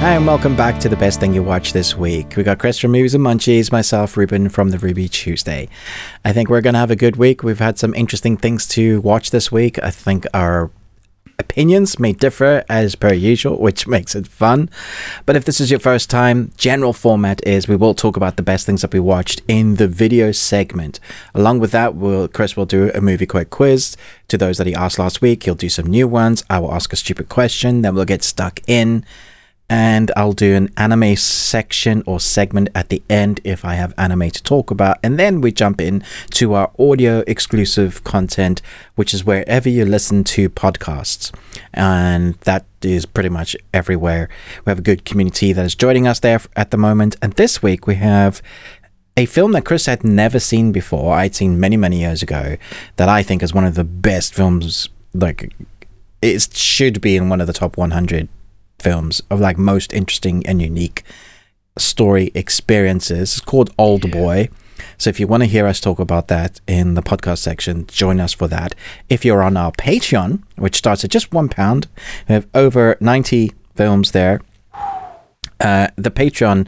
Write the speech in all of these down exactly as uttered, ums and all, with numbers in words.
Hi, and welcome back to the best thing you watched this week. We got Chris from Movies and Munchies, myself, Ruben from the Ruby Tuesday. I think we're going to have a good week. We've had some interesting things to watch this week. I think our opinions may differ as per usual, which makes it fun. But if this is your first time, general format is we will talk about the best things that we watched in the video segment. Along with that, we'll, Chris will do a movie quick quiz to those that he asked last week. He'll do some new ones. I will ask a stupid question. Then we'll get stuck in. And I'll do an anime section or segment at the end if I have anime to talk about. And then we jump in to our audio exclusive content, which is wherever you listen to podcasts. And that is pretty much everywhere. We have a good community that is joining us there at the moment. And this week we have a film that Chris had never seen before. I'd seen many, many years ago, that I think is one of the best films. Like, it should be in one of the top one hundred films of like most interesting and unique story experiences. It's called Old yeah. Boy. So if you want to hear us talk about that in the podcast section, join us for that. If you're on our Patreon, which starts at just one pound, we have over ninety films there. Uh, the Patreon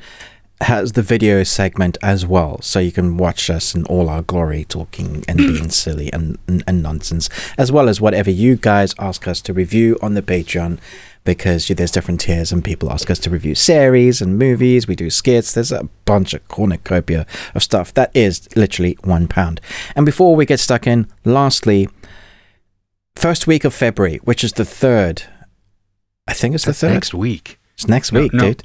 has the video segment as well, so you can watch us in all our glory talking and being silly and, and, and nonsense, as well as whatever you guys ask us to review on the Patreon, because there's different tiers and people ask us to review series and movies. We do skits. There's a bunch of cornucopia of stuff that is literally one pound. And before we get stuck in, lastly, first week of February, which is the third. I think it's the third. Next week. It's next week, no, no. dude.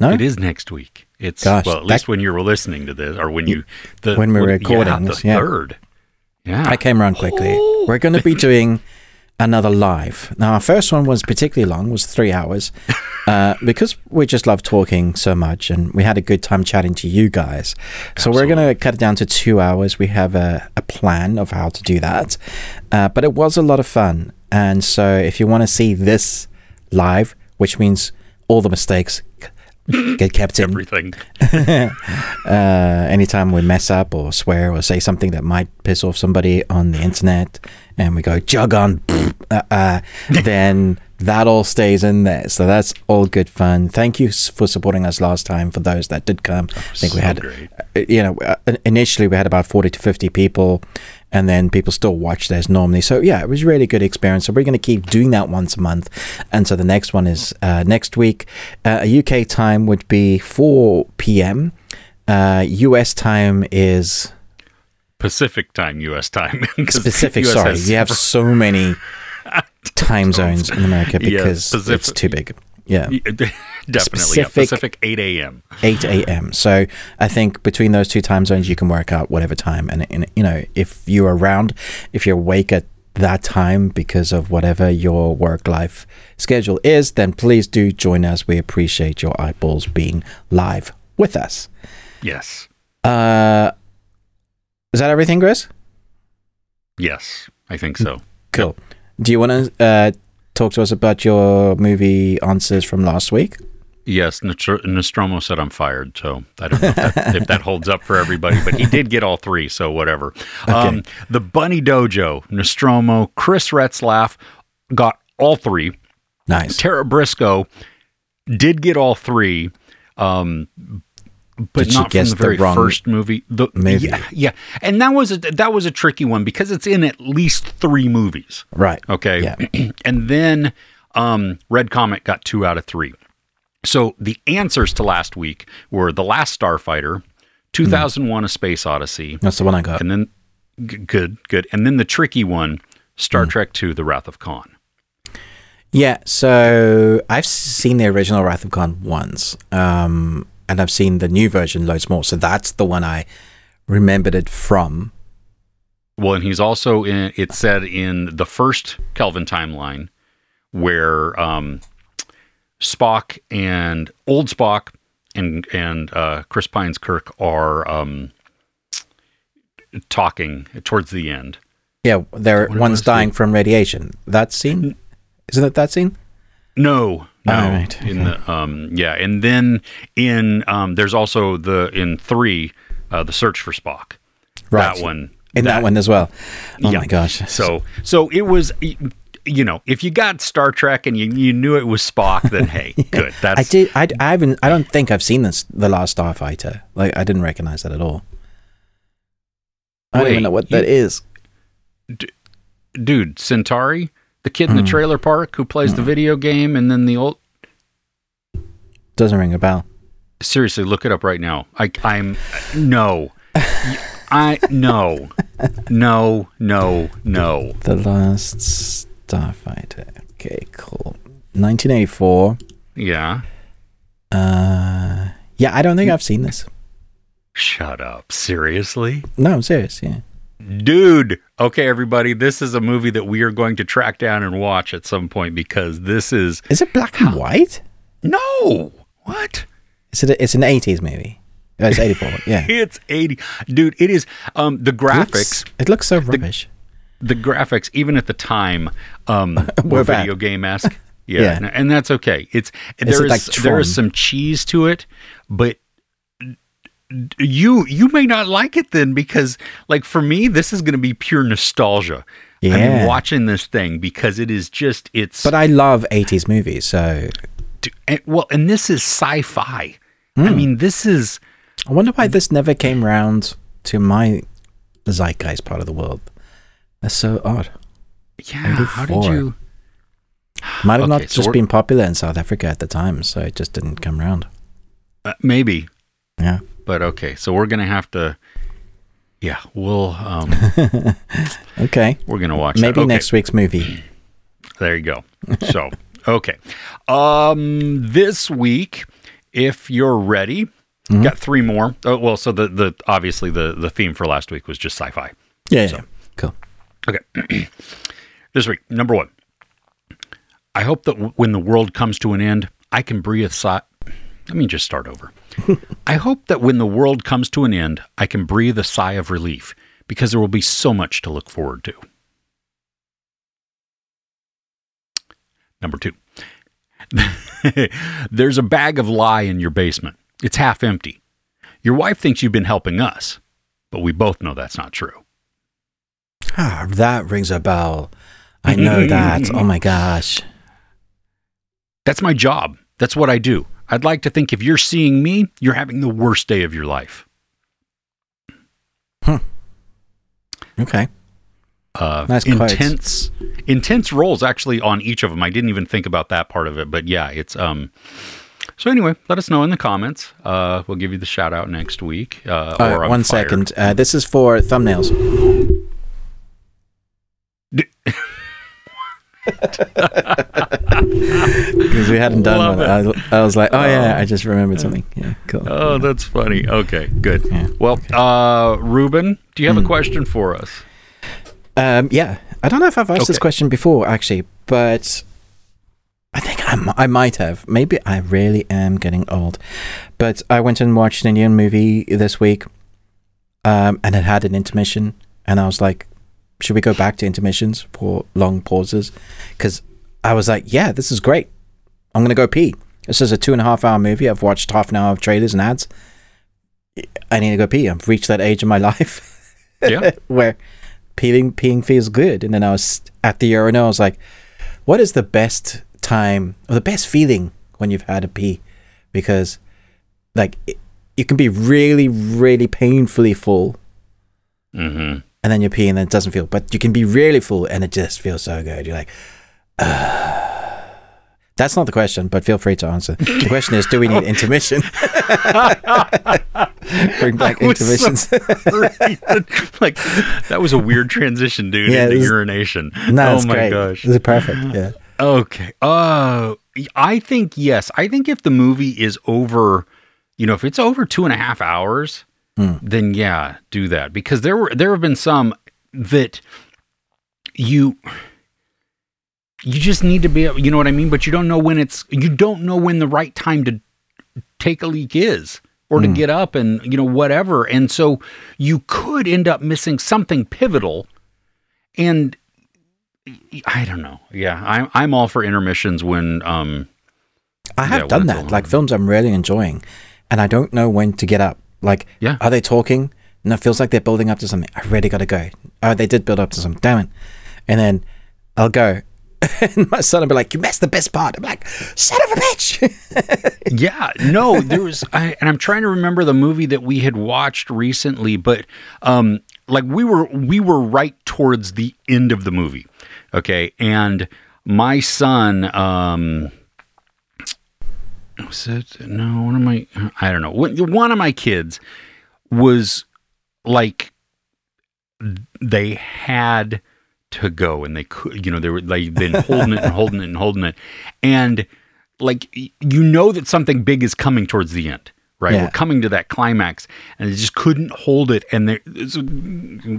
No? It is next week. It's Gosh, well, at least that, when you were listening to this, or when you the, when we were recording yeah, this, yeah. third. Yeah, I came around quickly. Oh. We're going to be doing another live. Now, our first one was particularly long; was three hours, uh, because we just love talking so much, and we had a good time chatting to you guys. So Absolutely. We're going to cut it down to two hours. We have a, a plan of how to do that, uh, but it was a lot of fun. And so, if you want to see this live, which means all the mistakes get kept in. Everything. uh, anytime we mess up or swear or say something that might piss off somebody on the internet and we go, jug on, uh, uh, then that all stays in there. So that's all good fun. Thank you for supporting us last time for those that did come. Oh, I think so we had, great. you know, initially we had about forty to fifty people, and then people still watch theirs normally. So yeah, it was a really good experience. So we're going to keep doing that once a month. And so the next one is uh, next week. Uh, U K time would be four p.m. Uh, U S time is... Pacific time, U S time. Pacific, sorry. Has... You have so many time zones in America because yeah, Pacific... it's too big. Yeah, definitely. Yeah. Pacific eight a.m. eight a.m. So I think between those two time zones, you can work out whatever time. And, and you know, if you're around, if you're awake at that time because of whatever your work life schedule is, then please do join us. We appreciate your eyeballs being live with us. Yes. Uh, is that everything, Chris? Yes, I think so. Cool. Yep. Do you want to... Uh, talk to us about your movie answers from last week. Yes, Nostromo said I'm fired, so I don't know if that, if that holds up for everybody, but he did get all three, so whatever. Okay. Um, the Bunny Dojo, Nostromo, Chris Retzlaff got all three. Nice. Tara Briscoe did get all three, um, but did not from the very the first movie. The, movie. Yeah, yeah, and that was a, that was a tricky one because it's in at least three movies. Right. Okay. Yeah. And then um, Red Comet got two out of three. So the answers to last week were The Last Starfighter, two thousand one mm. A Space Odyssey. That's the one I got. And then, g- good, good. And then the tricky one, Star mm. Trek two, The Wrath of Khan. Yeah, so I've seen the original Wrath of Khan once. Um And I've seen the new version loads more. So that's the one I remembered it from. Well, and he's also in, it said in the first Kelvin timeline where um, Spock and old Spock and, and uh, Chris Pines Kirk are um, talking towards the end. Yeah. They're what one's dying from radiation. That scene. Isn't it that scene? No. No, oh, right. in okay. the, um, yeah, and then in um, there's also the in three, uh, the search for Spock, right? That one, in that, that one as well. Oh yeah. my gosh! So, so it was you know, if you got Star Trek and you, you knew it was Spock, then hey, yeah, good. That's I did. I, I haven't. I don't think I've seen this, The Last Starfighter. Like, I didn't recognize that at all. I Wait, don't even know what you, that is. D- dude, Centauri, the kid in mm. the trailer park who plays mm. the video game, and then the old doesn't ring a bell. Seriously, look it up right now. I, I'm no. I no, no, no, no. The Last Starfighter. Okay, cool. nineteen eighty-four. Yeah. Uh, yeah. I don't think I've seen this. Shut up! Seriously? No, I'm serious. Yeah. Dude. Okay, everybody. This is a movie that we are going to track down and watch at some point because this is. Is it black and white? No. What? It's a, it's an eighties movie. Oh, it's eighty-four. Yeah, it's eighty, dude. It is. Um, the graphics. It looks, it looks so rubbish. The, the graphics, even at the time, um, were bad. Video game esque. Yeah, yeah. And, and that's okay. It's is there it is like there is some cheese to it, but you you may not like it then because, like, for me, this is going to be pure nostalgia. Yeah, I'm watching this thing because it is just it's. But I love eighties movies, so. And, well, and this is sci-fi. Mm. I mean, this is. I wonder why this never came round to my zeitgeist part of the world. That's so odd. Yeah, eighty-four. How did you... Might have okay, not so just we're... been popular in South Africa at the time, so it just didn't come round. Uh, maybe. Yeah. But okay, so we're going to have to... Yeah, we'll... Um... okay. We're going to watch maybe that. Okay. Next week's movie. There you go. So, okay. Um, this week, if you're ready... Mm-hmm. Got three more. Oh, well, so the, the obviously the, the theme for last week was just sci-fi. Yeah, so. Yeah. Cool. Okay. This week, number one. I hope that w- when the world comes to an end, I can breathe sigh. Let me just start over. I hope that when the world comes to an end, I can breathe a sigh of relief because there will be so much to look forward to. Number two. There's a bag of lie in your basement. It's half empty. Your wife thinks you've been helping us, but we both know that's not true. Ah, that rings a bell. I know that. Oh my gosh. That's my job. That's what I do. I'd like to think if you're seeing me, you're having the worst day of your life. Hmm. Okay. Uh, nice intense, quotes. Intense roles actually on each of them. I didn't even think about that part of it, but yeah, it's, um, so anyway, let us know in the comments. Uh, we'll give you the shout out next week. Uh, oh, or I'm one fired. second. Uh, this is for thumbnails. Because we hadn't done one. I, I was like, oh yeah, I just remembered something. Yeah, cool. Oh, yeah. That's funny. Okay, good. Yeah, well, okay. uh, Ruben, do you have mm. a question for us? Um, yeah. I don't know if I've asked okay. this question before, actually, but... I think I'm, I might have. Maybe I really am getting old. But I went and watched an Indian movie this week um, and it had an intermission. And I was like, should we go back to intermissions for long pauses? Because I was like, yeah, this is great. I'm going to go pee. This is a two and a half hour movie. I've watched half an hour of trailers and ads. I need to go pee. I've reached that age in my life yeah. where peeing, peeing feels good. And then I was at the urinal. I was like, what is the best... time or the best feeling when you've had a pee, because like it, you can be really really painfully full mm-hmm. and then you're peeing and it doesn't feel, but you can be really full and it just feels so good. You're like uh. That's not the question, but feel free to answer. The question is, do we need intermission? Bring back intermissions. So like that was a weird transition, dude. Yeah, into was, urination. No, oh my great. gosh, this is perfect. Yeah. Okay. Uh, I think, yes. I think if the movie is over, you know, if it's over two and a half hours, mm. then yeah, do that. Because there were, there have been some that you, you just need to be, you know what I mean? But you don't know when it's, you don't know when the right time to take a leak is or to mm. get up and, you know, whatever. And so you could end up missing something pivotal and, I don't know. Yeah, I'm I'm all for intermissions when um I have yeah, done that. Like films I'm really enjoying and I don't know when to get up. Like yeah. are they talking? No, it feels like they're building up to something. I really gotta go. Oh, they did build up to something. Damn it. And then I'll go. And my son would be like, you missed the best part. I'm like, son of a bitch. Yeah, no, there was, I, and I'm trying to remember the movie that we had watched recently, but um, like we were, we were right towards the end of the movie. Okay. And my son, um, was it, no, one of my, I don't know. One of my kids was like, they had to go and they could, you know, they were, they've been holding it and holding it and holding it. And like, you know, that something big is coming towards the end, right? Yeah. We're coming to that climax and they just couldn't hold it. And they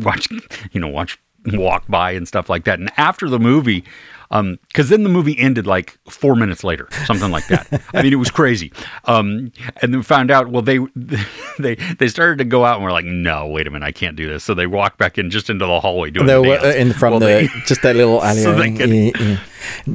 watch, you know, watch, walk by and stuff like that. And after the movie, um, cause then the movie ended like four minutes later, something like that. I mean, it was crazy. Um, and then found out, well, they, they, they started to go out and were like, no, wait a minute, I can't do this. So they walked back in just into the hallway doing the dance. Uh, in from well, the, they, just that little alley so they could, e- e-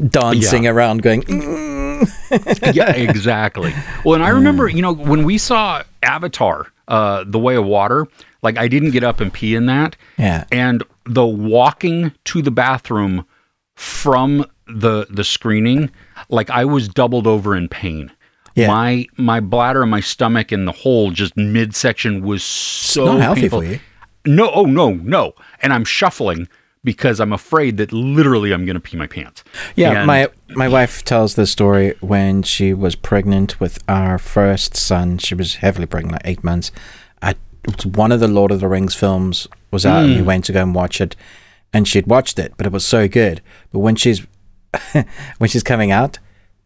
dancing yeah. around going. Mm. Yeah, exactly. Well, and I remember, you know, when we saw Avatar, uh, The Way of Water, like I didn't get up and pee in that. Yeah. And the walking to the bathroom from the the screening, like I was doubled over in pain. Yeah. My my bladder, my stomach, and the whole just midsection was so it's not healthy painful. For you. No, oh no, no. And I'm shuffling because I'm afraid that literally I'm going to pee my pants. Yeah, and my my wife tells this story when she was pregnant with our first son. She was heavily pregnant, like eight months. I one of the Lord of the Rings films was out mm. and we went to go and watch it, and she'd watched it, but it was so good. But when she's when she's coming out,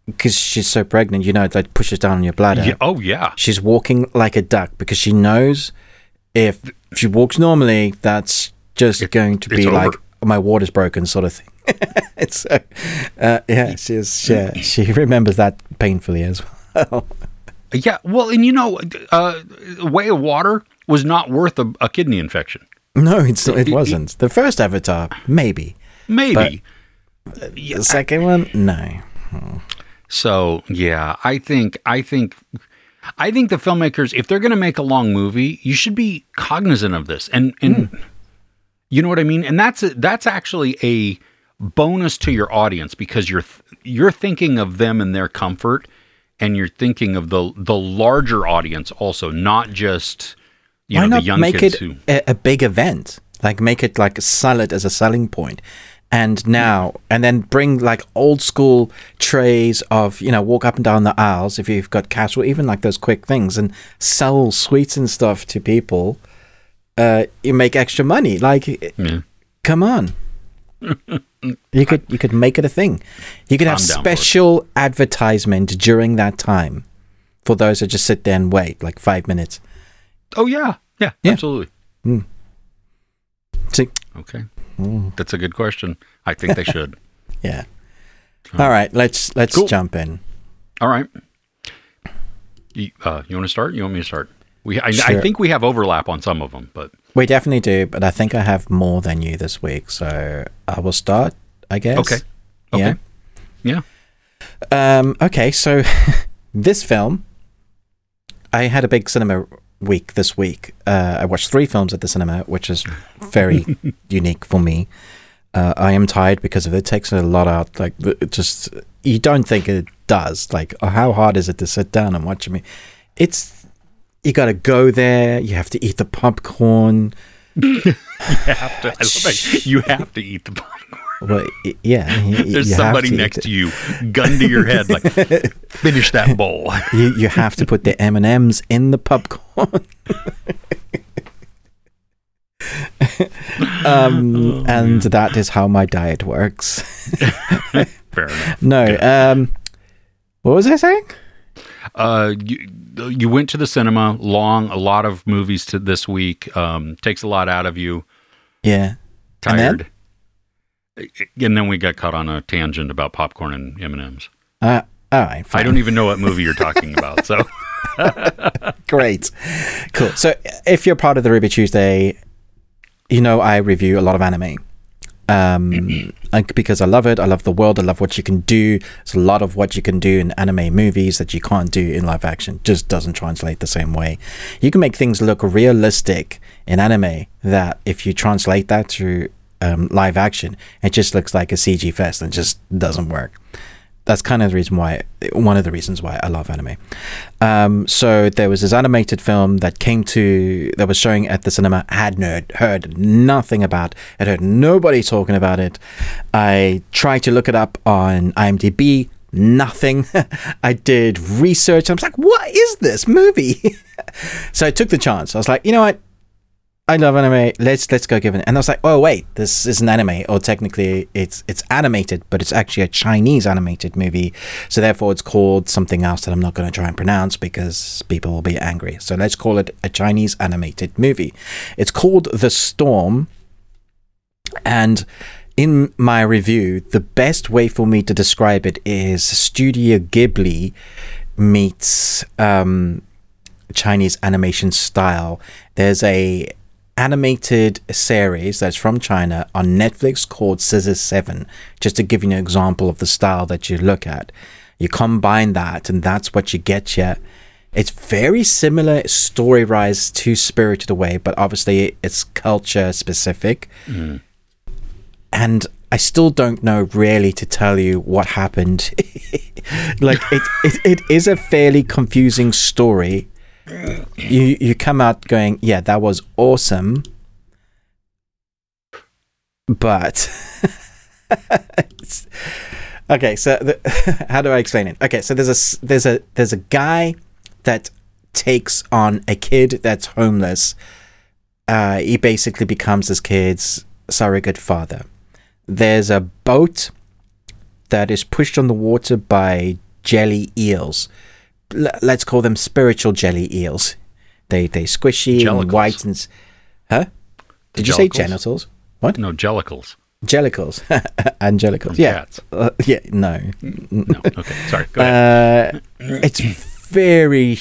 because she's so pregnant, you know, that pushes down on your bladder. Yeah, oh yeah, she's walking like a duck because she knows if she walks normally, that's just it, going to be over. Like my water's broken sort of thing. It's so, uh, yeah, she's yeah, she remembers that painfully as well. Yeah, well, and you know, uh, Way of Water was not worth a, a kidney infection. No, it's it wasn't. The first Avatar, maybe. Maybe. But the second one, no. Oh. So, yeah, I think I think I think the filmmakers, if they're going to make a long movie, you should be cognizant of this. And and mm. you know what I mean? And that's a, that's actually a bonus to your audience because you're you're thinking of them and their comfort, and you're thinking of the the larger audience also, not just You Why know, not the young make kids it who... a, a big event? Like make it like a salad as a selling point, and now and then bring like old school trays of you know walk up and down the aisles if you've got cash or even like those quick things and sell sweets and stuff to people. Uh, you make extra money. Like, yeah. Come on, you could you could make it a thing. You could have special advertisement during that time for those that just sit there and wait like five minutes. Oh, yeah. Yeah, yeah. Absolutely. Mm. See? Okay. Mm. That's a good question. I think they should. Yeah. All, All right. right. Let's let's cool. jump in. All right. You, uh, you want to start? You want me to start? We I, sure. I think we have overlap on some of them, but we definitely do, but I think I have more than you this week, so I will start, I guess. Okay. Okay. Yeah. yeah. Um. Okay, so this film, I had a big cinema... week this week uh I watched three films at the cinema, which is very unique for me. uh I am tired because of it. It takes a lot out, like it just you don't think it does. Like, how hard is it to sit down and watch me? It's you gotta go there, you have to eat the popcorn. you have to I love it. You have to eat the popcorn. Well, yeah. You, There's you somebody to next to you, gun to your head, like, finish that bowl. you you have to put the M and M's in the popcorn. um, oh, and man. That is how my diet works. Fair enough. No, Fair um, what was I saying? Uh, you, you went to the cinema, long, a lot of movies to this week. Um, takes a lot out of you. Yeah. Tired. And then? And then we got caught on a tangent about popcorn and M and M's. Uh, all right. Fine. I don't even know what movie you're talking about. So great. Cool. So if you're part of the Ruby Tuesday, you know I review a lot of anime um, because I love it. I love the world. I love what you can do. There's a lot of what you can do in anime movies that you can't do in live action. Just doesn't translate the same way. You can make things look realistic in anime that if you translate that to um, live action, it just looks like a C G fest and just doesn't work. That's kind of the reason why, one of the reasons why I love anime. Um, so there was this animated film that came to, that was showing at the cinema. I had heard, heard nothing about it, heard nobody talking about it. I tried to look it up on IMDb, nothing. I did research. I was like, what is this movie? So I took the chance. I was like, you know what? I love anime. Let's let's go give it. And I was like, oh wait, this is an anime, or technically it's it's animated, but it's actually a Chinese animated movie. So therefore, it's called something else that I'm not going to try and pronounce because people will be angry. So let's call it a Chinese animated movie. It's called The Storm. And in my review, the best way for me to describe it is Studio Ghibli meets um, Chinese animation style. There's a animated series that's from China on Netflix called Scissor seven, just to give you an example of the style that you look at. You combine that and that's what you get here. It's very similar story-wise to Spirited Away, but obviously it's culture specific. Mm. And I still don't know really to tell you what happened. Like it, it it is a fairly confusing story. You you come out going, yeah, that was awesome, but okay. So the, how do I explain it? Okay, so there's a there's a there's a guy that takes on a kid that's homeless. Uh, he basically becomes this kid's surrogate father. There's a boat that is pushed on the water by jelly eels. Let's call them spiritual jelly eels. They they squishy jellicles. And white and huh? Did the you jellicles? Say genitals? What? No, jellicles. Jellicles, angelicals. Yeah, uh, yeah. No, no. Okay, sorry. Go ahead. Uh, it's very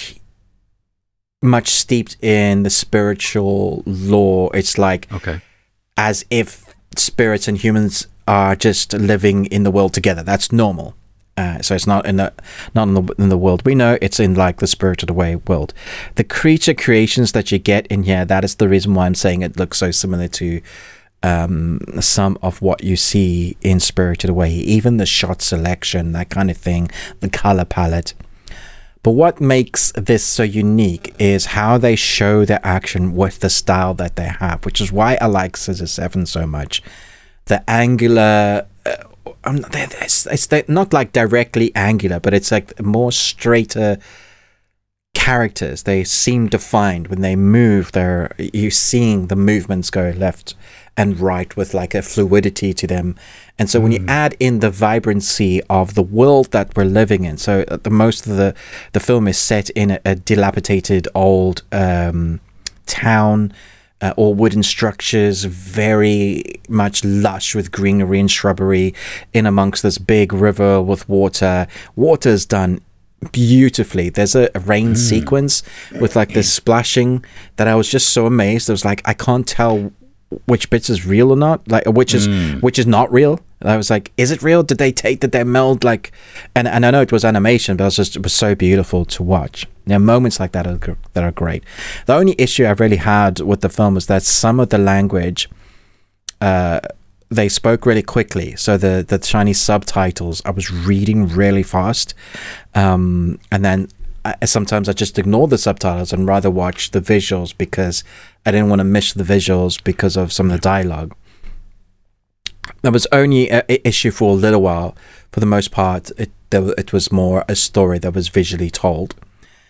much steeped in the spiritual lore. It's like okay, as if spirits and humans are just living in the world together. That's normal. Uh, so it's not in the not in the in the world we know. It's in like the Spirited Away world. The creature creations that you get in here, that is the reason why I'm saying it looks so similar to um, some of what you see in Spirited Away. Even the shot selection, that kind of thing, the color palette. But what makes this so unique is how they show their action with the style that they have, which is why I like Scissor seven so much. The angular. Uh, I'm not, it's, it's not like directly angular, but it's like more straighter characters. They seem defined when they move. They're you're seeing the movements go left and right with like a fluidity to them. And so mm. when you add in the vibrancy of the world that we're living in, so the most of the the film is set in a, a dilapidated old um, town. Uh, all wooden structures, very much lush with greenery and shrubbery, in amongst this big river with water. Water's done beautifully. There's a, a rain mm. sequence with like this splashing that I was just so amazed. I was like, I can't tell which bits is real or not, like which is mm. which is not real. And I was like, is it real? Did they take did they meld like? And and I know it was animation, but I was just it was so beautiful to watch. Now, moments like that are that are great. The only issue I really had with the film was that some of the language, uh, they spoke really quickly. So the, the Chinese subtitles, I was reading really fast. Um, and then I, sometimes I just ignore the subtitles and rather watch the visuals because I didn't want to miss the visuals because of some of the dialogue. That was only an issue for a little while. For the most part, it, it was more a story that was visually told.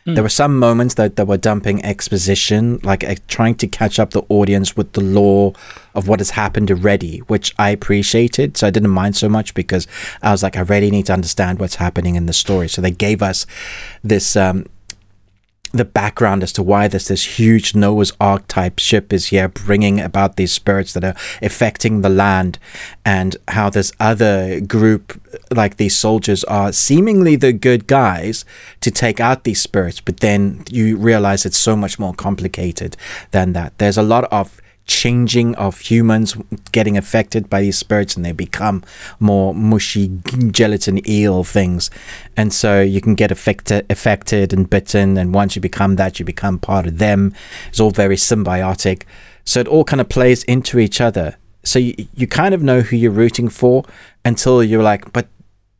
There were some moments that, that were dumping exposition, like uh, trying to catch up the audience with the lore of what has happened already, which I appreciated. So I didn't mind so much because I was like, I really need to understand what's happening in the story. So they gave us this, um, the background as to why this this huge Noah's Ark type ship is here, bringing about these spirits that are affecting the land, and how this other group, like these soldiers, are seemingly the good guys to take out these spirits, but then you realize it's so much more complicated than that. There's a lot of changing of humans getting affected by these spirits, and they become more mushy gelatin eel things, and so you can get affected affected and bitten, and once you become that, you become part of them. It's all very symbiotic, so it all kind of plays into each other. so you, you kind of know who you're rooting for until you're like, but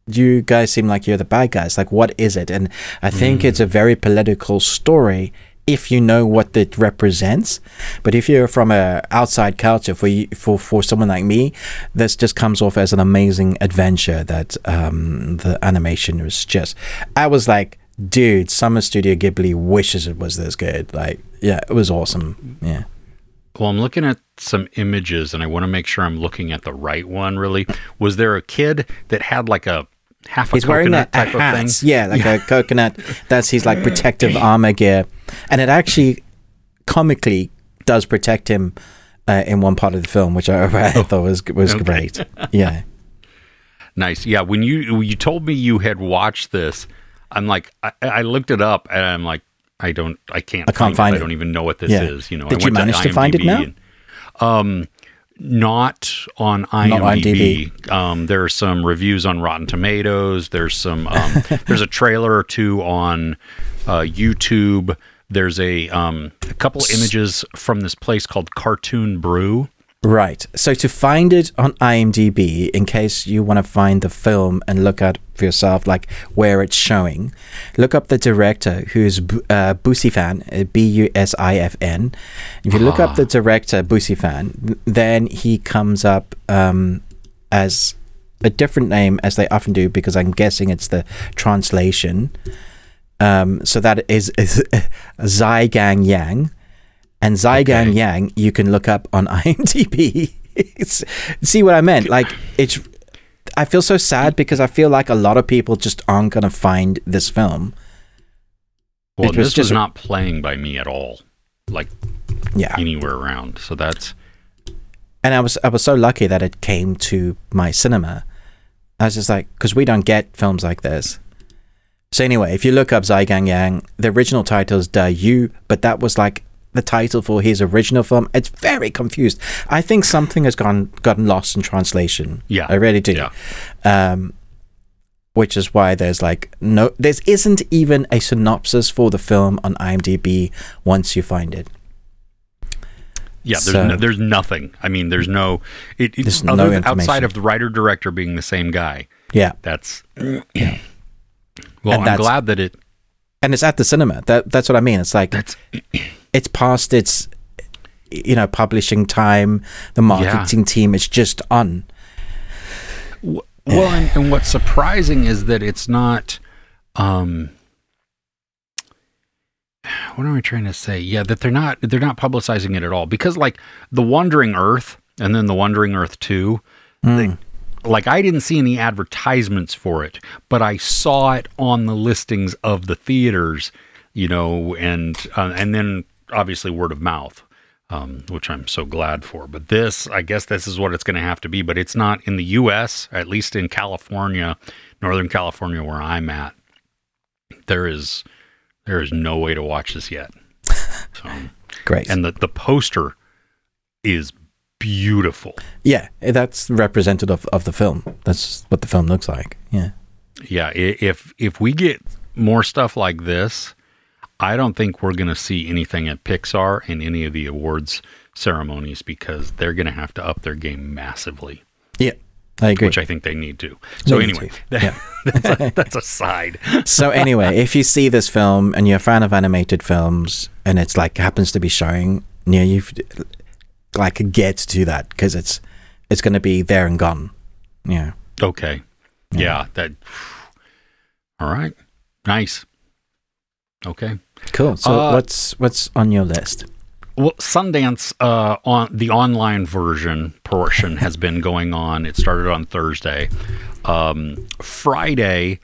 you guys seem like you're the bad guys. Like, what is it? And I think mm. it's a very political story if you know what it represents. But if you're from a outside culture, for you, for for someone like me, this just comes off as an amazing adventure that um, the animation was just. I was like, dude, Summer Studio Ghibli wishes it was this good. Like, yeah, it was awesome. Yeah. Well, I'm looking at some images, and I want to make sure I'm looking at the right one. Really, was there a kid that had like a half a he's coconut a, type a of thing? Yeah, like a coconut. That's his like protective armor gear, and it actually comically does protect him uh, in one part of the film, which I, I oh. thought was was okay. great. Yeah, nice. Yeah, when you when you told me you had watched this, I'm like, I, I looked it up, and I'm like, I don't, I can't, I can't find it. it. I don't even know what this yeah. is. You know, did I went you manage to, to find it now? And, um, not on IMDb. Not on um, there are some reviews on Rotten Tomatoes. There's some. Um, there's a trailer or two on uh, YouTube. There's a um, a couple images from this place called Cartoon Brew. Right. So to find it on IMDb, in case you want to find the film and look at for yourself, like where it's showing, look up the director, who's uh, Busifan, B U S I F N. If you look ah. up the director, Busifan, then he comes up um, as a different name, as they often do, because I'm guessing it's the translation. Um, so that is, is Zai Gang Yang. And Zaigang okay. Yang, you can look up on IMDb. It's, see what I meant? Like, it's. I feel so sad because I feel like a lot of people just aren't going to find this film. Well, was this just, was not playing by me at all, like yeah. anywhere around. So that's. And I was I was so lucky that it came to my cinema. I was just like, because we don't get films like this. So anyway, if you look up Zaigang Yang, the original title is Da Yu, but that was like the title for his original film. It's very confused. I think something has gone gotten lost in translation. Yeah, I really do. Yeah. Um, which is why there's like no, there isn't even a synopsis for the film on IMDb once you find it. Yeah, there's so, no, there's nothing. I mean, there's no it, it there's other no than outside of the writer director being the same guy. Yeah, that's yeah. Well, and I'm that's, glad that it. And it's at the cinema. That that's what I mean. It's like that's. It's past its, you know, publishing time, the marketing yeah. team is just on. Well, and, and what's surprising is that it's not, um, what am I trying to say? Yeah, that they're not, they're not publicizing it at all. Because like The Wandering Earth and then The Wandering Earth two, mm. they, like I didn't see any advertisements for it, but I saw it on the listings of the theaters, you know, and, uh, and then, obviously word of mouth, um, which I'm so glad for. But this, I guess this is what it's going to have to be. But it's not in the U S, at least in California, Northern California, where I'm at. There is there is no way to watch this yet. So, great. And the, the poster is beautiful. Yeah, that's representative of the film. That's what the film looks like. Yeah. Yeah, if if we get more stuff like this, I don't think we're going to see anything at Pixar in any of the awards ceremonies because they're going to have to up their game massively. Yeah, I agree. Which I think they need to. So they anyway, that, yeah. that's, a, that's a side. So anyway, if you see this film and you're a fan of animated films and it's like happens to be showing near you, like get to that because it's it's going to be there and gone. Yeah. Okay. Yeah. yeah that. All right. Nice. Okay. Cool. So uh, what's what's on your list? Well, Sundance uh, on the online version portion has been going on. It started on Thursday. Um, Friday,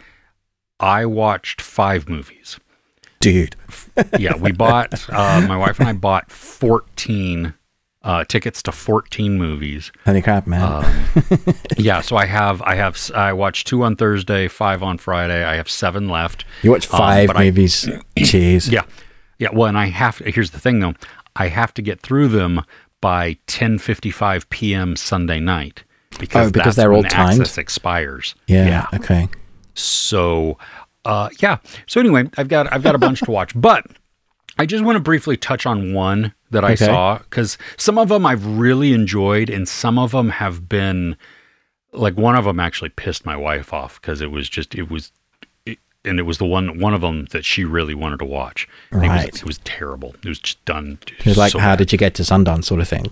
I watched five movies. Dude. Yeah, we bought. Uh, my wife and I bought fourteen uh, tickets to fourteen movies. Holy crap, man! Um, yeah. So I have I have I watched two on Thursday, five on Friday. I have seven left. You watch five um, movies. I, Jeez. Yeah. Yeah. Well, and I have to, here's the thing though. I have to get through them by ten fifty-five p.m. Sunday night because, oh, because that's they're when all timed? Access expires. Yeah. yeah. Okay. So, uh, yeah. So anyway, I've got, I've got a bunch to watch, but I just want to briefly touch on one that I okay. saw, because some of them I've really enjoyed and some of them have been, like, one of them actually pissed my wife off because it was just, it was, it, and it was the one, one of them that she really wanted to watch. Right. It was, it was terrible. It was just done. It was like, so how bad. Did you get to Sundance sort of thing?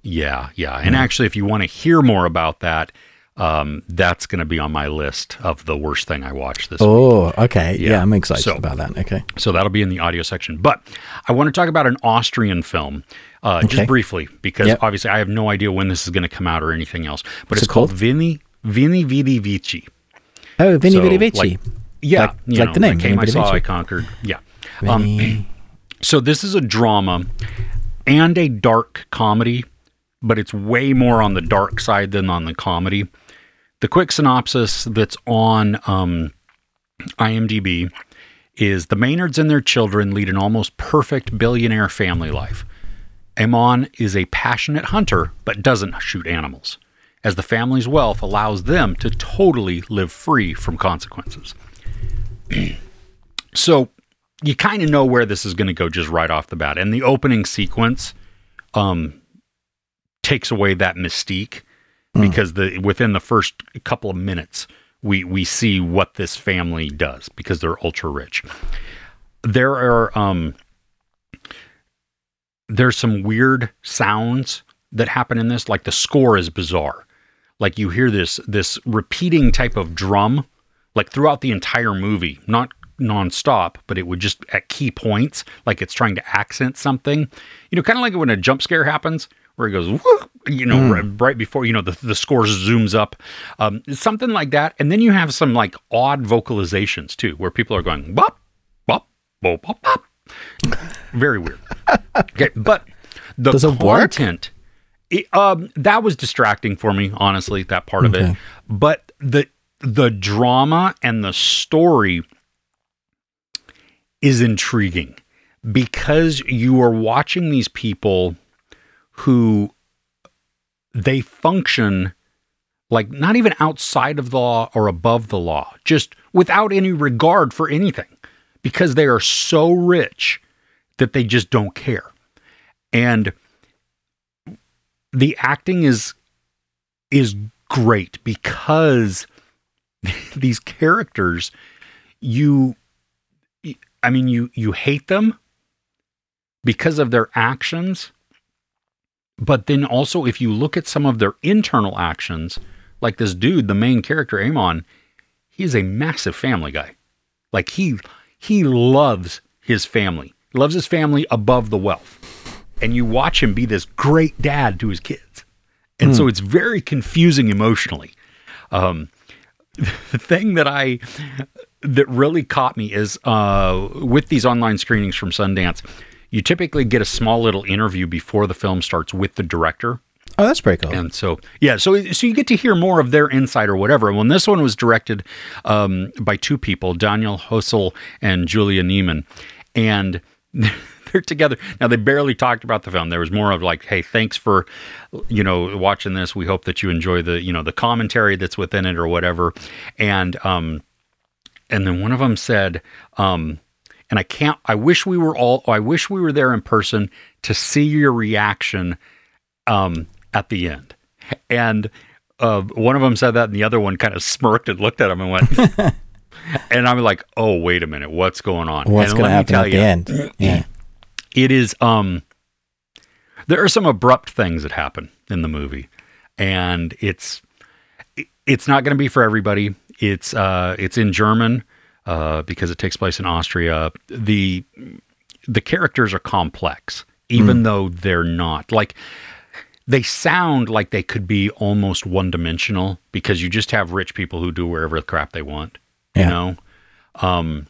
Yeah, yeah. And yeah. actually, if you want to hear more about that, um, that's going to be on my list of the worst thing I watched this oh, week. Oh, okay. Yeah. yeah, I'm excited so, about that. Okay. So that'll be in the audio section. But I want to talk about an Austrian film uh, okay. just briefly, because yep. obviously I have no idea when this is going to come out or anything else. But What's it's it called, called Vini, Vini Vidi Vici. Oh, Vini so, Vidi Vici. Like, yeah. Like, you like know, the name. I came, Vini I saw, Vici. I conquered. Yeah. Um, so this is a drama and a dark comedy, but it's way more on the dark side than on the comedy. The quick synopsis that's on um, IMDb is the Maynards and their children lead an almost perfect billionaire family life. Amon is a passionate hunter, but doesn't shoot animals, as the family's wealth allows them to totally live free from consequences. So you kind of know where this is going to go just right off the bat. And the opening sequence um, takes away that mystique. Because the within the first couple of minutes, we, we see what this family does because they're ultra rich. There are um, there's some weird sounds that happen in this. Like the score is bizarre. Like you hear this this repeating type of drum, like throughout the entire movie, not nonstop, but it would just at key points, like it's trying to accent something. You know, kind of like when a jump scare happens, where it goes, whoop, you know, mm. right, right before, you know, the, the score zooms up, um, something like that. And then you have some like odd vocalizations too, where people are going, bop, bop, bop, bop, bop. Very weird. Okay. But the Does it content, it, um, that was distracting for me, honestly, that part okay. of it. But the, the drama and the story is intriguing because you are watching these people who they function like not even outside of the law or above the law, just without any regard for anything because they are so rich that they just don't care. And the acting is, is great because these characters, you, I mean, you, you hate them because of their actions. But then also, if you look at some of their internal actions, like this dude, the main character, Amon, he is a massive family guy. Like he, he loves his family, he loves his family above the wealth. And you watch him be this great dad to his kids. And mm. so it's very confusing emotionally. Um, the thing that I, that really caught me is uh, with these online screenings from Sundance, you typically get a small little interview before the film starts with the director. Oh, that's pretty cool. And so, yeah, so so you get to hear more of their insight or whatever. And when this one was directed um, by two people, Daniel Hossel and Julia Neiman, and they're together. Now, they barely talked about the film. There was more of like, hey, thanks for, you know, watching this. We hope that you enjoy the, you know, the commentary that's within it or whatever. And, um, and then one of them said, um, And I can't, I wish we were all, I wish we were there in person to see your reaction um, at the end. And uh, one of them said that, and the other one kind of smirked and looked at him and went, and I'm like, oh, wait a minute, what's going on? What's going to happen at the end? Yeah. It is, um, there are some abrupt things that happen in the movie, and it's, it's not going to be for everybody. It's, uh, it's in German. Uh, because it takes place in Austria. The the characters are complex, even mm. though they're not. Like, they sound like they could be almost one-dimensional because you just have rich people who do wherever the crap they want, you yeah. know? Um,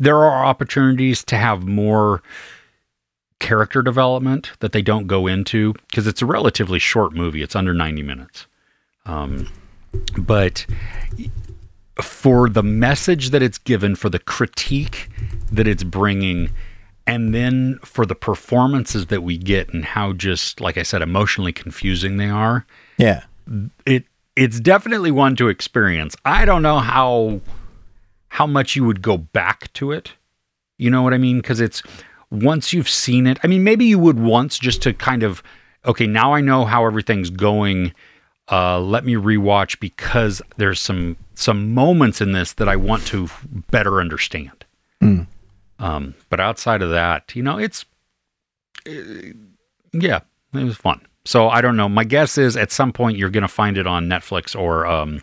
there are opportunities to have more character development that they don't go into because it's a relatively short movie. It's under ninety minutes. Um, but... for the message that it's given, for the critique that it's bringing, and then for the performances that we get and how just, like I said, emotionally confusing they are. Yeah. It, it's definitely one to experience. I don't know how, how much you would go back to it. You know what I mean? Cause it's once you've seen it, I mean, maybe you would once just to kind of, okay, now I know how everything's going. Uh, let me rewatch because there's some some moments in this that I want to better understand. Mm. Um, but outside of that, you know, it's, it, yeah, it was fun. So I don't know. My guess is at some point you're going to find it on Netflix or um,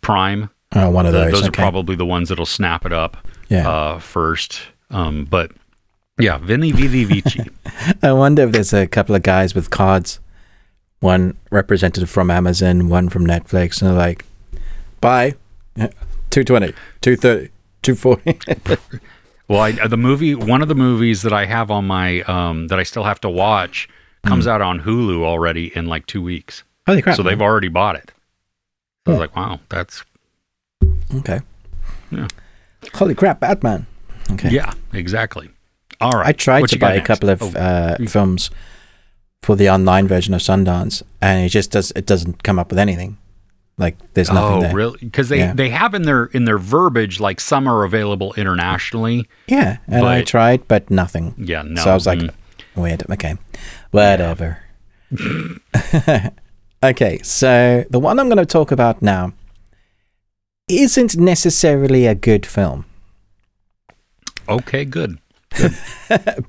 Prime. Oh, one of those. Uh, those okay. are probably the ones that'll snap it up yeah. uh, first. Um, but yeah, Vini Vivi Vici. I wonder if there's a couple of guys with cards, one representative from Amazon, one from Netflix, and they're like, bye, two twenty, two thirty, two forty. Well, I, the movie, one of the movies that I have on my, um, that I still have to watch comes mm. out on Hulu already in like two weeks. Holy crap. So they've already bought it. I was yeah. like, wow, that's... Okay. Yeah. Holy crap, Batman. Okay. Yeah, exactly. All right. I tried what to buy a couple of oh. uh, films for the online version of Sundance, and it just does, it doesn't come up with anything. Like there's nothing oh, there. Oh, really? Because they, yeah. they have in their in their verbiage, like some are available internationally. Yeah, and but, I tried, but nothing. Yeah, no. So I was like, mm. weird. Okay, whatever. Yeah. Okay, so the one I'm going to talk about now isn't necessarily a good film. Okay, good. good.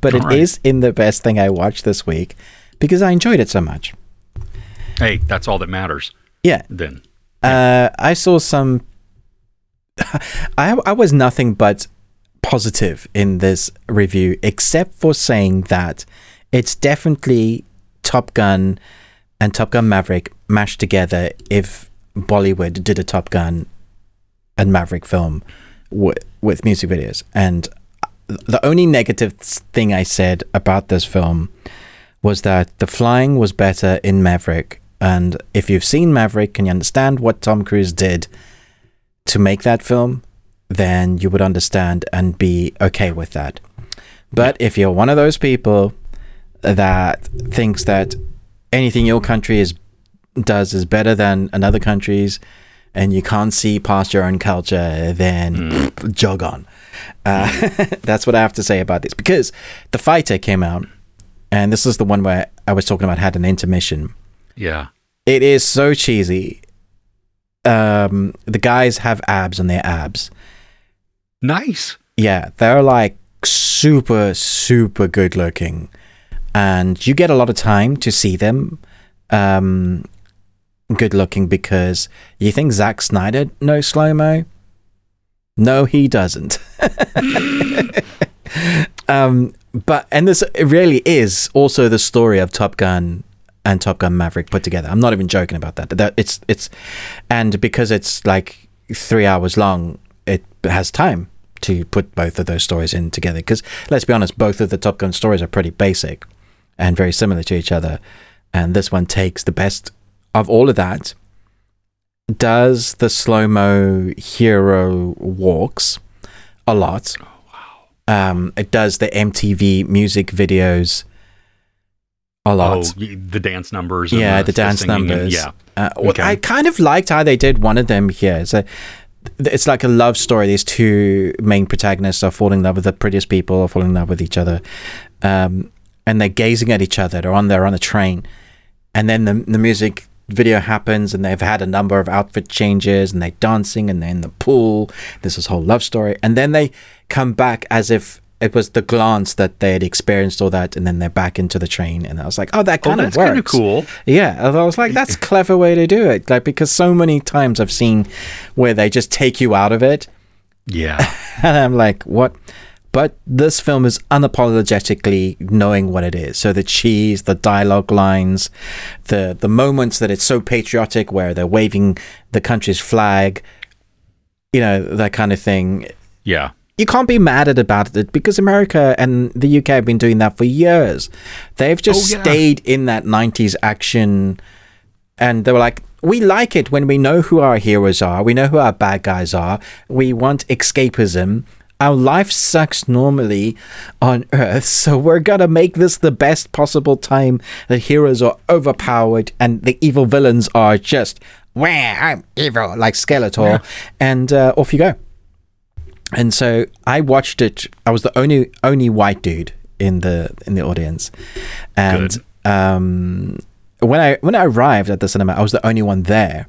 But all it right. is in the best thing I watched this week because I enjoyed it so much. Hey, that's all that matters. Yeah. Then. Uh, I saw some... I I was nothing but positive in this review, except for saying that it's definitely Top Gun and Top Gun Maverick mashed together if Bollywood did a Top Gun and Maverick film w- with music videos. And the only negative thing I said about this film was that the flying was better in Maverick. And if you've seen Maverick and you understand what Tom Cruise did to make that film, then you would understand and be okay with that. But if you're one of those people that thinks that anything your country is does is better than another country's and you can't see past your own culture, then mm. jog on. Uh, that's what I have to say about this. Because The Fighter came out, and this is the one where I was talking about had an intermission. Yeah. It is so cheesy. Um, the guys have abs on their abs. Nice. Yeah, they're like super, super good looking. And you get a lot of time to see them um, good looking because you think Zack Snyder knows slow-mo? No, he doesn't. um, but and this really is also the story of Top Gun and Top Gun Maverick put together. I'm not even joking about that. That it's it's, and because it's like three hours long, it has time to put both of those stories in together. Because let's be honest, both of the Top Gun stories are pretty basic and very similar to each other. And this one takes the best of all of that, does the slow-mo hero walks a lot. Oh, wow. Um, it does the M T V music videos a lot. Oh, the dance numbers. And yeah, the, the dance the numbers. And, yeah. Uh, okay. I kind of liked how they did one of them here. So it's like a love story. These two main protagonists are falling in love with the prettiest people, are falling in love with each other, um, and they're gazing at each other. They're on they're on a train, and then the the music video happens, and they've had a number of outfit changes, and they're dancing, and they're in the pool. There's this whole love story, and then they come back as if it was the glance that they had experienced all that, and then they're back into the train. And I was like, oh, that kind oh, of works. That's kind of cool. Yeah. I was like, that's a clever way to do it. Like, because so many times I've seen where they just take you out of it. Yeah. And I'm like, what? But this film is unapologetically knowing what it is. So the cheese, the dialogue lines, the, the moments that it's so patriotic where they're waving the country's flag, you know, that kind of thing. Yeah. You can't be mad at about it because America and the U K have been doing that for years. They've just oh, yeah. stayed in that nineties action, and they were like, we like it when we know who our heroes are. We know who our bad guys are. We want escapism. Our life sucks normally on Earth, so we're going to make this the best possible time that heroes are overpowered and the evil villains are just, wah, I'm evil, like Skeletor, yeah. and uh, off you go. And so I watched it. I was the only only white dude in the in the audience. And um, when I when I arrived at the cinema, I was the only one there.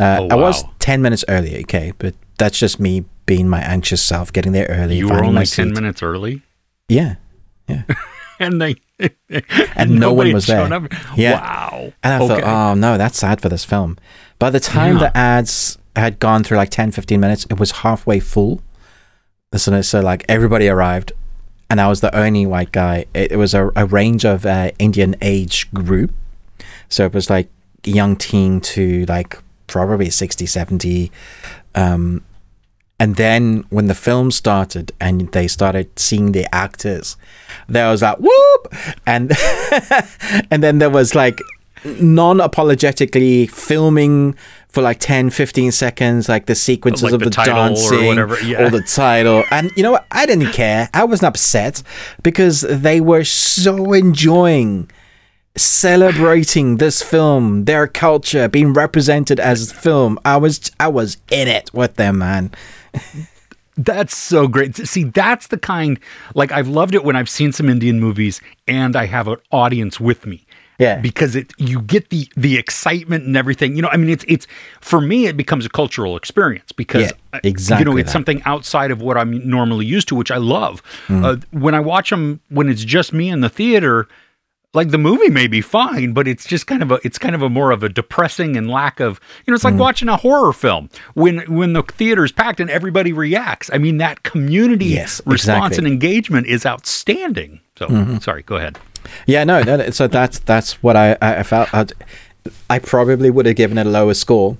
Uh, oh, wow. I was ten minutes early, okay, but that's just me being my anxious self, getting there early. You were only ten minutes early? Yeah, yeah. and they and, and no one was there. Up. Yeah. Wow. And I okay. thought, oh no, that's sad for this film. By the time yeah. the ads had gone through like ten, fifteen minutes, it was halfway full. So, so like everybody arrived, and I was the only white guy. It, it was a, a range of uh, Indian age group, so it was like young teen to like probably sixty, seventy. Um, and then when the film started and they started seeing the actors, there was like whoop, and and then there was like non-apologetically filming for like ten, fifteen seconds, like the sequences like of the, the dancing or, yeah. or the title. And you know what? I didn't care. I wasn't upset because they were so enjoying celebrating this film, their culture being represented as film. I was, I was in it with them, man. That's so great. See, that's the kind, like I've loved it when I've seen some Indian movies and I have an audience with me. Yeah, because it you get the the excitement and everything. You know, I mean, it's it's for me, it becomes a cultural experience because yeah, exactly you know it's that. something outside of what I'm normally used to, which I love. Mm. Uh, when I watch them, when it's just me in the theater, like the movie may be fine, but it's just kind of a it's kind of a more of a depressing and lack of you know. It's like mm. watching a horror film when when the theater's packed and everybody reacts. I mean, that community yes, response exactly. and engagement is outstanding. So mm-hmm. sorry, go ahead. Yeah, no, no, so that's that's what I, I felt. I'd, I probably would have given it a lower score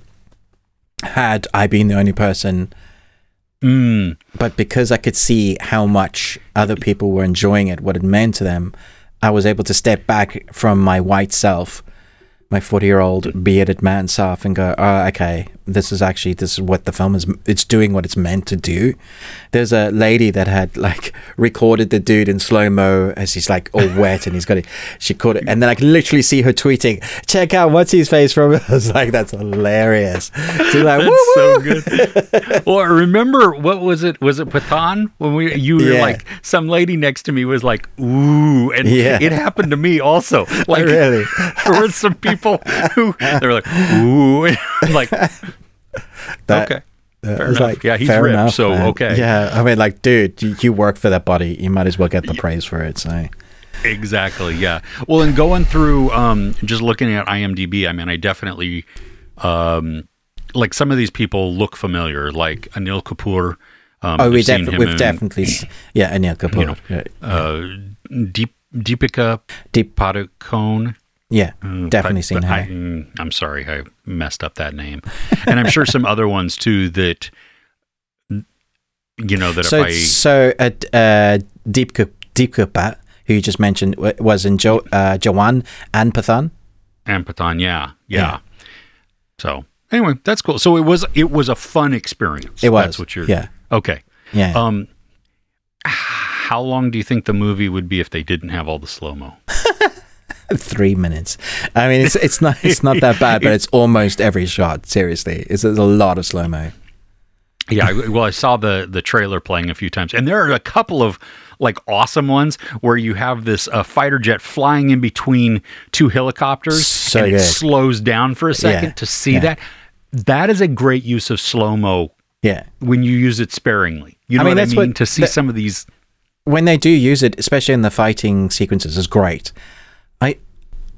had I been the only person. Mm. But because I could see how much other people were enjoying it, what it meant to them, I was able to step back from my white self, my forty-year-old bearded man self, and go, oh, okay, this is actually, this is what the film is, it's doing what it's meant to do. There's a lady that had like recorded the dude in slow-mo as he's like all wet and he's got it, she caught it, and then I can literally see her tweeting, check out what's his face from it. I was like, that's hilarious. She's like, that's woo-woo. So good. Well, remember, what was it, was it Pathan when we you were yeah. like, some lady next to me was like, ooh, and yeah. it happened to me also, like really? There were some people who they were like, ooh, like that, okay uh, fair enough. Like, yeah, he's ripped enough, so man. Okay yeah I mean, like, dude, you, you work for that body, you might as well get the praise for it. So exactly yeah well, and going through um just looking at I M D B, I mean, I definitely um like some of these people look familiar, like Anil Kapoor. um oh we def- we've in, definitely yeah Anil Kapoor, you know, yeah. uh Deep Deepika Deep Padukone. Yeah, definitely but, seen but her. I, I'm sorry, I messed up that name. And I'm sure some other ones too that, you know, that so, if I... So, uh, uh, Deepika, Deepika, who you just mentioned, was in jo- uh, Jawan and Pathan? And Pathan, yeah, yeah, yeah. So, anyway, that's cool. So, it was it was a fun experience. It was. That's what you're... Yeah. Okay. Yeah. Um, how long do you think the movie would be if they didn't have all the slow-mo? Three minutes. I mean, it's it's not it's not that bad, but it's almost every shot. Seriously, it's, it's a lot of slow mo. Yeah, well, I saw the the trailer playing a few times, and there are a couple of like awesome ones where you have this uh, fighter jet flying in between two helicopters, so and it good. slows down for a second yeah, to see yeah. that. That is a great use of slow mo. Yeah, when you use it sparingly, you know I mean, what I mean. What, to see the, some of these, when they do use it, especially in the fighting sequences, is great. I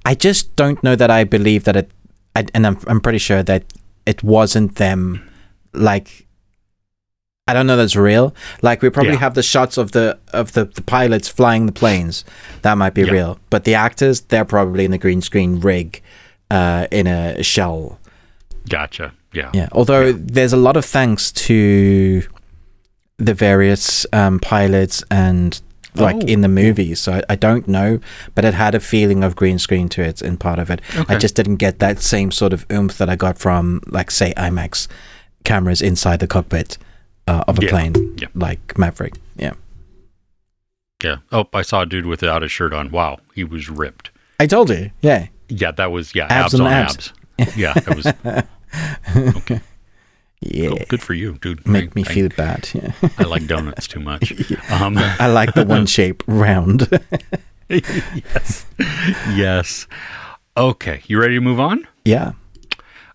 I just don't know that I believe that it, I, and I'm I'm pretty sure that it wasn't them, like, I don't know that's real. Like, we probably yeah. have the shots of the of the, the pilots flying the planes. That might be yeah. real. But the actors, they're probably in a green screen rig uh, in a shell. Gotcha, yeah. Yeah. Although yeah. there's a lot of thanks to the various um, pilots and like oh. in the movie, so I, I don't know, but it had a feeling of green screen to it in part of it. Okay. I just didn't get that same sort of oomph that I got from, like, say, IMAX cameras inside the cockpit uh, of a yeah. plane, yeah. like Maverick. Yeah. Yeah. Oh, I saw a dude without a shirt on. Wow, he was ripped. I told you. Yeah. Yeah, that was yeah abs, abs on abs. abs. Yeah, that was okay. Yeah. Cool. Good for you, dude. Make I, me I, feel bad. Yeah. I like donuts too much. Yeah. Um, I like the one shape, round. Yes. Yes. Okay. You ready to move on? Yeah.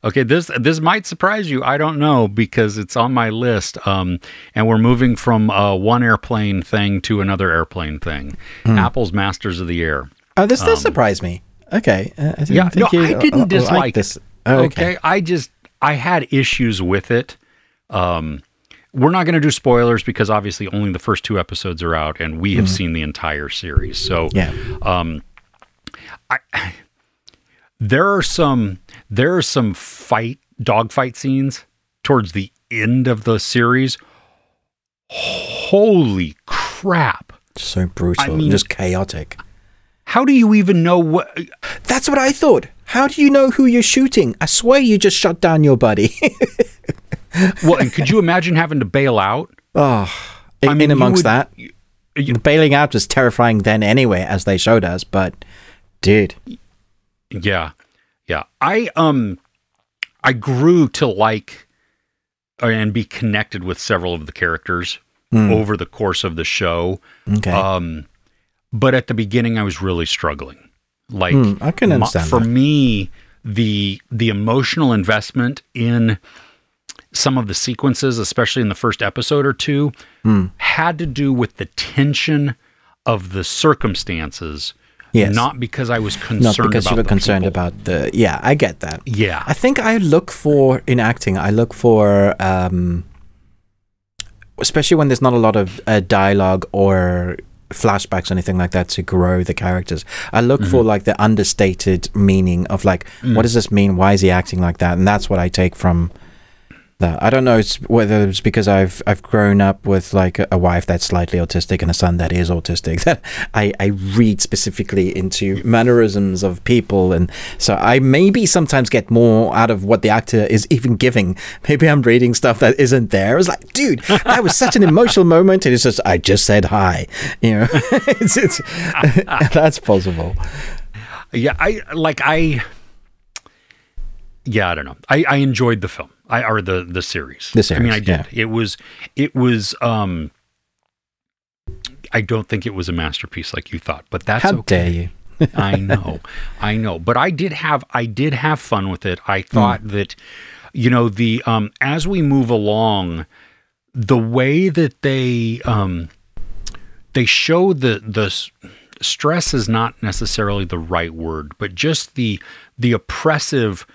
Okay, this this might surprise you. I don't know, because it's on my list, um, and we're moving from uh, one airplane thing to another airplane thing. Mm. Apple's Masters of the Air. Oh, this um, does surprise me. Okay, uh, I didn't yeah, think no, you, I didn't uh, dislike like this. Oh, okay. okay, I just I had issues with it. Um, we're not going to do spoilers because obviously only the first two episodes are out, and we have mm. seen the entire series. So yeah, um, I. There are some there are some fight dogfight scenes towards the end of the series. Holy crap! So brutal, I mean, just chaotic. How do you even know what? That's what I thought. How do you know who you're shooting? I swear you just shot down your buddy. Well, and could you imagine having to bail out? Oh, I in mean, amongst would, that, you, you, bailing out was terrifying then anyway, as they showed us. But, dude. Yeah. Yeah. I, um, I grew to like and be connected with several of the characters mm. over the course of the show. Okay. Um, but at the beginning I was really struggling. Like mm, I can understand my, for that. me, the, the emotional investment in some of the sequences, especially in the first episode or two, mm. had to do with the tension of the circumstances. Yes. Not because I was concerned about the Not because about you were concerned people. about the... Yeah, I get that. Yeah. I think I look for, in acting, I look for, um, especially when there's not a lot of uh, dialogue or flashbacks or anything like that to grow the characters. I look mm-hmm. for like the understated meaning of like, mm. what does this mean? Why is he acting like that? And that's what I take from... I don't know it's whether it's because I've I've grown up with like a, a wife that's slightly autistic and a son that is autistic that I, I read specifically into mannerisms of people, and so I maybe sometimes get more out of what the actor is even giving. Maybe I'm reading stuff that isn't there. I was like, dude, that was such an emotional moment, and it's just I just said hi, you know. it's, it's, that's possible. Yeah, I like I. Yeah, I don't know. I, I enjoyed the film. I or the the series. The series. I mean, I did. Yeah. It was it was. Um, I don't think it was a masterpiece like you thought, but that's How okay. dare you? I know, I know. But I did have I did have fun with it. I thought mm. that, you know, the um, as we move along, the way that they um, they show the the stress is not necessarily the right word, but just the the oppressive.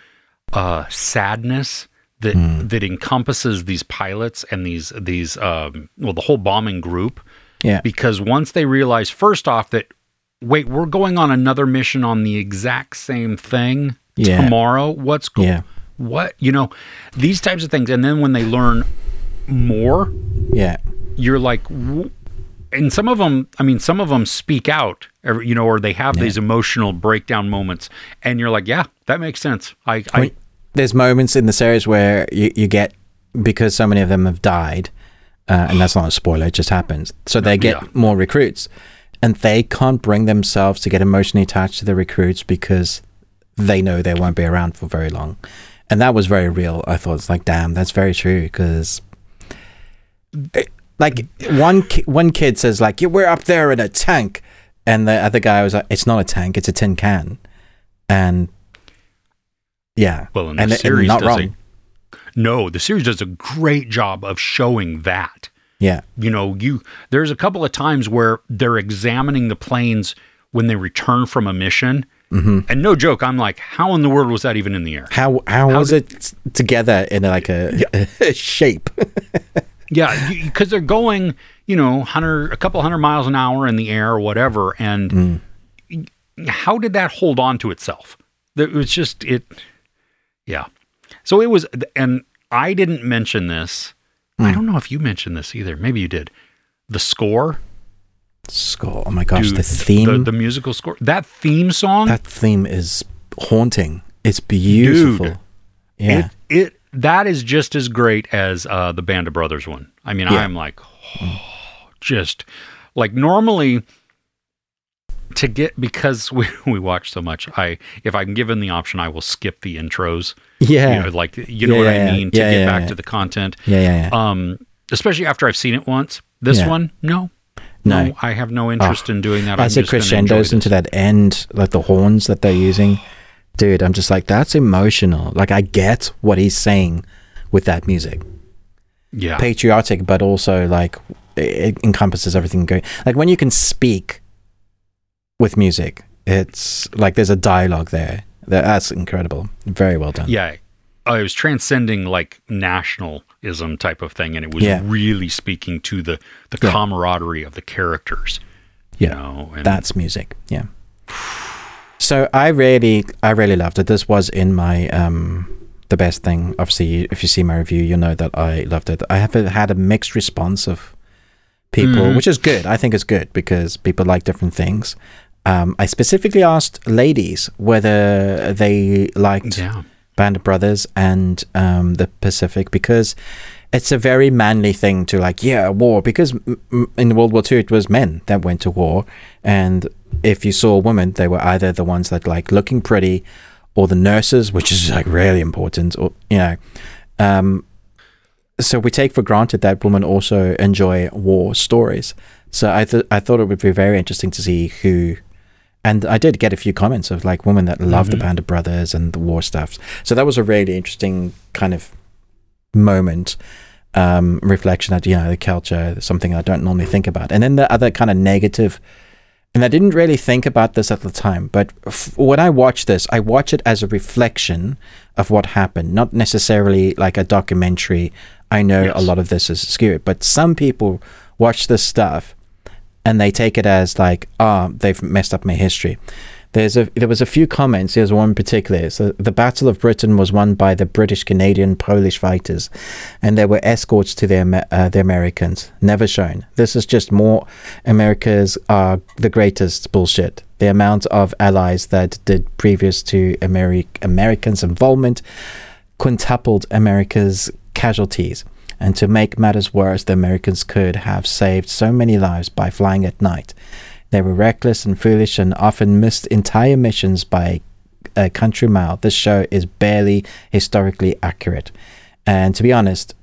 Uh, sadness that mm. that encompasses these pilots and these these um, well the whole bombing group. Yeah, because once they realize first off that wait, we're going on another mission on the exact same thing yeah. tomorrow. What's going? Yeah. What you know these types of things, and then when they learn more, yeah, you're like, w- and some of them. I mean, some of them speak out. You know, or they have yeah. these emotional breakdown moments, and you're like, yeah, that makes sense. I, I, I there's moments in the series where you, you get, because so many of them have died, uh, and that's not a spoiler, it just happens. So they get yeah. more recruits, and they can't bring themselves to get emotionally attached to the recruits because they know they won't be around for very long. And that was very real. I thought, it's like, damn, that's very true, because... Like, one, ki- one kid says, like, yeah, we're up there in a tank. And the other guy was like, it's not a tank, it's a tin can. And yeah. Well, and the and, series and not does wrong. A, no, the series does a great job of showing that. Yeah. You know, you there's a couple of times where they're examining the planes when they return from a mission. Mm-hmm. And no joke, I'm like, how in the world was that even in the air? How how, how was did, it together in like a, yeah. a shape? Yeah, because they're going, you know, hundred, a couple hundred miles an hour in the air or whatever. And mm. how did that hold on to itself? It was just, it, yeah. So it was, and I didn't mention this. Mm. I don't know if you mentioned this either. Maybe you did. The score. Score. Oh my gosh, Dude, the theme. The, the musical score. That theme song. That theme is haunting. It's beautiful. Dude, yeah. It, it That is just as great as uh, the Band of Brothers one. I mean, yeah. I'm like, oh, just like normally to get, because we, we watch so much, I if I'm given the option, I will skip the intros. Yeah. You know, like, you know yeah, what yeah, I mean? Yeah, to yeah, get back yeah. to the content. Yeah, yeah, yeah. Um, especially after I've seen it once. This yeah. one, no. No. no. I have no interest oh, in doing that. As it crescendos into that end, like the horns that they're using. Dude, I'm just like, that's emotional. Like, I get what he's saying with that music. Yeah. Patriotic, but also, like, it encompasses everything going. Like, when you can speak with music, it's like there's a dialogue there. That's incredible. Very well done. Yeah. I was transcending, like, nationalism type of thing, and it was yeah. really speaking to the, the yeah. camaraderie of the characters. Yeah. You know, and that's music. Yeah. So I really, I really loved it. This was in my, um, the best thing. Obviously, if you see my review, you'll know that I loved it. I have had a mixed response of people, mm. which is good. I think it's good because people like different things. Um, I specifically asked ladies whether they liked yeah. Band of Brothers and um, the Pacific, because it's a very manly thing to like, yeah, war. Because m- in World War Two, it was men that went to war, and if you saw women, they were either the ones that like looking pretty, or the nurses, which is like really important, or you know. Um, so we take for granted that women also enjoy war stories. So I th- I thought it would be very interesting to see who. And I did get a few comments of like women that love mm-hmm. the Band of Brothers and the war stuff. So that was a really interesting kind of moment, um, reflection at, you know, the culture, something I don't normally think about. And then the other kind of negative, and I didn't really think about this at the time, but f- when I watch this, I watch it as a reflection of what happened, not necessarily like a documentary. I know yes. a lot of this is skewed, but some people watch this stuff and they take it as like, ah, oh, they've messed up my history. There's a there was a few comments. There's one in particular. So the Battle of Britain was won by the British, Canadian, Polish fighters, and there were escorts to the uh, the Americans. Never shown. This is just more America's are the greatest bullshit. The amount of allies that did previous to Ameri- Americans' involvement quintupled America's casualties. And to make matters worse, the Americans could have saved so many lives by flying at night. They were reckless and foolish and often missed entire missions by a country mile. This show is barely historically accurate. And to be honest,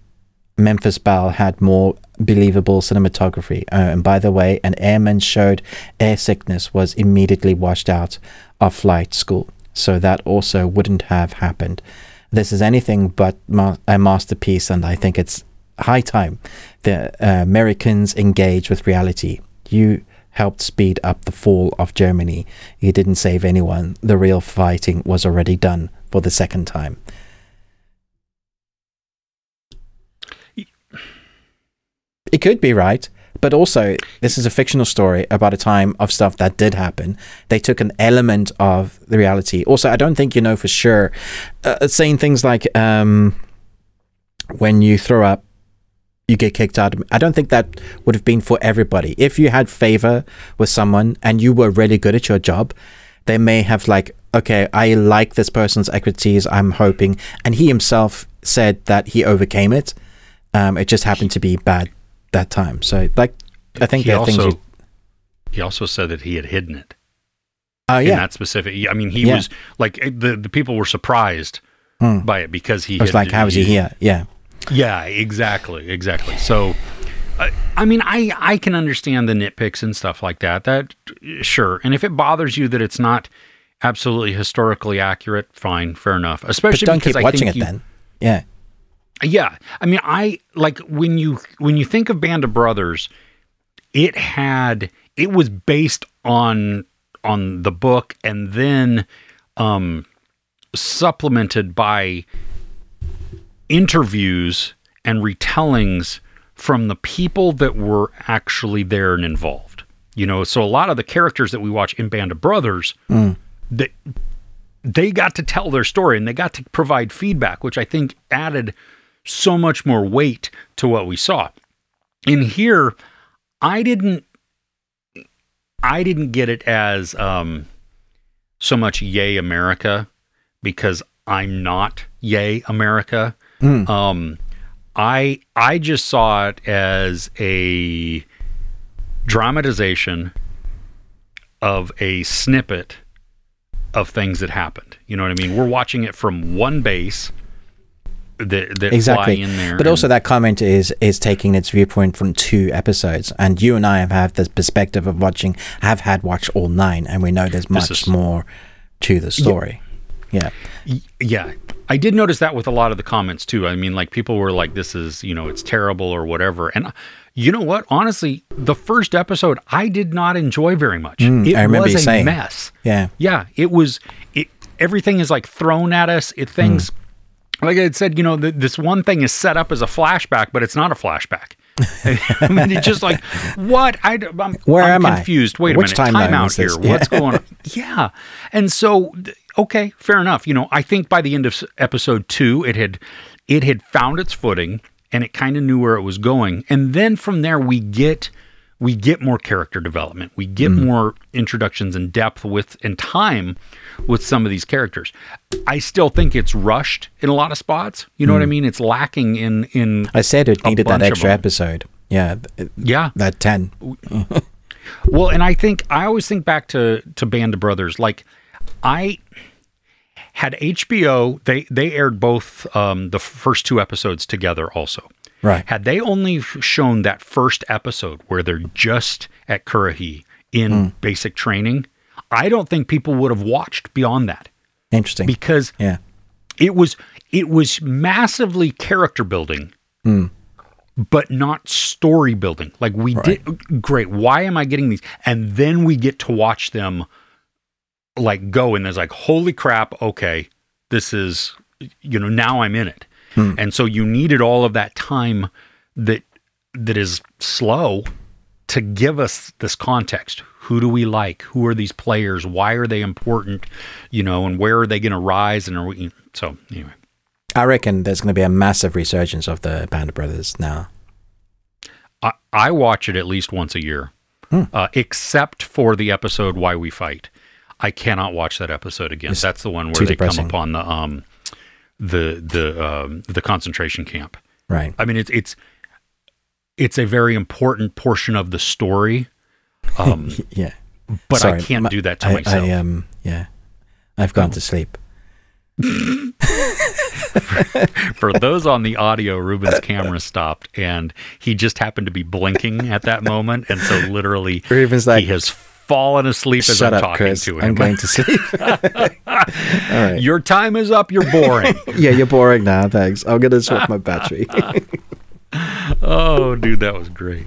Memphis Belle had more believable cinematography. Uh, and by the way, an airman showed air sickness was immediately washed out of flight school. So that also wouldn't have happened. This is anything but ma- a masterpiece, and I think it's high time the uh, Americans engage with reality. You helped speed up the fall of Germany. You didn't save anyone. The real fighting was already done for the second time. It could be right, but also this is a fictional story about a time of stuff that did happen. They took an element of the reality. Also, I don't think you know for sure. Uh, saying things like um, when you throw up, you get kicked out. I don't think that would have been for everybody. If you had favor with someone and you were really good at your job, they may have like, okay, I like this person's expertise, I'm hoping. And he himself said that he overcame it. Um, it just happened to be bad that time. So like, I think there are things you... He also said that he had hidden it. Oh, uh, yeah. In that specific, I mean, he yeah. was like, the, the people were surprised mm. by it because he... It was had, like, how is he, he here? Yeah. Yeah, exactly, exactly. So, uh, I mean, I, I can understand the nitpicks and stuff like that. That, sure. And if it bothers you that it's not absolutely historically accurate, fine, fair enough. Especially but don't because keep I watching think it you, then. Yeah, yeah. I mean, I like when you when you think of Band of Brothers, it had it was based on on the book and then um, supplemented by interviews and retellings from the people that were actually there and involved, you know. So a lot of the characters that we watch in Band of Brothers, mm. they, they got to tell their story and they got to provide feedback, which I think added so much more weight to what we saw. In here, I didn't, I didn't get it as um, so much yay America, because I'm not yay America. Mm. Um, I I just saw it as a dramatization of a snippet of things that happened. You know what I mean? We're watching it from one base that, that exactly. fly in there. But also that comment is is taking its viewpoint from two episodes. And you and I have had this perspective of watching, have had watched all nine, and we know there's much is, more to the story. Yeah. yeah. Yeah. I did notice that with a lot of the comments too. I mean, like people were like, this is, you know, it's terrible or whatever. And you know what? Honestly, the first episode I did not enjoy very much. Mm, it I remember was you a saying. mess. Yeah. Yeah. It was, it, everything is like thrown at us. It things, mm. like I had said, you know, th- this one thing is set up as a flashback, but it's not a flashback. I mean, it's just like, what? I, I'm, Where I'm am confused. I? Wait Which a minute. Time, time out here. Yeah. What's going on? Yeah. And so, okay, fair enough. You know, I think by the end of episode two, it had, it had found its footing and it kind of knew where it was going. And then from there, we get, we get more character development. We get mm. more introductions and depth with, and time with some of these characters. I still think it's rushed in a lot of spots. You know mm. what I mean? It's lacking in, in, I said it needed that extra episode. Yeah. Yeah. That ten. Well, and I think, I always think back to, to Band of Brothers. Like I had H B O, they, they aired both, um, the first two episodes together also. Right. Had they only shown that first episode where they're just at Currahee in mm. basic training, I don't think people would have watched beyond that. Interesting. Because yeah. it was it was massively character building, mm. but not story building. Like we right. did great. Why am I getting these? And then we get to watch them like go, and there's like, holy crap, okay, this is, you know, now I'm in it. Mm. And so you needed all of that time that that is slow to give us this context. Who do we like? Who are these players? Why are they important? You know, and where are they going to rise? And are we, so anyway, I reckon there's going to be a massive resurgence of the Band of Brothers now. I, I watch it at least once a year, mm. uh, except for the episode "Why We Fight." I cannot watch that episode again. It's That's the one where they depressing. come upon the um, the the um, the concentration camp. Right. I mean, it's it's it's a very important portion of the story. Um, yeah, but Sorry, I can't my, do that to I, myself. I, um, yeah, I've gone oh. to sleep. for, for those on the audio, Ruben's camera stopped, and he just happened to be blinking at that moment, and so literally, Ruben's like, he has fallen asleep as I'm up, talking Chris. to him. I'm going to sleep. All right. Your time is up. You're boring. Yeah, you're boring now. Thanks. I'm gonna swap my battery. Oh, dude, that was great.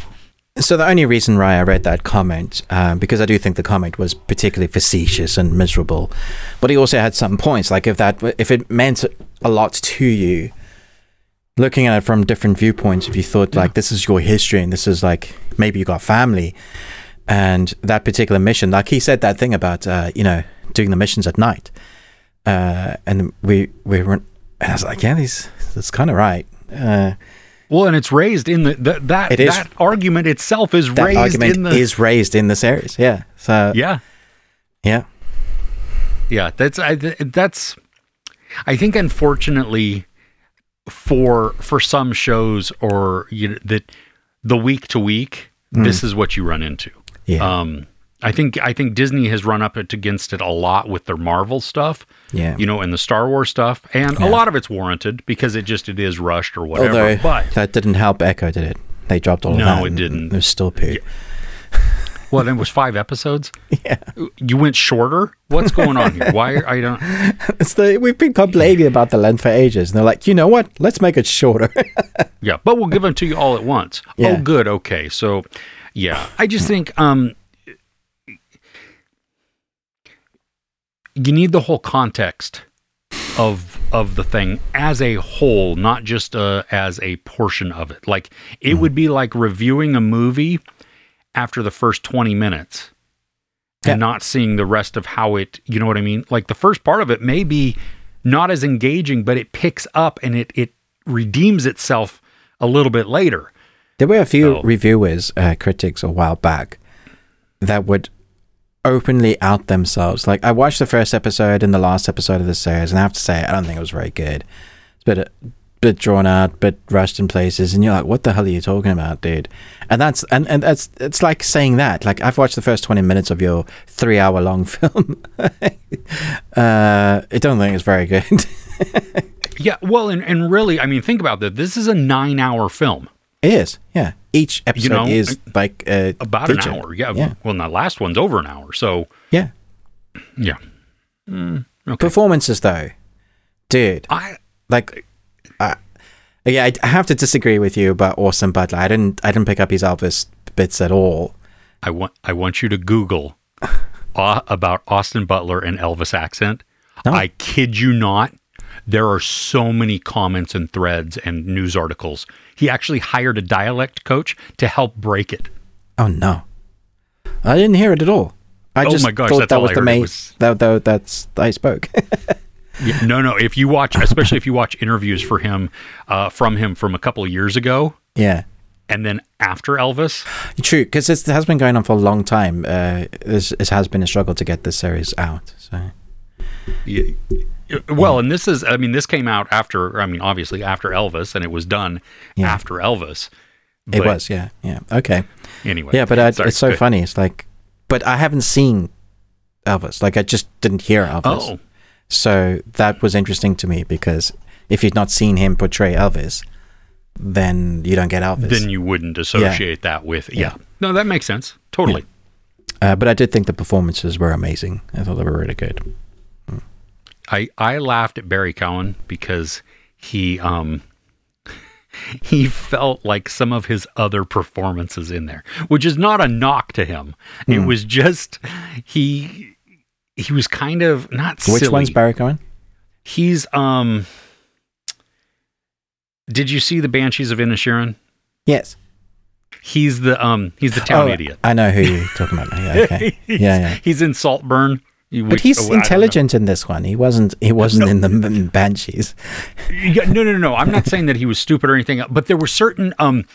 So the only reason why I read that comment, um, because I do think the comment was particularly facetious and miserable, but he also had some points. Like if that, if it meant a lot to you, looking at it from different viewpoints, if you thought like, yeah. this is your history and this is like, maybe you got family and that particular mission, like he said that thing about, uh, you know, doing the missions at night. Uh, and we, we weren't, and I was like, yeah, these, that's kind of right. Uh, Well, and it's raised in the, the that it is, that argument itself is that raised argument in the is raised in the series. Yeah. So yeah, yeah, yeah. That's I, that's I think unfortunately for for some shows or you know, that the week to week, mm. this is what you run into. Yeah. Um, I think I think Disney has run up against it a lot with their Marvel stuff, yeah. you know, and the Star Wars stuff, and yeah. a lot of it's warranted because it just it is rushed or whatever. Although but that didn't help Echo, did it? They dropped all no, of that. No, it didn't. It was still poo. Yeah. Well, then it was five episodes. Yeah, you went shorter. What's going on here? Why are, I don't? It's the we've been complaining about the length for ages, and they're like, you know what? Let's make it shorter. Yeah, but we'll give them to you all at once. Yeah. Oh, good. Okay, so yeah, I just think. um You need the whole context of of the thing as a whole, not just uh, as a portion of it. Like it mm. would be like reviewing a movie after the first twenty minutes yeah. and not seeing the rest of how it. You know what I mean? Like the first part of it may be not as engaging, but it picks up and it it redeems itself a little bit later. There were a few so, reviewers, uh, critics, a while back that would openly out themselves. Like I watched the first episode and the last episode of the series, and I have to say I don't think it was very good. It's a bit bit drawn out, bit rushed in places, and you're like, what the hell are you talking about, dude? And that's and, and that's it's like saying that. Like, I've watched the first twenty minutes of your three hour long film. uh, I don't think it's very good. Yeah, well, and, and really, I mean, think about that. This is a nine hour film. It is, yeah. Each episode you know, is like a about feature. an hour. Yeah. yeah. Well, and the last one's over an hour. So yeah, yeah. Mm, okay. Performances, though, dude. I like. Uh, yeah, I have to disagree with you about Austin Butler. I didn't. I didn't pick up his Elvis bits at all. I want. I want you to Google uh, about Austin Butler and Elvis accent. No. I kid you not. There are so many comments and threads and news articles. He actually hired a dialect coach to help break it. Oh no, I didn't hear it at all. I oh just my gosh, thought that was the main. Was... That, that, that's I spoke. Yeah, no, no. If you watch, especially if you watch interviews for him, uh, from him from a couple of years ago, yeah, and then after Elvis, true, because it has been going on for a long time. Uh, this it has been a struggle to get this series out. So, yeah, well, and this is, I mean, this came out after, I mean, obviously after Elvis, and it was done yeah. after Elvis. It was, yeah, yeah, okay. Anyway, yeah, but I, sorry, it's so good. funny. It's like, but I haven't seen Elvis. Like, I just didn't hear Elvis. Oh. So that was interesting to me, because if you'd not seen him portray Elvis, then you don't get Elvis. Then you wouldn't associate yeah. that with, yeah. yeah. No, that makes sense. Totally. Yeah. Uh, but I did think the performances were amazing. I thought they were really good. Mm. I, I laughed at Barry Keoghan because he, um, he felt like some of his other performances in there, which is not a knock to him. Mm. It was just, he... He was kind of not silly. Which one's Barry Keoghan? He's um. Did you see the Banshees of Inisherin? Yes. He's the um. He's the town oh, idiot. I know who you're talking about. Yeah, okay. he's, yeah, yeah. He's in Saltburn. Which, but he's oh, intelligent in this one. He wasn't. He wasn't no. in the in Banshees. yeah, no, no, no. I'm not saying that he was stupid or anything, but there were certain um,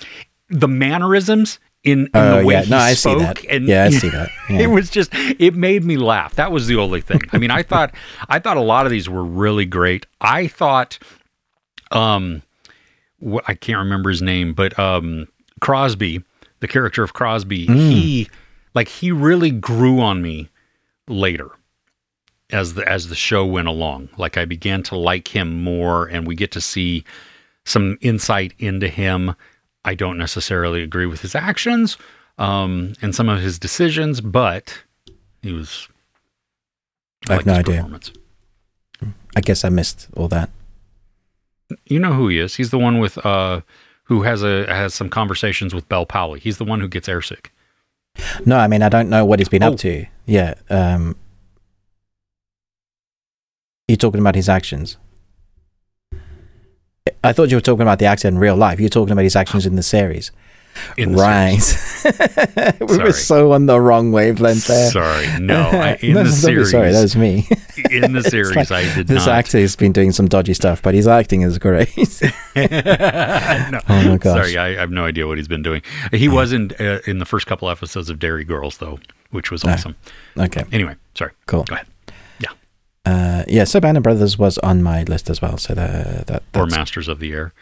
the mannerisms. In, in oh, the way yeah. he no, spoke. I see that. And yeah, I see that. Yeah. It was just, it made me laugh. That was the only thing. I mean, I thought, I thought a lot of these were really great. I thought, um, wh- I can't remember his name, but um, Crosby, the character of Crosby, mm. he, like, he really grew on me later as the as the show went along. Like, I began to like him more, and we get to see some insight into him. I don't necessarily agree with his actions um, and some of his decisions, but he was. I, I have no idea. I guess I missed all that. You know who he is. He's the one with uh, who has a has some conversations with Bel Powley. He's the one who gets airsick. No, I mean, I don't know what he's been oh. up to. Yeah, um, you're talking about his actions. I thought you were talking about the actor in real life. You're talking about his actions in the series. In the right. Series. we sorry. were so on the wrong wavelength there. Sorry. No, I, in no, the series. Sorry, that was me. In the series, like, I did this not. This actor has been doing some dodgy stuff, but his acting is great. no, oh, my gosh. Sorry, I, I have no idea what he's been doing. He was in, uh, in the first couple episodes of Dairy Girls, though, which was awesome. Oh, okay. Anyway, sorry. Cool. Go ahead. Uh, yeah, so Band of Brothers was on my list as well. So that, that that's or Masters of the Air.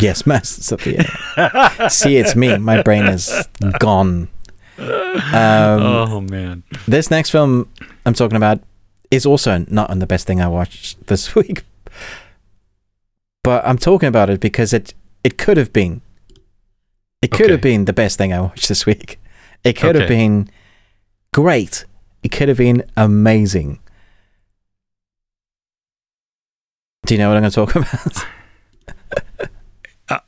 Yes, Masters of the Air. See, it's me. My brain is gone. Um, oh man, this next film I'm talking about is also not on the best thing I watched this week, but I'm talking about it because it it could have been, it could okay. have been the best thing I watched this week. It could okay. have been great. It could have been amazing. Do you know what I'm going to talk about? uh,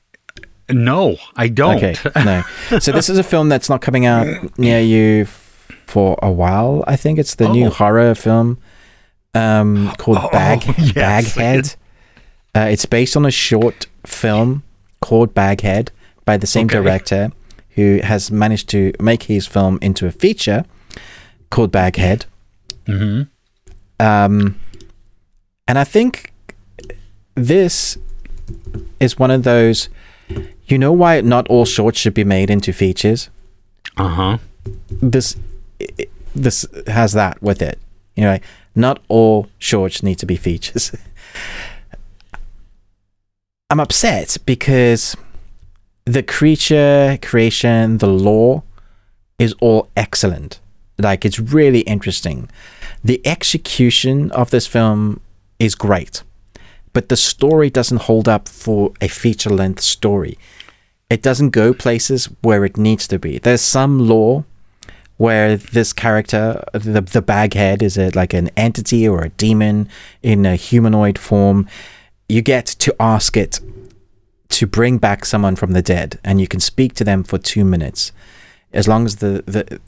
no, I don't. Okay, no. So this is a film that's not coming out near you f- for a while. I think it's the oh. new horror film um, called oh, Bag yes. Baghead. Uh, it's based on a short film called Baghead by the same okay. director, who has managed to make his film into a feature called Baghead. Mm-hmm. Um, and I think. This is one of those, you know why not all shorts should be made into features? Uh-huh. This it, this has that with it. You know, like, not all shorts need to be features. I'm upset because the creature creation, the lore is all excellent. Like, it's really interesting. The execution of this film is great, but the story doesn't hold up for a feature-length story. It doesn't go places where it needs to be. There's some lore where this character, the, the Baghead, is it like an entity or a demon in a humanoid form? You get to ask it to bring back someone from the dead, and you can speak to them for two minutes. As long as the, the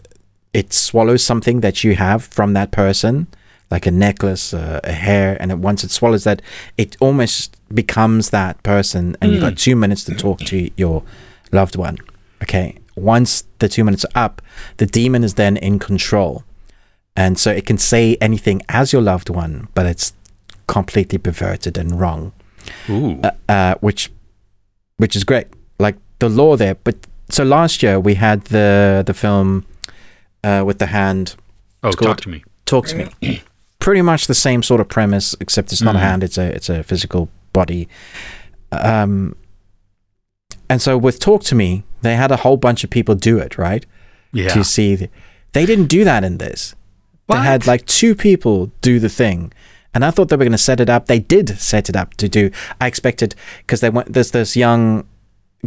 it swallows something that you have from that person, like a necklace, uh, a hair, and it, once it swallows that, it almost becomes that person, and mm. you've got two minutes to talk to your loved one. Okay, once the two minutes are up, the demon is then in control, and so it can say anything as your loved one, but it's completely perverted and wrong. Ooh. Uh, uh, which which is great, like the lore there. But so last year we had the the film uh, with the hand. Oh, Talk to Me. Talk to Me. Pretty much the same sort of premise, except it's not mm. a hand; it's a it's a physical body. Um, and so with Talk to Me, they had a whole bunch of people do it, right? Yeah. To see, the, they didn't do that in this. What? They had like two people do the thing. And I thought they were going to set it up. They did set it up to do. I expected, because they went, there's this young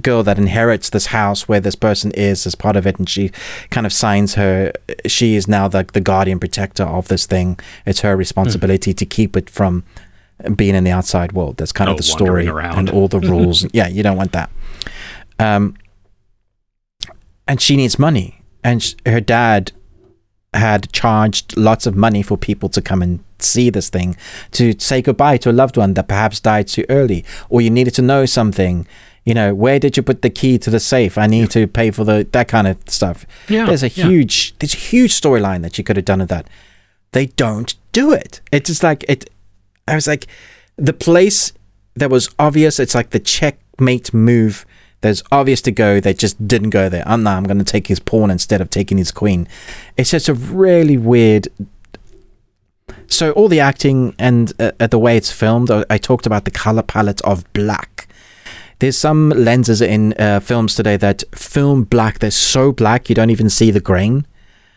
girl that inherits this house where this person is as part of it, and she kind of signs her. She is now the, the guardian protector of this thing. It's her responsibility mm. to keep it from being in the outside world. That's kind oh, of the story around. And all the rules. Yeah, you don't want that. Um, and she needs money. And sh- her dad had charged lots of money for people to come and see this thing, to say goodbye to a loved one that perhaps died too early, or you needed to know something, you know, where did you put the key to the safe? I need to pay for the that kind of stuff. Yeah, there's a yeah. huge there's a huge storyline that you could have done with that. They don't do it. It's just like it I was like, the place that was obvious, it's like the checkmate move that's obvious to go, they just didn't go there. I'm not, I'm going to take his pawn instead of taking his queen. It's just a really weird. So all the acting and uh, the way it's filmed, I talked about the color palette of black. There's some lenses in uh, films today that film black. They're so black you don't even see the grain,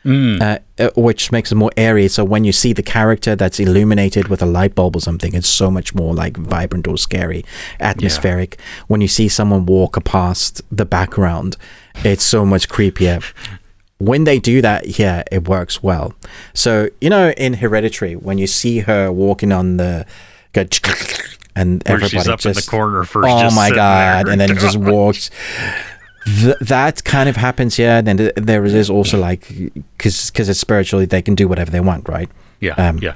mm. uh, which makes it more airy. So when you see the character that's illuminated with a light bulb or something, it's so much more like vibrant or scary, atmospheric. Yeah. When you see someone walk past the background, it's so much creepier. When they do that, yeah, it works well. So, you know, in Hereditary, when you see her walking on the, go, and everybody where she's up just, in the corner first, oh just my god, and then just walks. Th- that kind of happens here. And then there is also like, because because it's spiritually, they can do whatever they want, right? Yeah, um, yeah,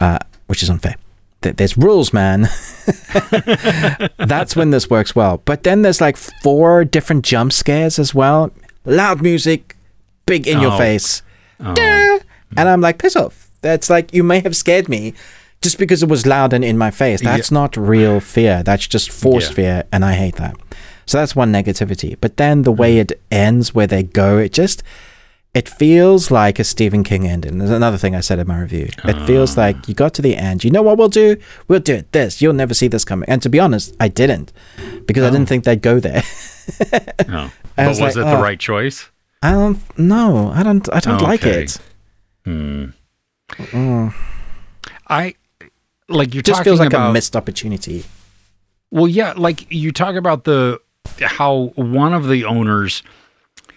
uh, which is unfair. There's rules, man. That's when this works well. But then there's like four different jump scares as well. Loud music. Big in oh. your face. Oh. And I'm like, piss off. That's like, you may have scared me just because it was loud and in my face. That's yeah. not real fear. That's just forced yeah. fear. And I hate that. So that's one negativity. But then the way it ends, where they go, it just, it feels like a Stephen King ending. There's another thing I said in my review. It uh. feels like you got to the end. You know what we'll do? We'll do it this. You'll never see this coming. And to be honest, I didn't, because oh. I didn't think they'd go there. no. But was, was like, it the oh. right choice? I don't know. I don't. I don't okay. like it. Hmm. Mm. I like you. Just feels like about, a missed opportunity. Well, yeah. Like you talk about the how one of the owners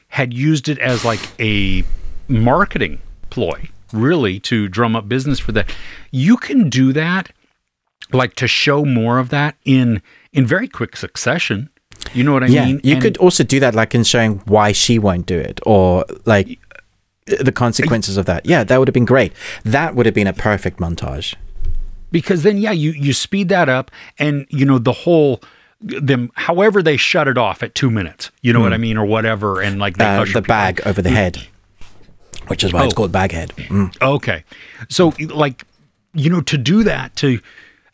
had used it as like a marketing ploy, really, to drum up business for that. You can do that, like to show more of that in in very quick succession. You know what I yeah, mean? You and could also do that like in showing why she won't do it, or like the consequences of that. Yeah, that would have been great. That would have been a perfect montage. Because then, yeah, you, you speed that up and, you know, the whole, them however they shut it off at two minutes, you know mm. what I mean, or whatever. And like they uh, the bag people. Over the head, which is why oh. it's called Baghead. Mm. Okay. So like, you know, to do that, to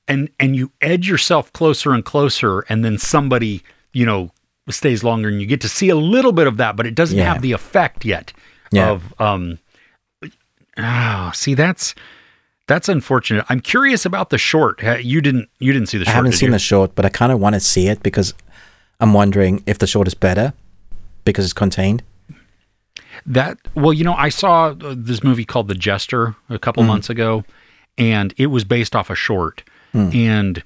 and and you edge yourself closer and closer, and then somebody... you know, stays longer and you get to see a little bit of that, but it doesn't yeah. have the effect yet yeah. of, um, oh, see, that's, That's unfortunate. I'm curious about the short. You didn't you didn't see the short, I haven't seen you? the short, but I kind of want to see it because I'm wondering if the short is better because it's contained. That well, you know, I saw this movie called The Jester a couple mm. months ago, and it was based off a short. Mm. And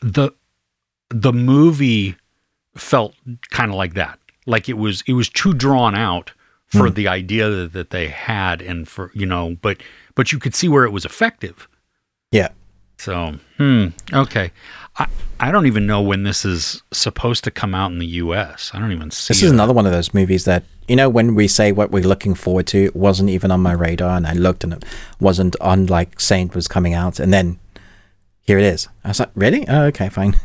the the movie felt kind of like that. Like it was it was too drawn out for mm. the idea that they had, and for, you know, but but you could see where it was effective. Yeah. So, hmm, okay. I, I don't even know when this is supposed to come out in the U S. I don't even see This is it. another one of those movies that, you know, when we say what we're looking forward to, it wasn't even on my radar, and I looked and it wasn't on, like, saying it was coming out, and then here it is. I was like, really? Oh, okay, fine.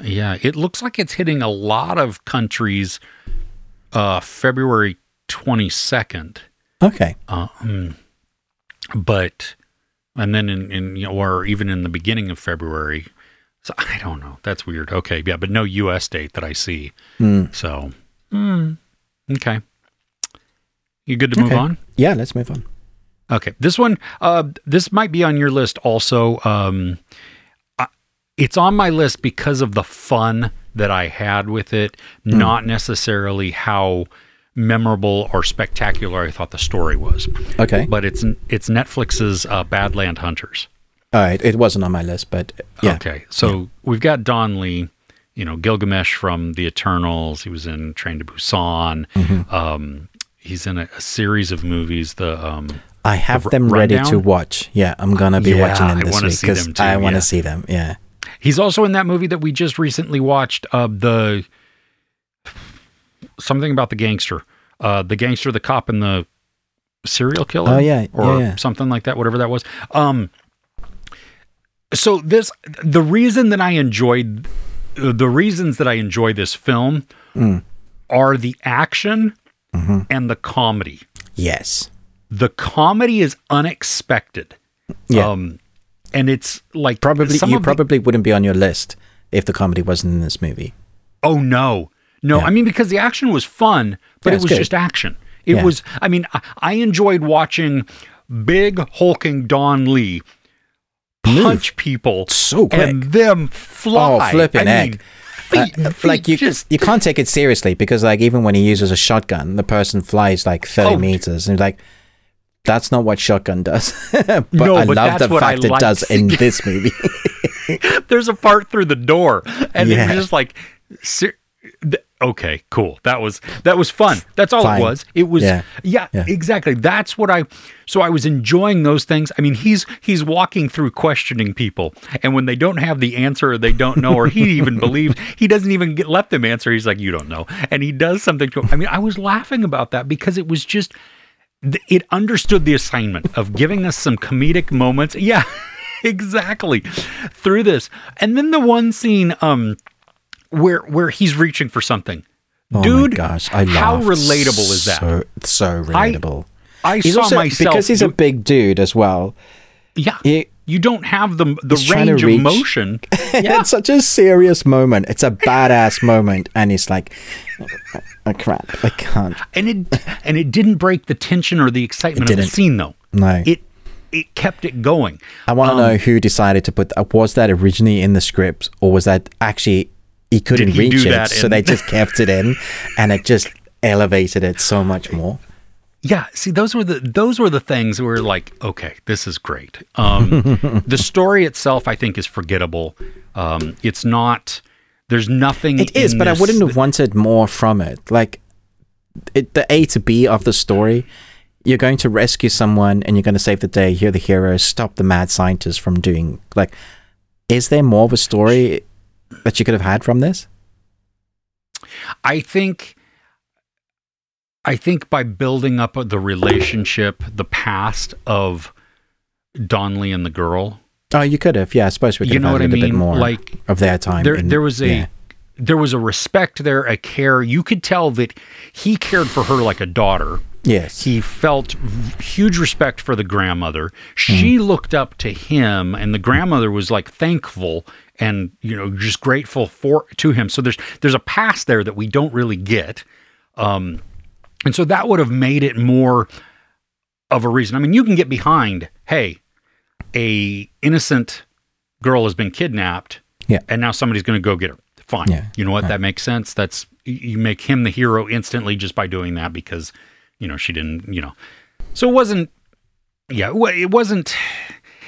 Yeah, it looks like it's hitting a lot of countries uh, February twenty-second. Okay. Um, but, and then in, in, you know, or even in the beginning of February. So I don't know. That's weird. Okay. Yeah. But no U S date that I see. Mm. So, mm. okay. You good to okay. move on? Yeah, let's move on. Okay. This one, uh, this might be on your list also. Um, I, it's on my list because of the fun that I had with it, mm. not necessarily how memorable or spectacular I thought the story was. Okay. But it's it's Netflix's uh, Badland Hunters. All right. It wasn't on my list, but yeah. Okay. So yeah. we've got Don Lee, you know, Gilgamesh from The Eternals. He was in Train to Busan. Mm-hmm. Um, he's in a, a series of movies. The um, I have the them ready rundown. to watch. Yeah. I'm going to be yeah, watching them this week because I want to yeah. see them. Yeah. He's also in that movie that we just recently watched, uh, the... something about the gangster, uh, the gangster, the cop, and the serial killer. Oh yeah, or yeah, yeah. something like that. Whatever that was. Um, so this, the reason that I enjoyed, the reasons that I enjoy this film mm. are the action mm-hmm. and the comedy. Yes, the comedy is unexpected. Yeah, um, and it's like probably you probably the, wouldn't be on your list if the comedy wasn't in this movie. Oh no. No, yeah. I mean, because the action was fun, but yeah, it was good. just action. It yeah. was, I mean, I, I enjoyed watching big hulking Don Lee punch Move. people so quick. and them fly. Oh, flipping I egg. Mean, feet, uh, feet like you, just, you can't take it seriously because, like, even when he uses a shotgun, the person flies like thirty oh, meters. And like, that's not what shotgun does. but no, I but love the fact it does in this movie. There's a part through the door, and yeah. you're just like, ser- th- okay, cool. That was, that was fun. That's all Fine. it was. It was, yeah. Yeah, yeah, exactly. That's what I, so I was enjoying those things. I mean, he's, he's walking through questioning people, and when they don't have the answer, or they don't know, or he even believes, he doesn't even get, let them answer. He's like, you don't know. And he does something to him. I mean, I was laughing about that because it was just, it understood the assignment of giving us some comedic moments. Yeah, exactly. Through this. And then the one scene, um, Where where he's reaching for something, oh dude! My gosh, I how relatable is that? So, so relatable. I, I he's saw also, myself because he's do, a big dude as well. Yeah, he, you don't have the the range of motion. Yeah. It's such a serious moment. It's a badass moment, and he's like, oh, oh, "Crap, I can't." And it and it didn't break the tension or the excitement of the scene, though. No, it it kept it going. I want to um, know who decided to put. Was that originally in the script, or was that actually? He couldn't he reach it, so they just kept it in, and it just elevated it so much more. Yeah, see, those were the those were the things where like, okay, this is great. Um, the story itself, I think, is forgettable. Um, it's not. There's nothing. It is, in but this, I wouldn't have wanted more from it. Like it, the A to B of the story, you're going to rescue someone, and you're going to save the day. You're the hero. Stop the mad scientist from doing. Like, is there more of a story that you could have had from this? I think, I think by building up the relationship, the past of Don Lee and the girl. Oh, you could have, yeah. I suppose we could you know have had a mean? bit more like, of their time. There, in, there was a, yeah. there was a respect there, a care. You could tell that he cared for her like a daughter. Yes. He felt huge respect for the grandmother. She mm. looked up to him, and the grandmother was like thankful and, you know, just grateful for to him. So there's there's a past there that we don't really get. Um, and so that would have made it more of a reason. I mean, you can get behind, hey, a innocent girl has been kidnapped, yeah, and now somebody's going to go get her. Fine. Yeah. You know what? Right. That makes sense. That's, you make him the hero instantly just by doing that because, you know, she didn't, you know. So it wasn't, yeah, it wasn't,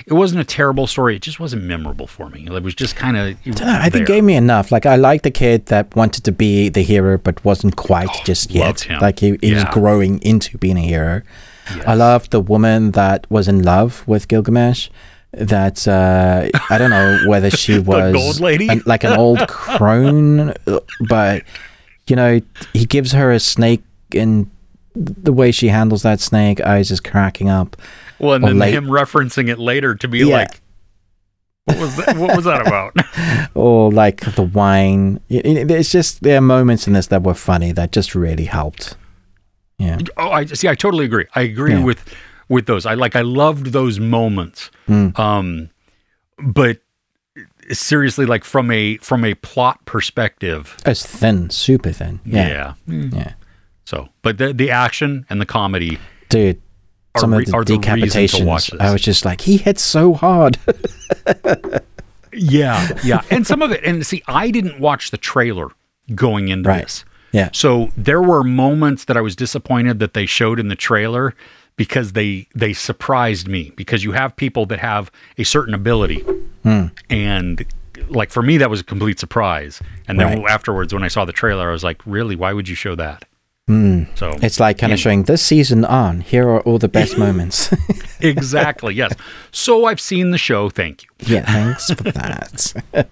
it wasn't a terrible story. It just wasn't memorable for me. It was just kind of, I think it gave me enough. Like, I liked the kid that wanted to be the hero, but wasn't quite oh, just yet. Him. Like he, he yeah. was growing into being a hero. Yes. I loved the woman that was in love with Gilgamesh. That uh, I don't know whether she was the gold lady? An, like an old crone, but you know, he gives her a snake, and the way she handles that snake, I was just cracking up. Well, and or then late. him referencing it later to be yeah. like, "What was that? What was that about?" Or like the wine. It's just there are moments in this that were funny that just really helped. Yeah. Oh, I see. I totally agree. I agree yeah. with. With those, I like. I loved those moments, mm. um, but seriously, like from a from a plot perspective, it's thin, super thin. Yeah, yeah. Mm. yeah. So, but the the action and the comedy, dude. Are, some of the are decapitations. The watch I was just like, he hit so hard. yeah, yeah, and some of it. And see, I didn't watch the trailer going into right. this. Yeah. So there were moments that I was disappointed that they showed in the trailer. Because they they surprised me, because you have people that have a certain ability, mm. and like for me that was a complete surprise. And then right. afterwards when I saw the trailer, I was like, really, why would you show that? Mm. So it's like kind of showing this season on. Here are all the best moments. Exactly. Yes. So I've seen the show. Thank you. Yeah. Thanks for that.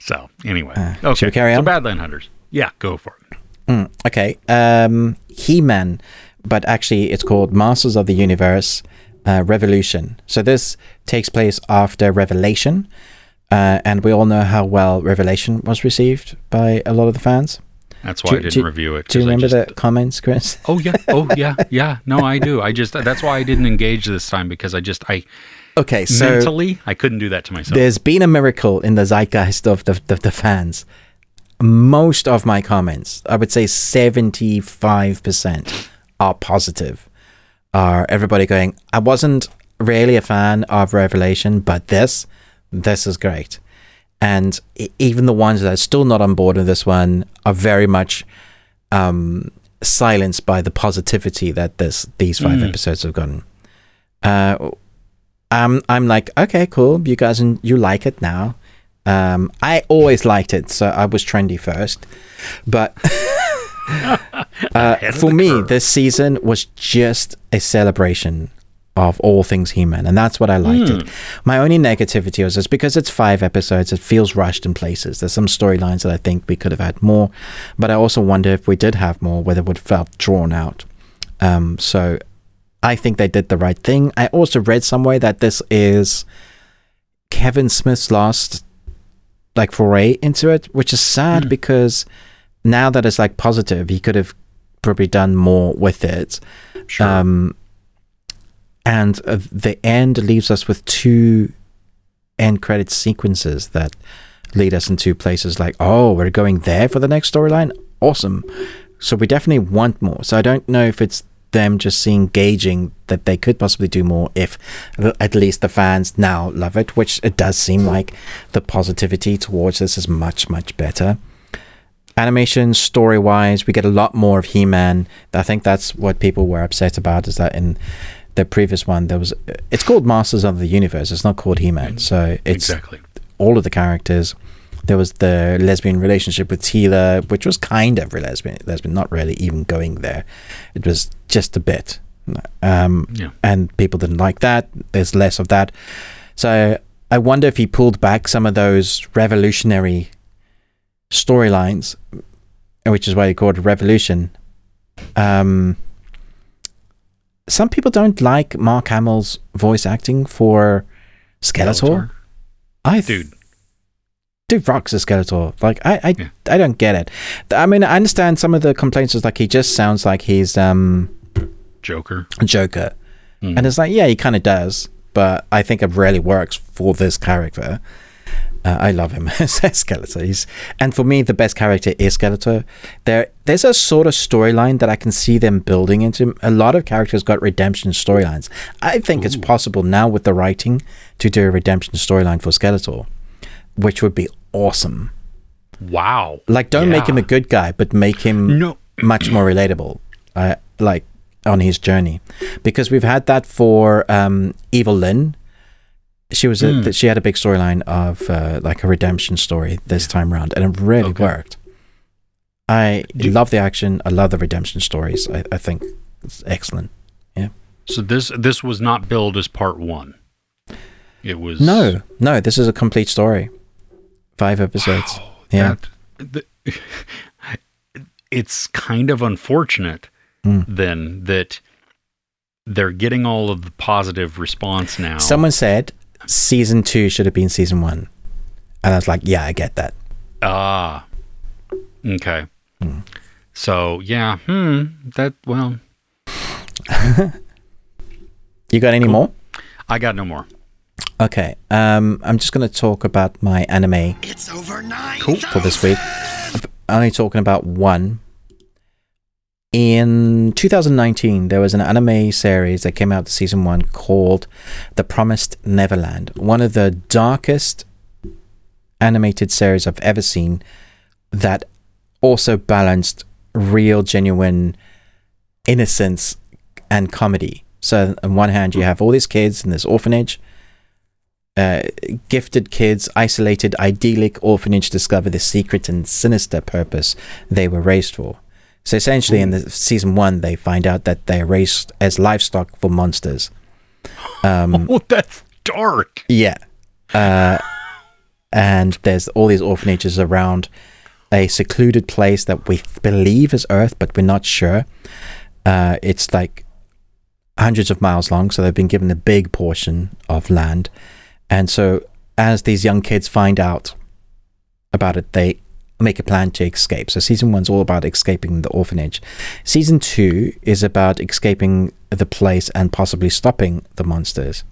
So anyway, uh, okay. Should we carry on? So Badland Hunters. Yeah, go for it. Mm, okay. Um, He-Man. But actually, it's called Masters of the Universe uh, Revolution. So this takes place after Revelation. Uh, and we all know how well Revelation was received by a lot of the fans. That's why do, I didn't do, review it. Do you remember just, the comments, Chris? Oh, yeah. Oh, yeah. Yeah. No, I do. I just, that's why I didn't engage this time, because I just, I, okay, so mentally, I couldn't do that to myself. There's been a miracle in the zeitgeist of the, the, the fans. Most of my comments, I would say seventy-five percent. Are positive, are everybody going, I wasn't really a fan of Revelation, but this this is great. And even the ones that are still not on board with this one are very much um silenced by the positivity that this these five mm. episodes have gotten. uh um I'm like, okay, cool, you guys, and you like it now. um I always liked it, so I was trendy first, but Uh, for me, curve. this season was just a celebration of all things He-Man, and that's what I liked mm. it. My only negativity was just because it's five episodes, it feels rushed in places. There's some storylines that I think we could have had more, but I also wonder if we did have more, whether it would have felt drawn out. Um, so I think they did the right thing. I also read somewhere that this is Kevin Smith's last like foray into it, which is sad mm. because... now that it's like positive, he could have probably done more with it. Sure. Um, and uh, the end leaves us with two end credit sequences that lead us into places like, oh, we're going there for the next storyline? Awesome. So we definitely want more. So I don't know if it's them just seeing, gauging that they could possibly do more if at least the fans now love it, which it does seem like the positivity towards this is much, much better. Animation, story-wise, we get a lot more of He-Man. I think that's what people were upset about, is that in the previous one, there was... it's called Masters of the Universe. It's not called He-Man. So it's exactly. all of the characters. There was the lesbian relationship with Tila, which was kind of lesbian, lesbian, not really even going there. It was just a bit. Um, yeah. And people didn't like that. There's less of that. So I wonder if he pulled back some of those revolutionary storylines, which is why you call it Revolution. Um, some people don't like Mark Hamill's voice acting for Skeletor. Skeletor. I th- dude, dude rocks the Skeletor. Like I, I, yeah. I don't get it. I mean, I understand some of the complaints is like he just sounds like he's um, Joker. Joker, mm. and it's like, yeah, he kind of does, but I think it really works for this character. Uh, I love him as Skeletor. He's, and for me, the best character is Skeletor. There, there's a sort of storyline that I can see them building into. A lot of characters got redemption storylines. I think Ooh. It's possible now with the writing to do a redemption storyline for Skeletor, which would be awesome. Wow. Like, don't yeah. make him a good guy, but make him no. much more relatable, uh, like, on his journey. Because we've had that for um, Evil Lyn. She was a, mm. she had a big storyline of uh, like a redemption story this time around, and it really okay. worked. I Do love the action. I love the redemption stories. I, I think it's excellent. Yeah. So this this was not billed as part one. It was no, no. This is a complete story, five episodes. Wow, yeah. That, the, it's kind of unfortunate mm. then that they're getting all of the positive response now. Someone said. Season two should have been season one, and I was like, yeah, I get that. Ah, okay. Mm. So yeah, hmm, that, well. You got any cool. more? I got no more. Okay, um, I'm just going to talk about my anime it's over nine cool. for this week. I'm only talking about one. In two thousand nineteen, there was an anime series that came out to season one called The Promised Neverland. One of the darkest animated series I've ever seen that also balanced real, genuine innocence and comedy. So on one hand, you have all these kids in this orphanage, uh, gifted kids, isolated, idyllic orphanage discover the secret and sinister purpose they were raised for. So essentially, in the season one, they find out that they're raised as livestock for monsters. Um, oh, that's dark. Yeah. Uh, and there's all these orphanages around a secluded place that we believe is Earth, but we're not sure. Uh, it's like hundreds of miles long, so they've been given a big portion of land. And so as these young kids find out about it, they make a plan to escape. So season one's all about escaping the orphanage. Season two is about escaping the place and possibly stopping the monsters.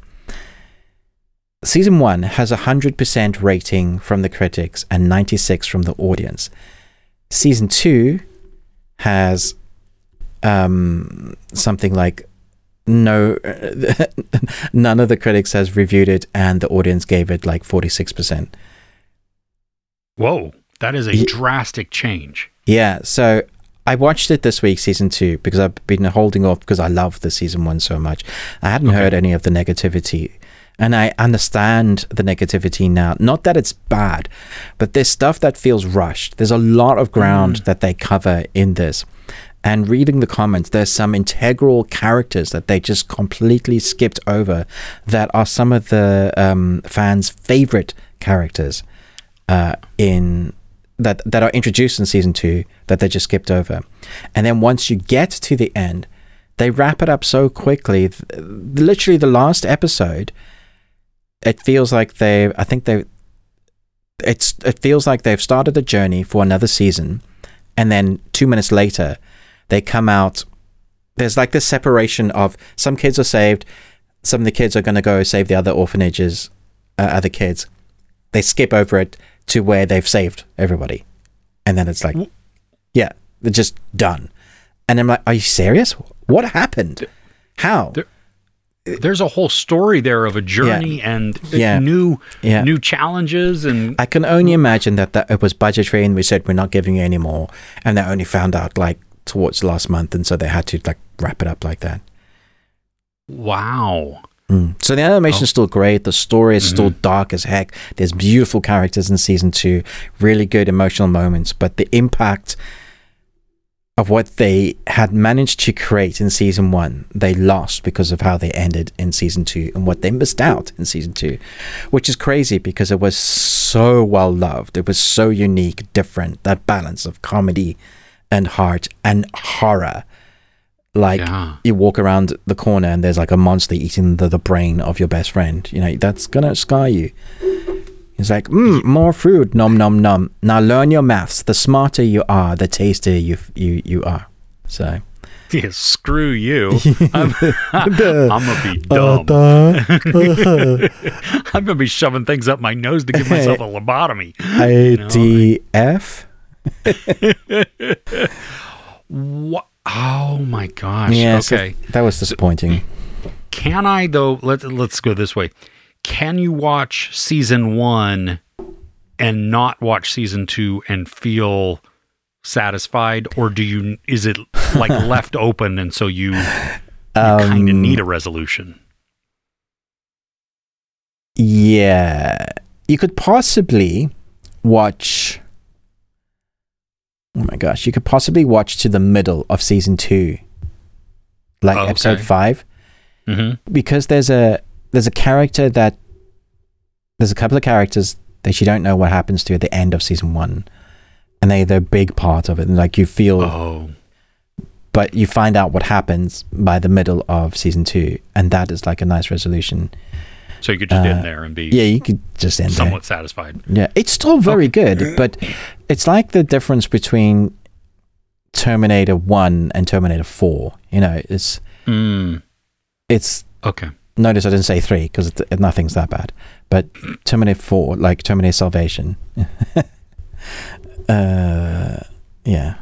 Season one has a hundred percent rating from the critics and ninety-six from the audience. Season two has um something like no none of the critics has reviewed it, and the audience gave it like forty-six percent. Whoa. That is a yeah. drastic change. Yeah. So I watched it this week, season two, because I've been holding off because I love the season one so much. I hadn't okay. heard any of the negativity, and I understand the negativity now. Not that it's bad, but there's stuff that feels rushed. There's a lot of ground mm. that they cover in this. And reading the comments, there's some integral characters that they just completely skipped over that are some of the um, fans' favorite characters uh, in... that that are introduced in season two that they just skipped over. And then once you get to the end, they wrap it up so quickly. Th- literally the last episode, it feels like they I think they it's it feels like they've started a journey for another season, and then two minutes later they come out. There's like this separation of some kids are saved, some of the kids are going to go save the other orphanages, uh, other kids. They skip over it to where they've saved everybody, and then it's like, yeah, they're just done. And I'm like, are you serious? What happened? How? There, there's a whole story there of a journey yeah. and yeah. new yeah. new challenges, and I can only imagine that that it was budgetary, and we said we're not giving you any more, and they only found out like towards last month, and so they had to like wrap it up like that. Wow. Mm. So the animation is oh. still great. The story is mm-hmm. still dark as heck. There's beautiful characters in season two, really good emotional moments, but the impact of what they had managed to create in season one, they lost because of how they ended in season two and what they missed out in season two, which is crazy because it was so well loved. It was so unique, different, that balance of comedy and heart and horror. Like yeah. you walk around the corner and there's like a monster eating the, the brain of your best friend, you know, that's gonna scar you. It's like mm, more food, nom nom nom. Now learn your maths. The smarter you are, the tastier you you you are. So Yeah, screw you. I'm, I'm gonna be dumb. I'm gonna be shoving things up my nose to give myself a lobotomy. A D F What? Oh my gosh. Yeah, okay, so that was disappointing. So, can I though? Let's let's go this way. Can you watch season one and not watch season two and feel satisfied, or do you? Is it like left open, and so you, you um, kind of need a resolution? Yeah, you could possibly watch. Oh my gosh, you could possibly watch to the middle of season two, like oh, okay. episode five, mm-hmm. because there's a there's a character that there's a couple of characters that you don't know what happens to at the end of season one. And they, they're a big part of it. And like you feel, oh. but you find out what happens by the middle of season two. And that is like a nice resolution. So you could just uh, end there and be yeah, you could just end somewhat there. satisfied. Yeah, it's still very okay. good, but it's like the difference between Terminator one and Terminator four. You know, it's, mm. it's, okay. Notice I didn't say three because nothing's that bad, but Terminator four, like Terminator Salvation. Uh, yeah.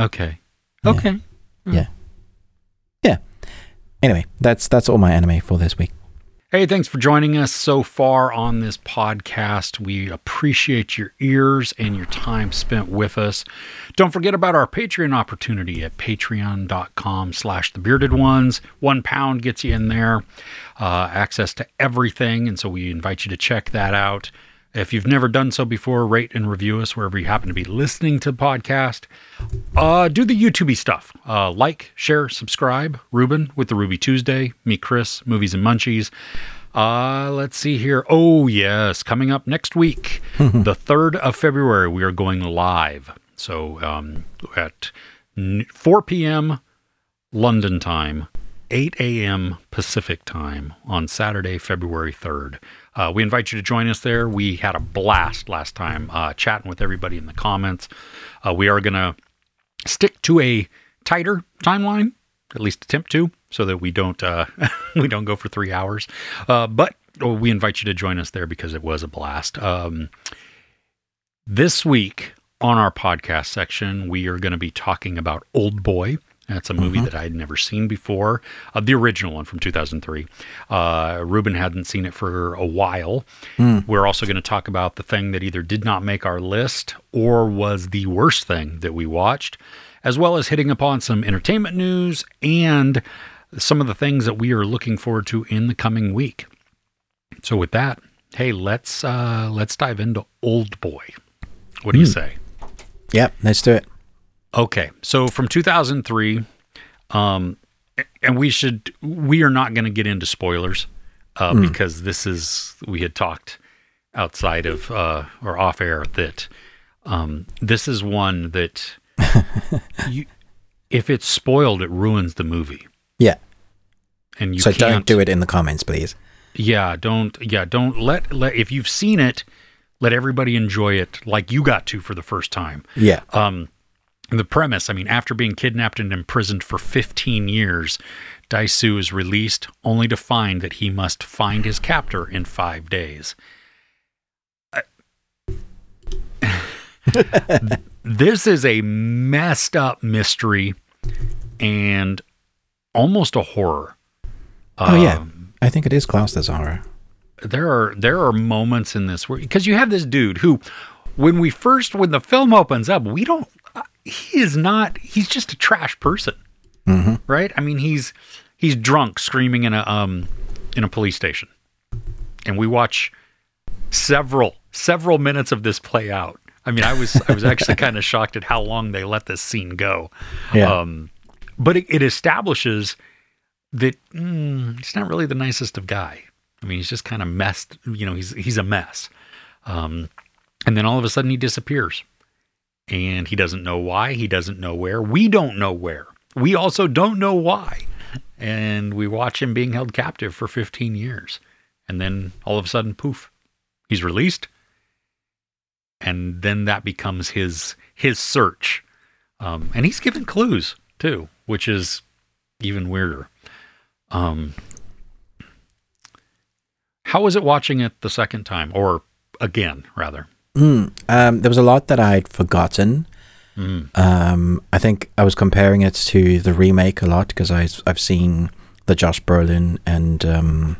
Okay. Yeah. Okay. Mm. Yeah. Yeah. Anyway, that's that's all my anime for this week. Hey, thanks for joining us so far on this podcast. We appreciate your ears and your time spent with us. Don't forget about our Patreon opportunity at patreon.com slash the bearded ones. One pound gets you in there, uh, access to everything. And so we invite you to check that out. If you've never done so before, rate and review us wherever you happen to be listening to the podcast. Uh, do the YouTubey stuff. Uh, like, share, subscribe. Ruben with the Ruby Tuesday. Me, Chris, Movies and Munchies. Uh, let's see here. Oh, yes. Coming up next week, the third of February, we are going live. So um, at four p.m. London time, eight a.m. Pacific time on Saturday, February third. Uh, we invite you to join us there. We had a blast last time uh, chatting with everybody in the comments. Uh, we are going to stick to a tighter timeline, at least attempt to, so that we don't uh, we don't go for three hours. Uh, but we invite you to join us there because it was a blast. Um, this week on our podcast section, we are going to be talking about Old Boy. That's a movie mm-hmm. that I had never seen before. Uh, the original one from two thousand three. Uh, Ruben hadn't seen it for a while. Mm. We're also going to talk about the thing that either did not make our list or was the worst thing that we watched, as well as hitting upon some entertainment news and some of the things that we are looking forward to in the coming week. So with that, hey, let's uh, let's dive into Old Boy. What do mm. you say? Yep, let's do it. Okay, so from two thousand three, um, and we should, we are not going to get into spoilers uh, mm. because this is, we had talked outside of, uh, or off air that um, this is one that you, if it's spoiled, it ruins the movie. Yeah. And you So can't, don't do it in the comments, please. Yeah, don't, yeah, don't let, let, if you've seen it, let everybody enjoy it like you got to for the first time. Yeah. Um. The premise, I mean, after being kidnapped and imprisoned for fifteen years, Daisu is released only to find that he must find his captor in five days. I, this is a messed up mystery and almost a horror. Oh, um, yeah. I think it is classed as horror. There are, there are moments in this where, because you have this dude who, when we first, when the film opens up, we don't, he is not, he's just a trash person, mm-hmm. right? I mean, he's, he's drunk screaming in a, um, in a police station. And we watch several, several minutes of this play out. I mean, I was, I was actually kind of shocked at how long they let this scene go. Yeah. Um, but it, it establishes that mm, he's not really the nicest of guy. I mean, he's just kind of messed, you know, he's, he's a mess. Um, and then all of a sudden he disappears. And he doesn't know why. He doesn't know where. We don't know where. We also don't know why. And we watch him being held captive for fifteen years. And then all of a sudden, poof, he's released. And then that becomes his his search. Um, and he's given clues, too, which is even weirder. Um, how was it watching it the second time, or again, rather? Mm, um, there was a lot that I'd forgotten. Mm. Um, I think I was comparing it to the remake a lot because I've, I've seen the Josh Brolin and um,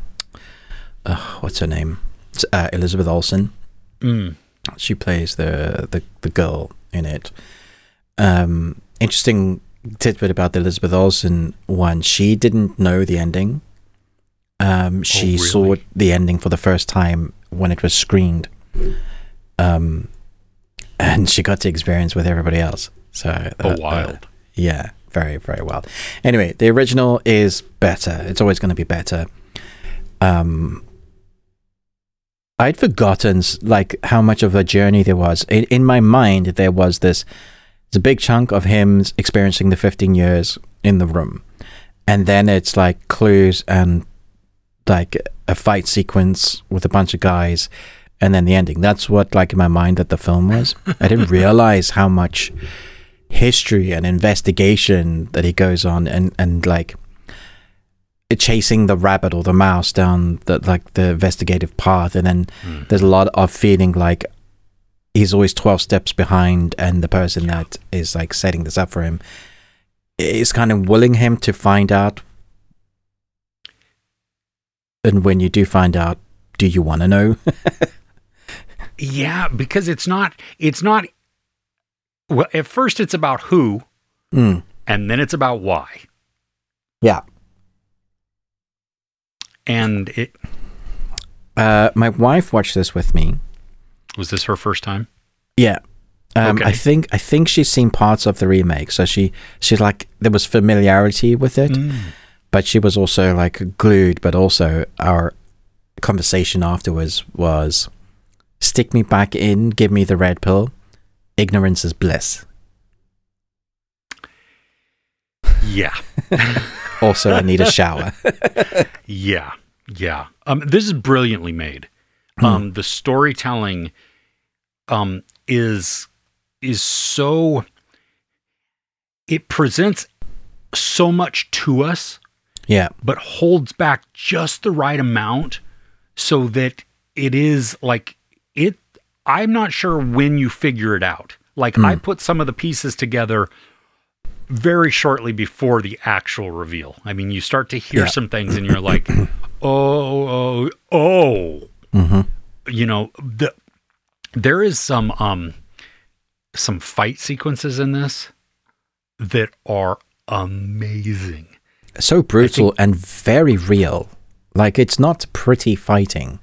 uh, what's her name? Uh, Elizabeth Olsen. Mm. She plays the, the the girl in it. Um, interesting tidbit about the Elizabeth Olsen one. She didn't know the ending. Um, she oh, really? saw the ending for the first time when it was screened. Um, and she got to experience with everybody else. So uh, oh, wild. Uh, yeah, very, very wild. Anyway, the original is better. It's always going to be better. Um, I'd forgotten like how much of a journey there was. In, in my mind, there was this, it's a big chunk of him experiencing the fifteen years in the room. And then it's like clues and like a fight sequence with a bunch of guys and then the ending. That's what, like, in my mind that the film was. I didn't realize how much history and investigation that he goes on and, and like, chasing the rabbit or the mouse down the, like, the investigative path. And then mm. there's a lot of feeling like he's always twelve steps behind, and the person yeah. that is, like, setting this up for him is kind of willing him to find out. And when you do find out, do you want to know? Yeah, because it's not, it's not, well, at first it's about who, mm. and then it's about why. Yeah. And it. Uh, my wife watched this with me. Was this her first time? Yeah. Um, okay. I think, I think she's seen parts of the remake. So she, she's like, there was familiarity with it, mm. but she was also like glued, but also our conversation afterwards was, stick me back in, give me the red pill. Ignorance is bliss. Yeah. Also, I need a shower. Yeah. Yeah. Um, this is brilliantly made. Um, the storytelling um, is, is so, it presents so much to us. Yeah. But holds back just the right amount so that it is like it, I'm not sure when you figure it out. Like mm. I put some of the pieces together very shortly before the actual reveal. I mean, you start to hear yeah. some things and you're like, oh, oh, oh, mm-hmm. you know, the, there is some, um, some fight sequences in this that are amazing. So brutal think, and very real. Like, it's not pretty fighting.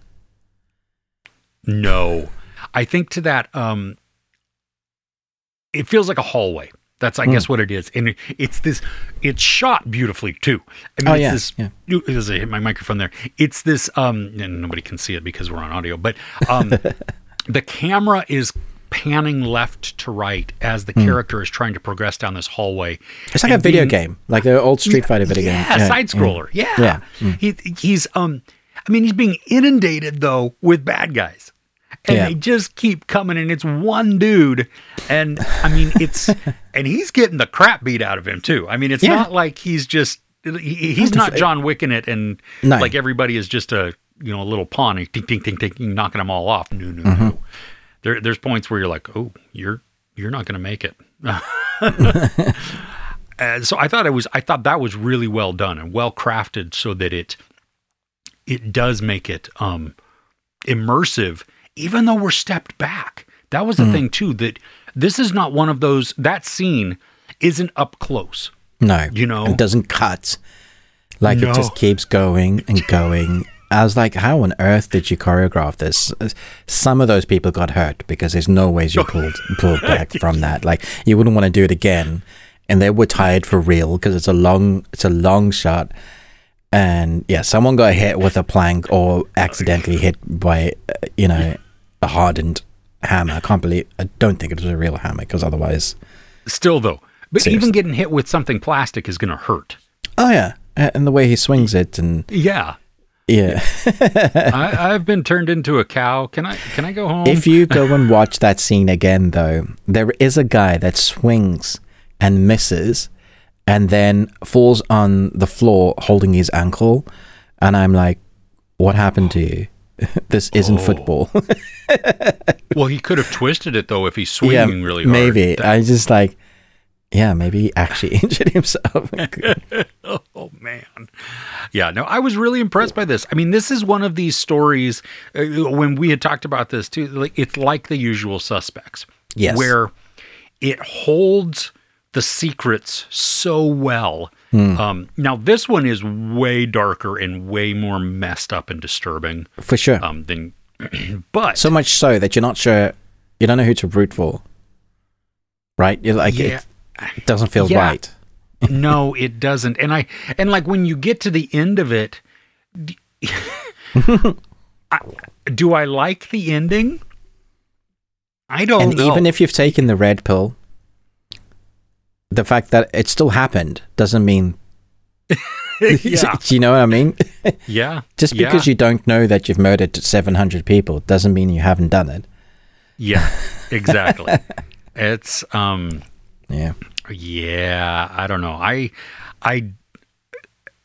No. I think to that, um, it feels like a hallway. That's, I mm. guess, what it is. And it, it's this, it's shot beautifully, too. I mean, oh, it's yeah. this, yeah. It was, I hit my microphone there. It's this, um, and nobody can see it because we're on audio, but um, the camera is panning left to right as the mm. character is trying to progress down this hallway. It's like a video being, game, like the old Street Fighter video yeah, game. Yeah, side scroller. Yeah. yeah. yeah. Mm. He, he's, um, I mean, he's being inundated though with bad guys, and yeah. they just keep coming, and it's one dude, and I mean, it's, and he's getting the crap beat out of him too. I mean, it's yeah. not like he's just, he, he's not John Wick in it, and no. like everybody is just a, you know, a little pawn, and ding, ding, ding, ding, knocking them all off. No, no, mm-hmm. no. There, there's points where you're like, oh, you're you're not going to make it. And so I thought it was, I thought that was really well done and well crafted, so that it it does make it um, immersive, even though we're stepped back. That was the mm. thing too, that this is not one of those, that scene isn't up close. No, you know, it doesn't cut. Like no. it just keeps going and going. I was like, how on earth did you choreograph this? Some of those people got hurt because there's no ways you pulled pulled back from that. Like, you wouldn't want to do it again. And they were tired for real because it's a long it's a long shot. And yeah, someone got hit with a plank or accidentally hit by, uh, you know, a hardened hammer. I can't believe, I don't think it was a real hammer because otherwise. Still though, but seriously. Even getting hit with something plastic is going to hurt. Oh yeah. And the way he swings it and. Yeah. Yeah. I, I've been turned into a cow. Can I can I go home? If you go and watch that scene again, though, there is a guy that swings and misses and then falls on the floor holding his ankle. And I'm like, what happened to you? This isn't oh. football. Well, he could have twisted it, though, if he's swinging yeah, really hard. Maybe. That- I just like, yeah, maybe he actually injured himself. Oh, man. Yeah, no, I was really impressed by this. I mean, this is one of these stories, uh, when we had talked about this, too, like, it's like The Usual Suspects. Yes. Where it holds the secrets so well. Mm. Um, now, this one is way darker and way more messed up and disturbing. For sure. Um, than, but so much so that you're not sure, you don't know who to root for, right? You're like, yeah. it, it doesn't feel yeah. right. No, it doesn't. And I, and like when you get to the end of it, do, I, do I like the ending? I don't and know. And even if you've taken the red pill, the fact that it still happened doesn't mean, yeah. Do you know what I mean? Yeah. Just because yeah. you don't know that you've murdered seven hundred people doesn't mean you haven't done it. Yeah, exactly. It's, um, yeah. Yeah. I don't know. I, I,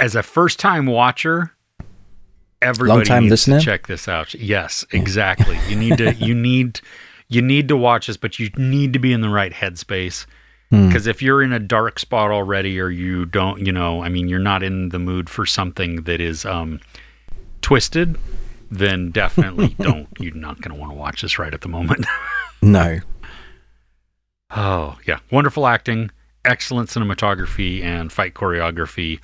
as a first time watcher, everybody Long-time needs listener? to check this out. Yes, exactly. Yeah. You need to, you need, you need to watch this, but you need to be in the right headspace. Because if you're in a dark spot already, or you don't, you know, I mean, you're not in the mood for something that is um, twisted, then definitely don't. You're not going to want to watch this right at the moment. No. Oh, yeah. Wonderful acting, excellent cinematography and fight choreography,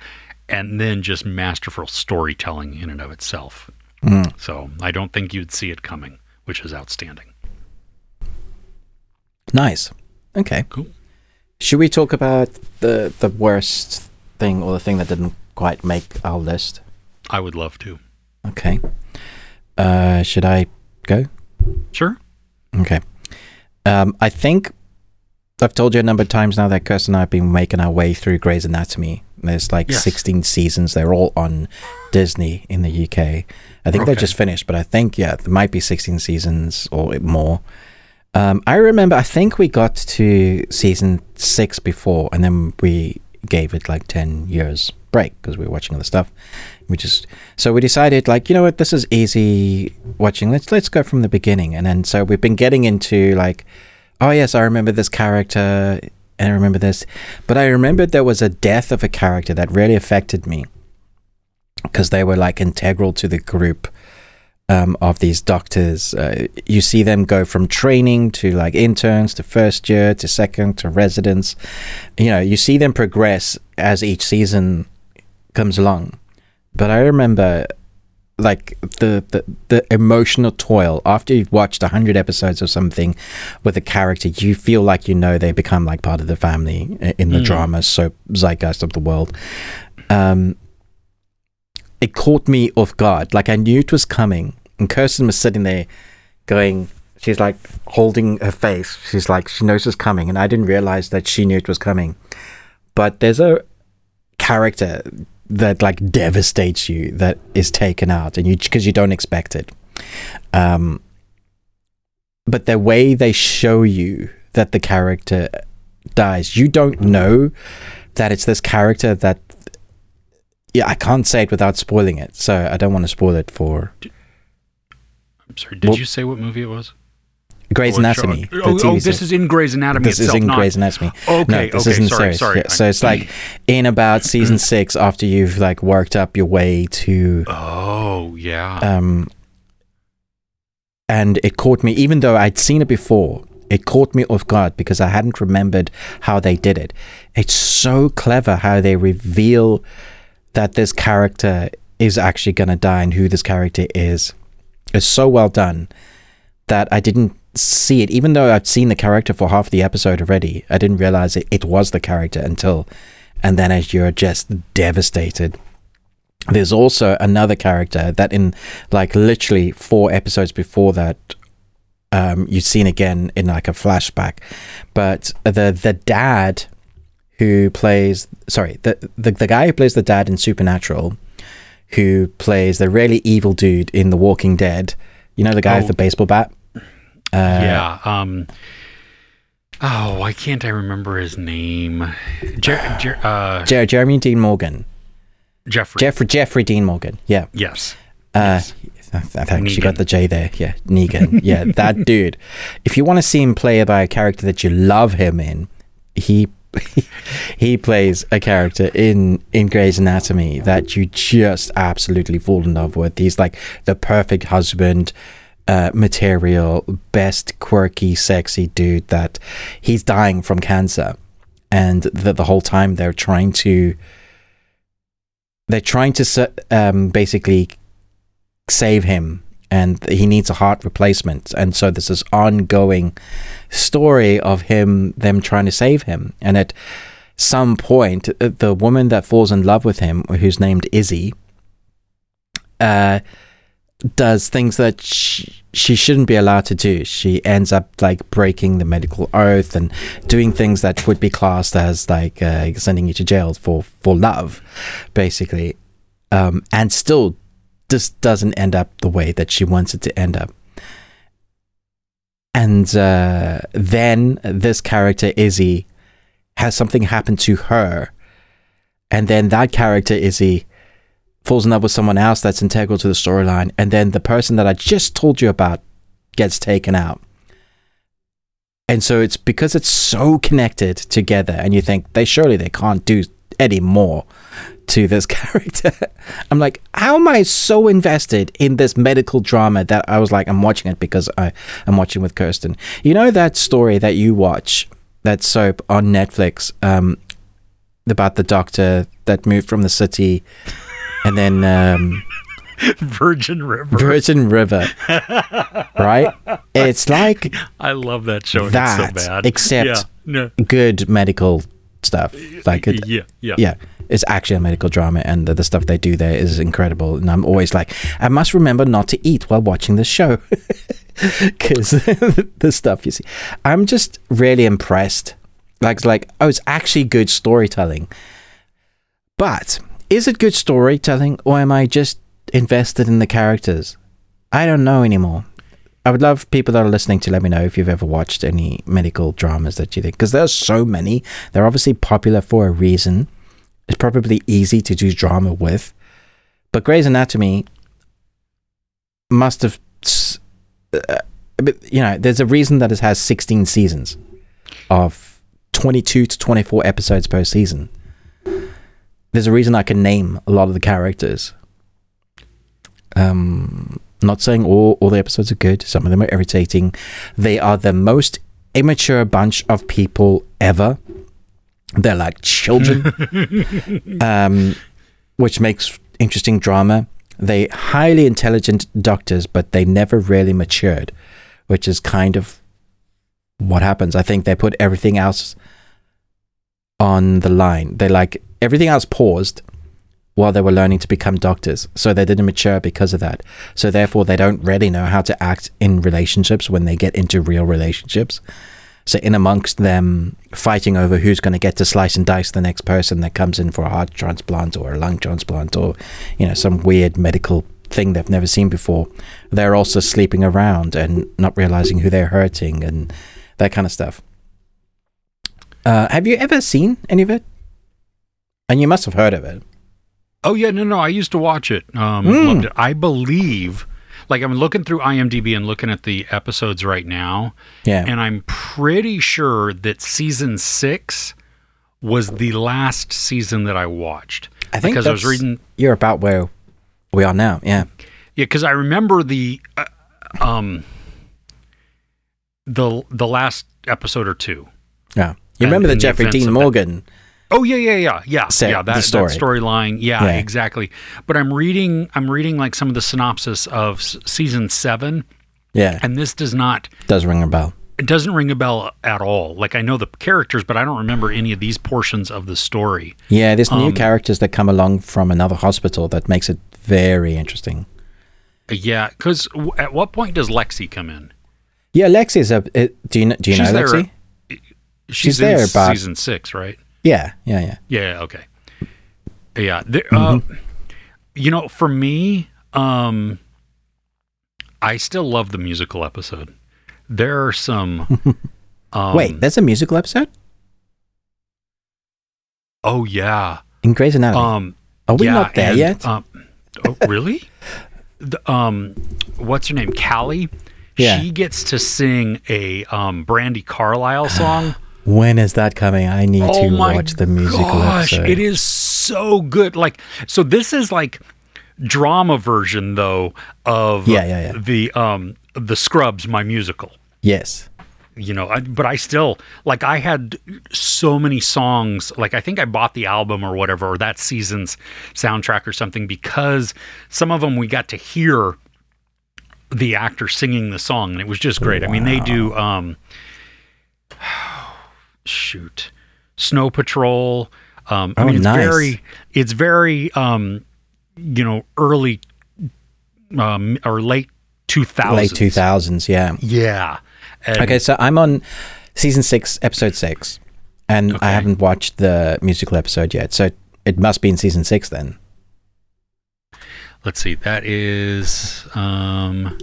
and then just masterful storytelling in and of itself. Mm. So I don't think you'd see it coming, which is outstanding. Nice. Okay. Cool. Should we talk about the the worst thing, or the thing that didn't quite make our list? I would love to. Okay. Uh, should I go? Sure. Okay. Um, I think I've told you a number of times now that Kirsten and I have been making our way through Grey's Anatomy. There's like yes. sixteen seasons. They're all on Disney in the U K. I think okay. they're just finished, but I think, yeah, there might be sixteen seasons or more. Um, I remember, I think we got to season six before, and then we gave it like ten years break because we were watching other stuff. We just, so we decided like, you know what, this is easy watching. Let's, let's go from the beginning. And then, so we've been getting into like, oh yes, I remember this character and I remember this, but I remembered there was a death of a character that really affected me because they were like integral to the group. Um, of these doctors, uh, you see them go from training to like interns to first year to second to residents. You know, you see them progress as each season comes along. But I remember like the the, the emotional toil after you've watched one hundred episodes of something with a character, you feel like, you know, they become like part of the family in the mm. drama soap zeitgeist of the world. Um, it caught me off guard. Like I knew it was coming, and Kirsten was sitting there going, she's like holding her face. She's like, she knows it's coming. And I didn't realize that she knew it was coming, but there's a character that like devastates you, that is taken out, and you, cause you don't expect it. Um, but the way they show you that the character dies, you don't know that it's this character that, yeah, I can't say it without spoiling it, so I don't want to spoil it for... I'm sorry, did well, you say what movie it was? Grey's Anatomy. Oh, oh this is in Grey's Anatomy this itself. This is in not... Grey's Anatomy. Okay, no, this okay, isn't sorry, serious. sorry. Yeah, so it's like in about season six, after you've like worked up your way to... Oh, yeah. Um, and it caught me, even though I'd seen it before, it caught me off guard because I hadn't remembered how they did it. It's so clever how they reveal... that this character is actually going to die, and who this character is, is so well done that I didn't see it. Even though I'd seen the character for half the episode already, I didn't realize it, it was the character until, and then as you're just devastated. There's also another character that in like literally four episodes before that, um, you've seen again in like a flashback, but the, the dad who plays, sorry, the, the the guy who plays the dad in Supernatural, who plays the really evil dude in The Walking Dead, you know, the guy oh, with the baseball bat? Uh, yeah. Um, Oh, why can't I remember his name? Jer- Jer- uh, Jer- Jeremy Dean Morgan. Jeffrey. Jeffrey Jeffrey Dean Morgan. Yeah. Yes. Uh, yes. I think she got the J there. Yeah, Negan. Yeah, that dude. If you want to see him play by a character that you love him in, he he plays a character in in Grey's Anatomy that you just absolutely fall in love with. He's like the perfect husband uh, material, best quirky, sexy dude that he's dying from cancer, and that the whole time they're trying to they're trying to um, basically. save him, and he needs a heart replacement, and so there's this ongoing story of him them trying to save him. And at some point, the woman that falls in love with him, who's named Izzy, uh does things that she, she shouldn't be allowed to do. She ends up like breaking the medical oath and doing things that would be classed as like uh, sending you to jail for for love, basically, um and still this doesn't end up the way that she wants it to end up. And uh, then this character, Izzy, has something happen to her. And then that character, Izzy, falls in love with someone else that's integral to the storyline. And then the person that I just told you about gets taken out. And so it's because it's so connected together, and you think, they surely they can't do any more to this character. I'm like, how am I so invested in this medical drama that I was like, I'm watching it because I am watching with Kirsten. You know that story that you watch, that soap on Netflix, um, about the doctor that moved from the city and then um, Virgin River. Virgin River. Right? It's like, I love that show. That, it's so bad. Except yeah, no. good medical stuff. Like it, yeah, yeah, yeah. It's actually a medical drama, and the, the stuff they do there is incredible. And I'm always like, I must remember not to eat while watching this show, because the stuff you see, I'm just really impressed. Like, like, oh, it's actually good storytelling. But is it good storytelling, or am I just invested in the characters? I don't know anymore. I would love people that are listening to let me know if you've ever watched any medical dramas that you think, because there are so many. They're obviously popular for a reason. It's probably easy to do drama with, but Grey's Anatomy must have, uh, you know, there's a reason that it has sixteen seasons of twenty-two to twenty-four episodes per season. There's a reason I can name a lot of the characters. Um, not saying all, all the episodes are good. Some of them are irritating. They are the most immature bunch of people ever. They're like children, um, which makes interesting drama. They highly intelligent doctors, but they never really matured, which is kind of what happens. I think they put everything else on the line. They like everything else paused while they were learning to become doctors. So they didn't mature because of that. So therefore, they don't really know how to act in relationships when they get into real relationships. So in amongst them fighting over who's going to get to slice and dice the next person that comes in for a heart transplant or a lung transplant or, you know, some weird medical thing they've never seen before, they're also sleeping around and not realizing who they're hurting and that kind of stuff. Uh, have you ever seen any of it? And you must have heard of it. Oh, yeah. No, no. I used to watch it. Um, mm. Loved it. I believe... Like, I'm looking through IMDb and looking at the episodes right now, yeah. And I'm pretty sure that season six was the last season that I watched. I think because I was reading. You're about where we are now, yeah. Yeah, because I remember the uh, um the the last episode or two. Yeah, you and, remember the Jeffrey Dean Morgan. Oh yeah, yeah, yeah, yeah, Set yeah. That, story. that storyline, yeah, yeah, exactly. But I'm reading, I'm reading like some of the synopsis of s- season seven. Yeah, and this does not does ring a bell. It doesn't ring a bell at all. Like I know the characters, but I don't remember any of these portions of the story. Yeah, there's um, new characters that come along from another hospital that makes it very interesting. Yeah, because w- at what point does Lexi come in? Yeah, Lexi's a. Uh, do you do you she's know there, Lexi? She's, she's in there about season six, right? Yeah, yeah, yeah. Yeah, okay. Yeah. There, mm-hmm. uh, you know, for me, um, I still love the musical episode. There are some Um, Wait, that's a musical episode? Oh, yeah. In Grey's Anatomy. Um, Are we yeah, not there and, yet? Um, oh, really? the, um, what's her name? Callie? Yeah. She gets to sing a um, Brandy Carlisle song. When is that coming? I need oh to watch the musical gosh, episode. It is so good. Like, so this is like drama version though of yeah, yeah, yeah. the um, the Scrubs, My Musical. Yes. You know, I, but I still like. I had so many songs. Like, I think I bought the album or whatever, or that season's soundtrack or something, because some of them we got to hear the actor singing the song, and it was just great. Wow. I mean, they do. Um, shoot, Snow Patrol. Um, oh, I mean, it's nice. very, it's very, um, you know, early um, or late two thousands, late two thousands. Yeah, yeah. And okay, so I'm on season six, episode six, and okay. I haven't watched the musical episode yet, so it must be in season six then. Let's see, that is... Um...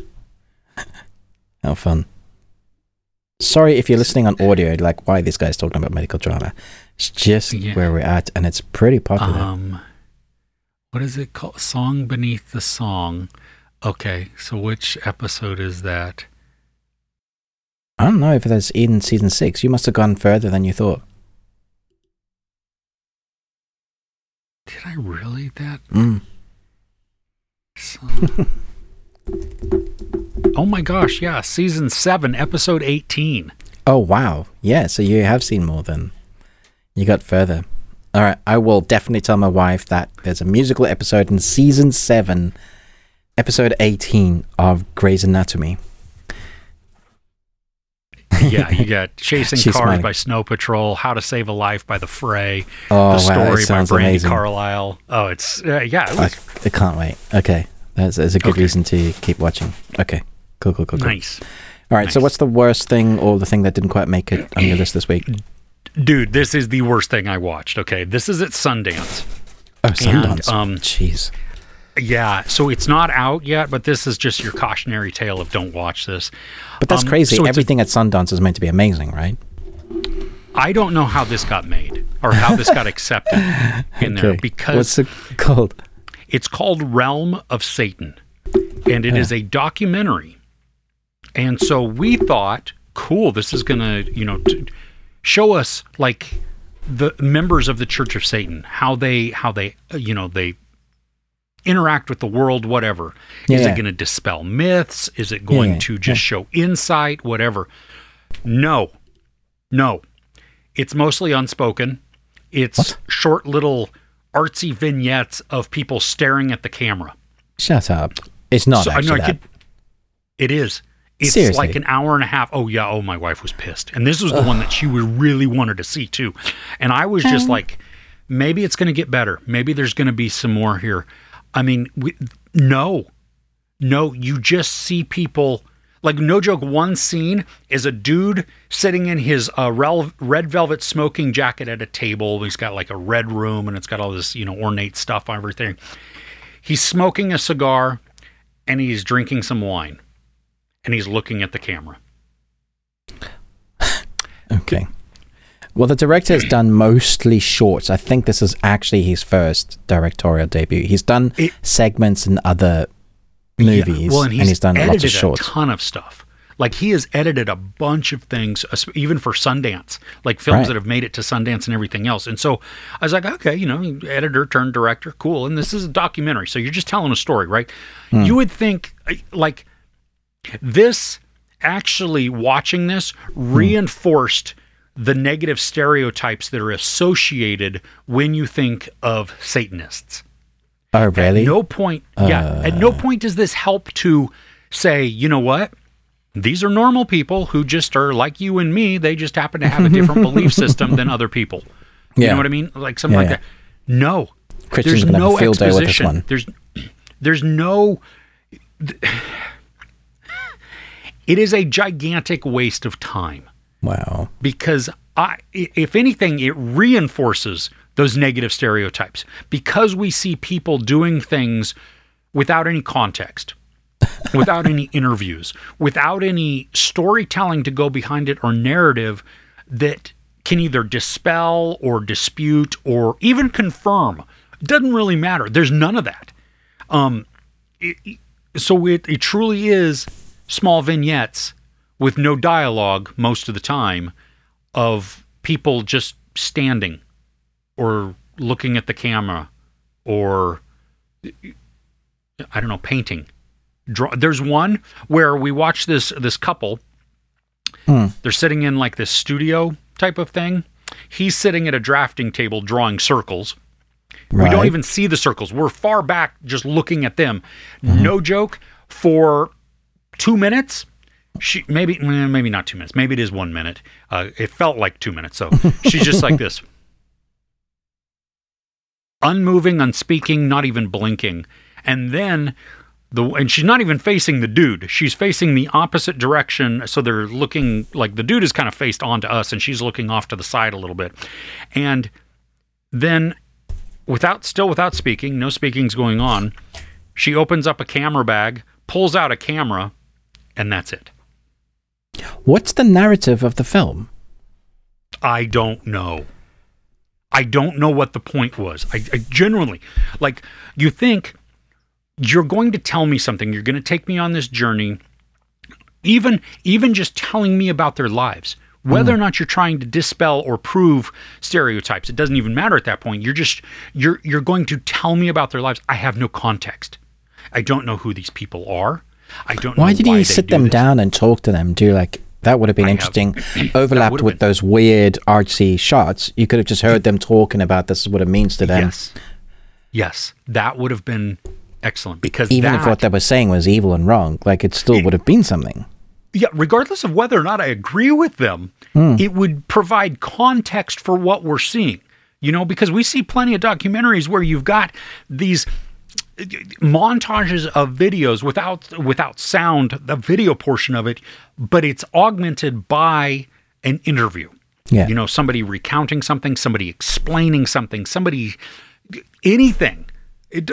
How fun. Sorry if you're listening on audio, like, why this guy's talking about medical drama. It's just yeah. where we're at, and it's pretty popular. Um, what is it called? Song Beneath the Song. Okay, so which episode is that? I don't know if that's in season six. You must have gone further than you thought. Did I really that? Mm. So, oh my gosh, yeah. Season seven, episode eighteen. Oh, wow. Yeah, so you have seen more than you got further. All right, I will definitely tell my wife that there's a musical episode in season seven, episode eighteen of Grey's Anatomy. Yeah, you got Chasing She's Cars smiling. By Snow Patrol, How to Save a Life by The Fray, oh, The Story wow, by Brandy amazing. Carlisle. Oh, it's, uh, yeah. It was... I, I can't wait. Okay. That's, that's a good okay. reason to keep watching. Okay. Cool, cool, cool, cool. Nice. All right. Nice. So what's the worst thing or the thing that didn't quite make it on your list this week? Dude, this is the worst thing I watched. Okay. This is at Sundance. Oh, Sundance. And, um, Jeez. Yeah, so it's not out yet, but this is just your cautionary tale of don't watch this. But that's um, crazy. So everything a, at Sundance is meant to be amazing, right? I don't know how this got made or how this got accepted in okay. there. Because what's it called? It's called Realm of Satan, and it yeah. is a documentary. And so we thought, cool, this is going to, you know, t- show us like the members of the Church of Satan, how they, how they, you know, they interact with the world, whatever. Yeah, is yeah. it going to dispel myths? Is it going yeah, yeah, to just yeah. show insight? Whatever. No, no. It's mostly unspoken. It's what? Short little artsy vignettes of people staring at the camera. Shut up. It's not so, actually no, that. It is. It's Seriously? Like an hour and a half. Oh yeah. Oh, my wife was pissed. And this was the Ugh. One that she really wanted to see too. And I was just um. like, maybe it's going to get better. Maybe there's going to be some more here. I mean, we, no, no, you just see people, like no joke, one scene is a dude sitting in his uh, rel- red velvet smoking jacket at a table. He's got like a red room and it's got all this, you know, ornate stuff on everything. He's smoking a cigar and he's drinking some wine and he's looking at the camera. Okay. Well, the director has done mostly shorts. I think this is actually his first directorial debut. He's done it, segments in other movies, yeah. well, and, he's and he's done lots of shorts. A ton of stuff. Like he has edited a bunch of things, even for Sundance, like films right. that have made it to Sundance and everything else. And so I was like, okay, you know, editor turned director, cool. And this is a documentary, so you're just telling a story, right? Mm. You would think, like, this actually watching this reinforced. Mm. the negative stereotypes that are associated when you think of Satanists. Oh, really? At no point, uh, yeah, at no point does this help to say, you know what? These are normal people who just are like you and me. They just happen to have a different belief system than other people. You yeah. know what I mean? Like something yeah, like yeah. that. No. Christians there's no field exposition. Day with this one. There's, there's no... It is a gigantic waste of time. Wow. Because I, if anything, it reinforces those negative stereotypes because we see people doing things without any context. without any interviews, without any storytelling to go behind it or narrative that can either dispel or dispute or even confirm. It doesn't really matter. There's none of that. Um, it, so it, it truly is small vignettes with no dialogue most of the time of people just standing or looking at the camera or, I don't know, painting. Draw. There's one where we watch this this couple. Hmm. They're sitting in like this studio type of thing. He's sitting at a drafting table drawing circles. Right. We don't even see the circles. We're far back just looking at them. Mm-hmm. No joke. For two minutes, she maybe maybe not two minutes. Maybe it is one minute. Uh, it felt like two minutes. So she's just like this. Unmoving, unspeaking, not even blinking. And then... The, and she's not even facing the dude. She's facing the opposite direction. So they're looking, like the dude is kind of faced onto us and she's looking off to the side a little bit. And then without, still without speaking, no speaking's going on. She opens up a camera bag, pulls out a camera, and that's it. What's the narrative of the film? I don't know. I don't know what the point was. I, I generally, like you think... You're going to tell me something. You're going to take me on this journey. Even even just telling me about their lives, whether mm. or not you're trying to dispel or prove stereotypes, it doesn't even matter at that point. You're just you're you're going to tell me about their lives. I have no context. I don't know who these people are. I don't. Why know did why you sit them this. down and talk to them? Do like that would have been I interesting. Have, overlapped with been. those weird artsy shots. You could have just heard them talking about this is what it means to them. Yes, yes, that would have been. Excellent, because even that, if what they were saying was evil and wrong, like it still it, would have been something. Yeah, regardless of whether or not I agree with them, mm. it would provide context for what we're seeing. You know, because we see plenty of documentaries where you've got these montages of videos without without sound, the video portion of it, but it's augmented by an interview. Yeah, you know, somebody recounting something, somebody explaining something, somebody anything. It,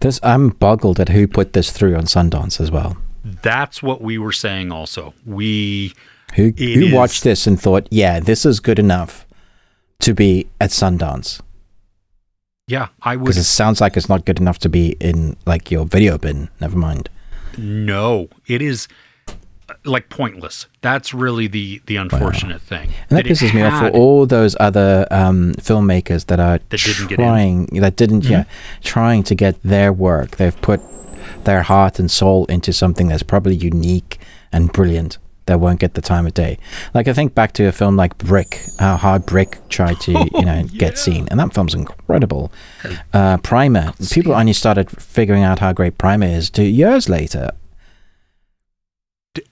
This, I'm boggled at who put this through on Sundance as well. That's what we were saying also. We Who, who watched this and thought, yeah, this is good enough to be at Sundance? Yeah, I would. Because it sounds like it's not good enough to be in like your video bin. Never mind. No, it is like pointless. That's really the, the unfortunate wow. thing. And that, that pisses me off for all those other um, filmmakers that are that didn't trying get in. that didn't mm-hmm. yeah trying to get their work. They've put their heart and soul into something that's probably unique and brilliant that won't get the time of day. Like I think back to a film like Brick, how hard Brick tried to oh, you know yeah. get seen, and that film's incredible. Uh, Primer. People only started figuring out how great Primer is two years later. D-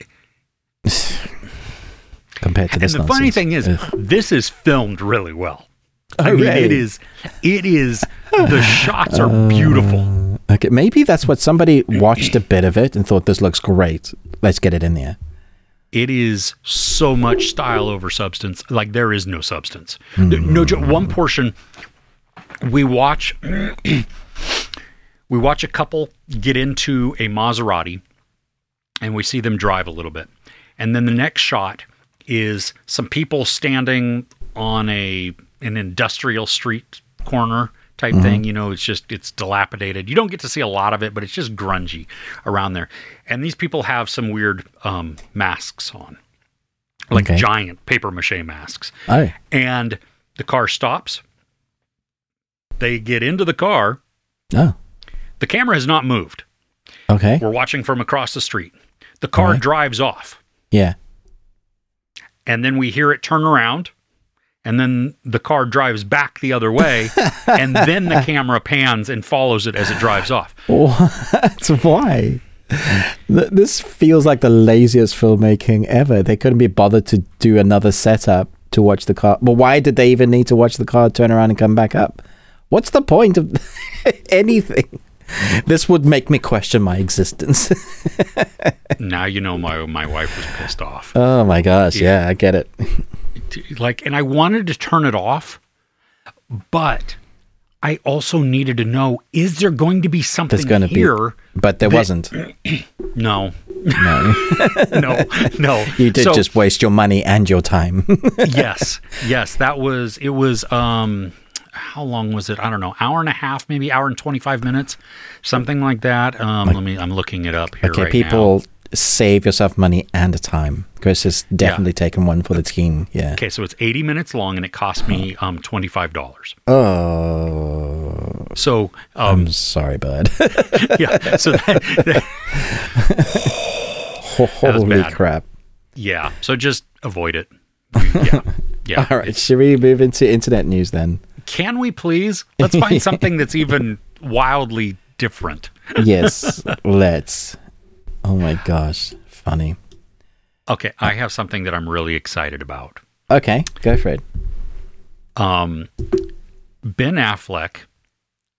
compared to this and the nonsense. Funny thing is Ugh. this is filmed really well. I mean, okay. it is it is the shots are uh, beautiful. Okay, maybe that's what somebody watched a bit of it and thought this looks great, let's get it in there. It is so much style over substance. Like there is no substance. Mm. No joke. One portion we watch we watch a couple get into a Maserati and we see them drive a little bit. And then the next shot is some people standing on a an industrial street corner type mm-hmm. thing. You know, it's just, it's dilapidated. You don't get to see a lot of it, but it's just grungy around there. And these people have some weird um, masks on, like okay. giant paper mache masks. Oh. And the car stops. They get into the car. Oh. The camera has not moved. Okay. We're watching from across the street. The car right. drives off. Yeah. And then we hear it turn around, and then the car drives back the other way, and then the camera pans and follows it as it drives off. That's why. This feels like the laziest filmmaking ever. They couldn't be bothered to do another setup to watch the car. Well, why did they even need to watch the car turn around and come back up? What's the point of anything? This would make me question my existence. Now you know my my wife was pissed off. Oh my gosh, yeah, yeah I get it. Like, and I wanted to turn it off, but I also needed to know, is there going to be something gonna here? Be, but there that, wasn't. No. No. no, no. You did so, just waste your money and your time. yes, yes. That was, it was, um, how long was it? I don't know. Hour and a half, maybe hour and twenty-five minutes, something like that. Um, like, let me, I'm looking it up here. Okay, right people. Now. Save yourself money and time. Chris has definitely yeah. taken one for the team. Yeah. Okay, so it's eighty minutes long, and it cost me um, twenty-five dollars. Oh. So um, I'm sorry, bud. yeah. So that, that, holy that crap. Yeah. So just avoid it. Yeah. Yeah. All right. It's, should we move into internet news then? Can we please? Let's find something that's even wildly different. Yes. Let's. Oh my gosh, funny. Okay, I have something that I'm really excited about. Okay, go for it. Um, Ben Affleck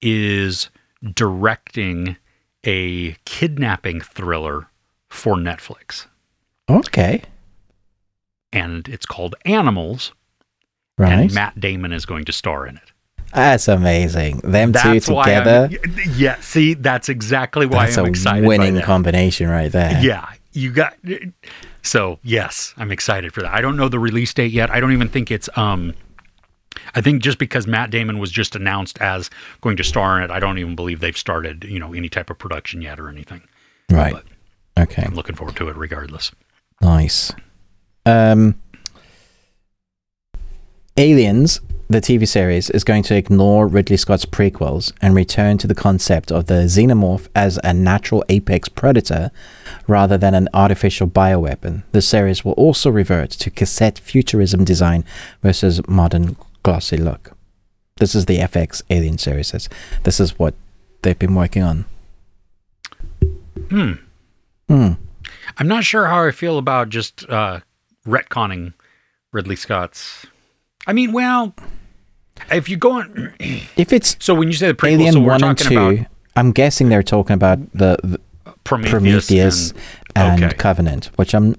is directing a kidnapping thriller for Netflix. Okay. And it's called Animals. Right. And Matt Damon is going to star in it. That's amazing. Them that's two together. Yeah, see, that's exactly why that's I'm excited. That's a winning by that. Combination right there. Yeah, you got. So yes, I'm excited for that. I don't know the release date yet. I don't even think it's. Um, I think just because Matt Damon was just announced as going to star in it, I don't even believe they've started, you know, any type of production yet or anything. Right. But okay. I'm looking forward to it, regardless. Nice. Um, Aliens. The T V series is going to ignore Ridley Scott's prequels and return to the concept of the xenomorph as a natural apex predator rather than an artificial bioweapon. The series will also revert to cassette futurism design versus modern glossy look. This is the F X Alien series. This is what they've been working on. Hmm. Hmm. I'm not sure how I feel about just uh, retconning Ridley Scott's... I mean, well, if you go on... if it's... So when you say the prequel, Alien so we're one talking and two, about... I'm guessing they're talking about the, the Prometheus, Prometheus and, and okay. Covenant, which I'm...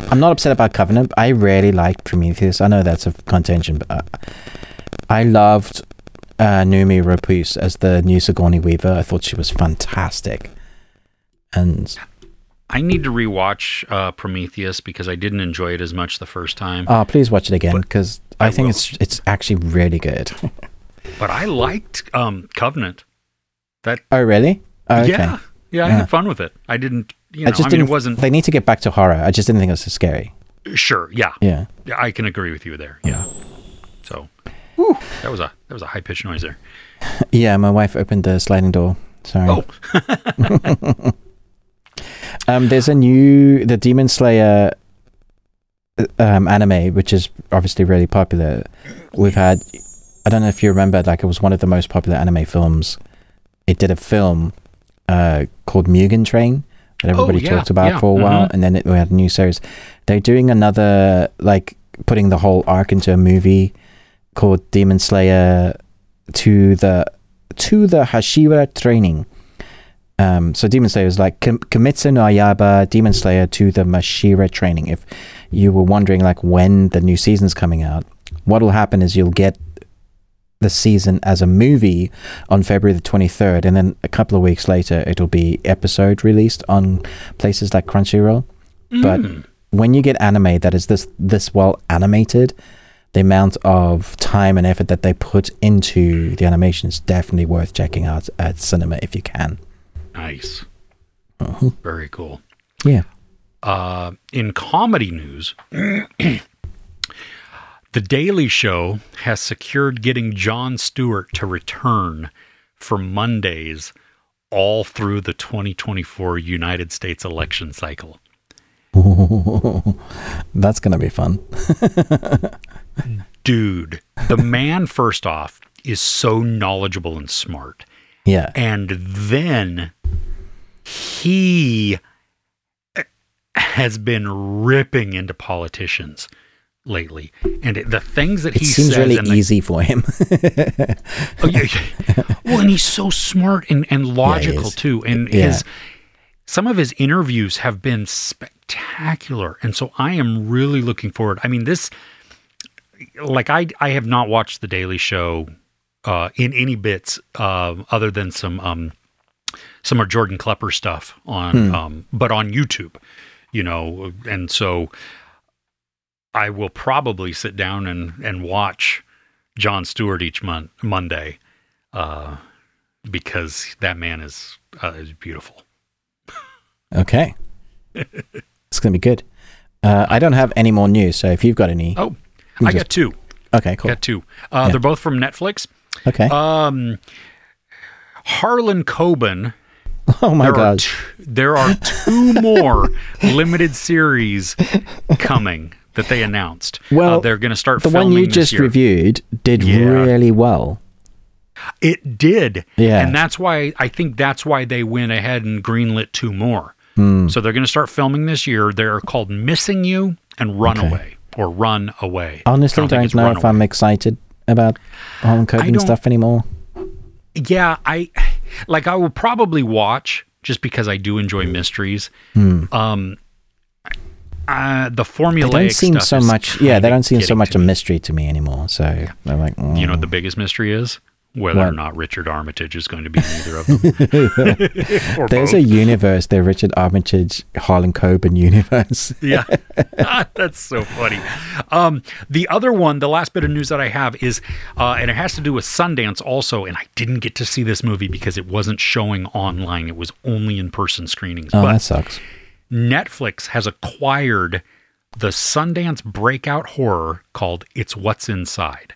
I'm not upset about Covenant. I really liked Prometheus. I know that's a contention, but... Uh, I loved uh, Noomi Rapace as the new Sigourney Weaver. I thought she was fantastic. And... I need to rewatch uh, Prometheus because I didn't enjoy it as much the first time. Oh, please watch it again because I, I think will. it's it's actually really good. But I liked um, Covenant. That oh really? Oh, okay. Yeah, yeah, I yeah. had fun with it. I didn't. You know, I just I mean, didn't. It wasn't. They need to get back to horror. I just didn't think it was so scary. Sure. Yeah. Yeah. I can agree with you there. Yeah. So whew, that was a that was a high pitched noise there. Yeah, my wife opened the sliding door. Sorry. Oh. Um, there's a new the Demon Slayer um, anime, which is obviously really popular. We've had, I don't know if you remember, like it was one of the most popular anime films. It did a film uh, called Mugen Train that everybody oh, yeah, talked about yeah. for a while, mm-hmm. and then it, we had a new series. They're doing another, like putting the whole arc into a movie called Demon Slayer to the to the Hashiwara Training. Um, so Demon Slayer is like Kimetsu no Yaiba, Demon Slayer to the Mashira training. If you were wondering like when the new season's coming out, what will happen is you'll get the season as a movie on February the twenty-third, and then a couple of weeks later it'll be episode released on places like Crunchyroll. Mm. But when you get anime that is this this well animated, the amount of time and effort that they put into the animation is definitely worth checking out at cinema if you can. Nice. Uh-huh. Very cool. Yeah. Uh, in comedy news, The Daily Show has secured getting Jon Stewart to return for Mondays all through the twenty twenty-four United States election cycle. Ooh, that's going to be fun. Dude, the man, first off, is so knowledgeable and smart. Yeah. And then he has been ripping into politicians lately. And the things that it he seems says really and the, easy for him. oh, yeah, yeah. Well, and he's so smart and, and logical yeah, too. And yeah. his some of his interviews have been spectacular. And so I am really looking forward. I mean, this like I I have not watched The Daily Show uh, in any bits uh, other than some um, some of Jordan Klepper stuff on, hmm. um, but on YouTube, you know. And so I will probably sit down and, and watch Jon Stewart each month Monday uh, because that man is uh, is beautiful. Okay. It's going to be good. Uh, I don't have any more news, so if you've got any... Oh, I just... got two. Okay, cool. I got two. Uh, yeah. They're both from Netflix. Okay. Um, Harlan Coben. Oh, my God. T- there are two more limited series coming that they announced. Well, uh, they're going to start filming this year. The one you just reviewed did yeah. really well. It did. Yeah. And that's why, I think that's why they went ahead and greenlit two more. Mm. So they're going to start filming this year. They're called Missing You and Runaway, okay. or Run Away. Honestly, I don't, don't know Runaway. If I'm excited about Harlan Coben stuff anymore. Yeah, I like. I will probably watch just because I do enjoy mysteries. Mm. Um, uh, the formulaic they don't seem stuff so much. Yeah, they don't seem so much a mystery to me anymore. So I'm like, mm. you know, what the biggest mystery is. Whether what? or not Richard Armitage is going to be either of them. There's both. A universe, the Richard Armitage, Harlan Coben universe. Yeah, that's so funny. Um, the other one, the last bit of news that I have is, uh, and it has to do with Sundance also, and I didn't get to see this movie because it wasn't showing online. It was only in-person screenings. Oh, but that sucks. Netflix has acquired the Sundance breakout horror called It's What's Inside.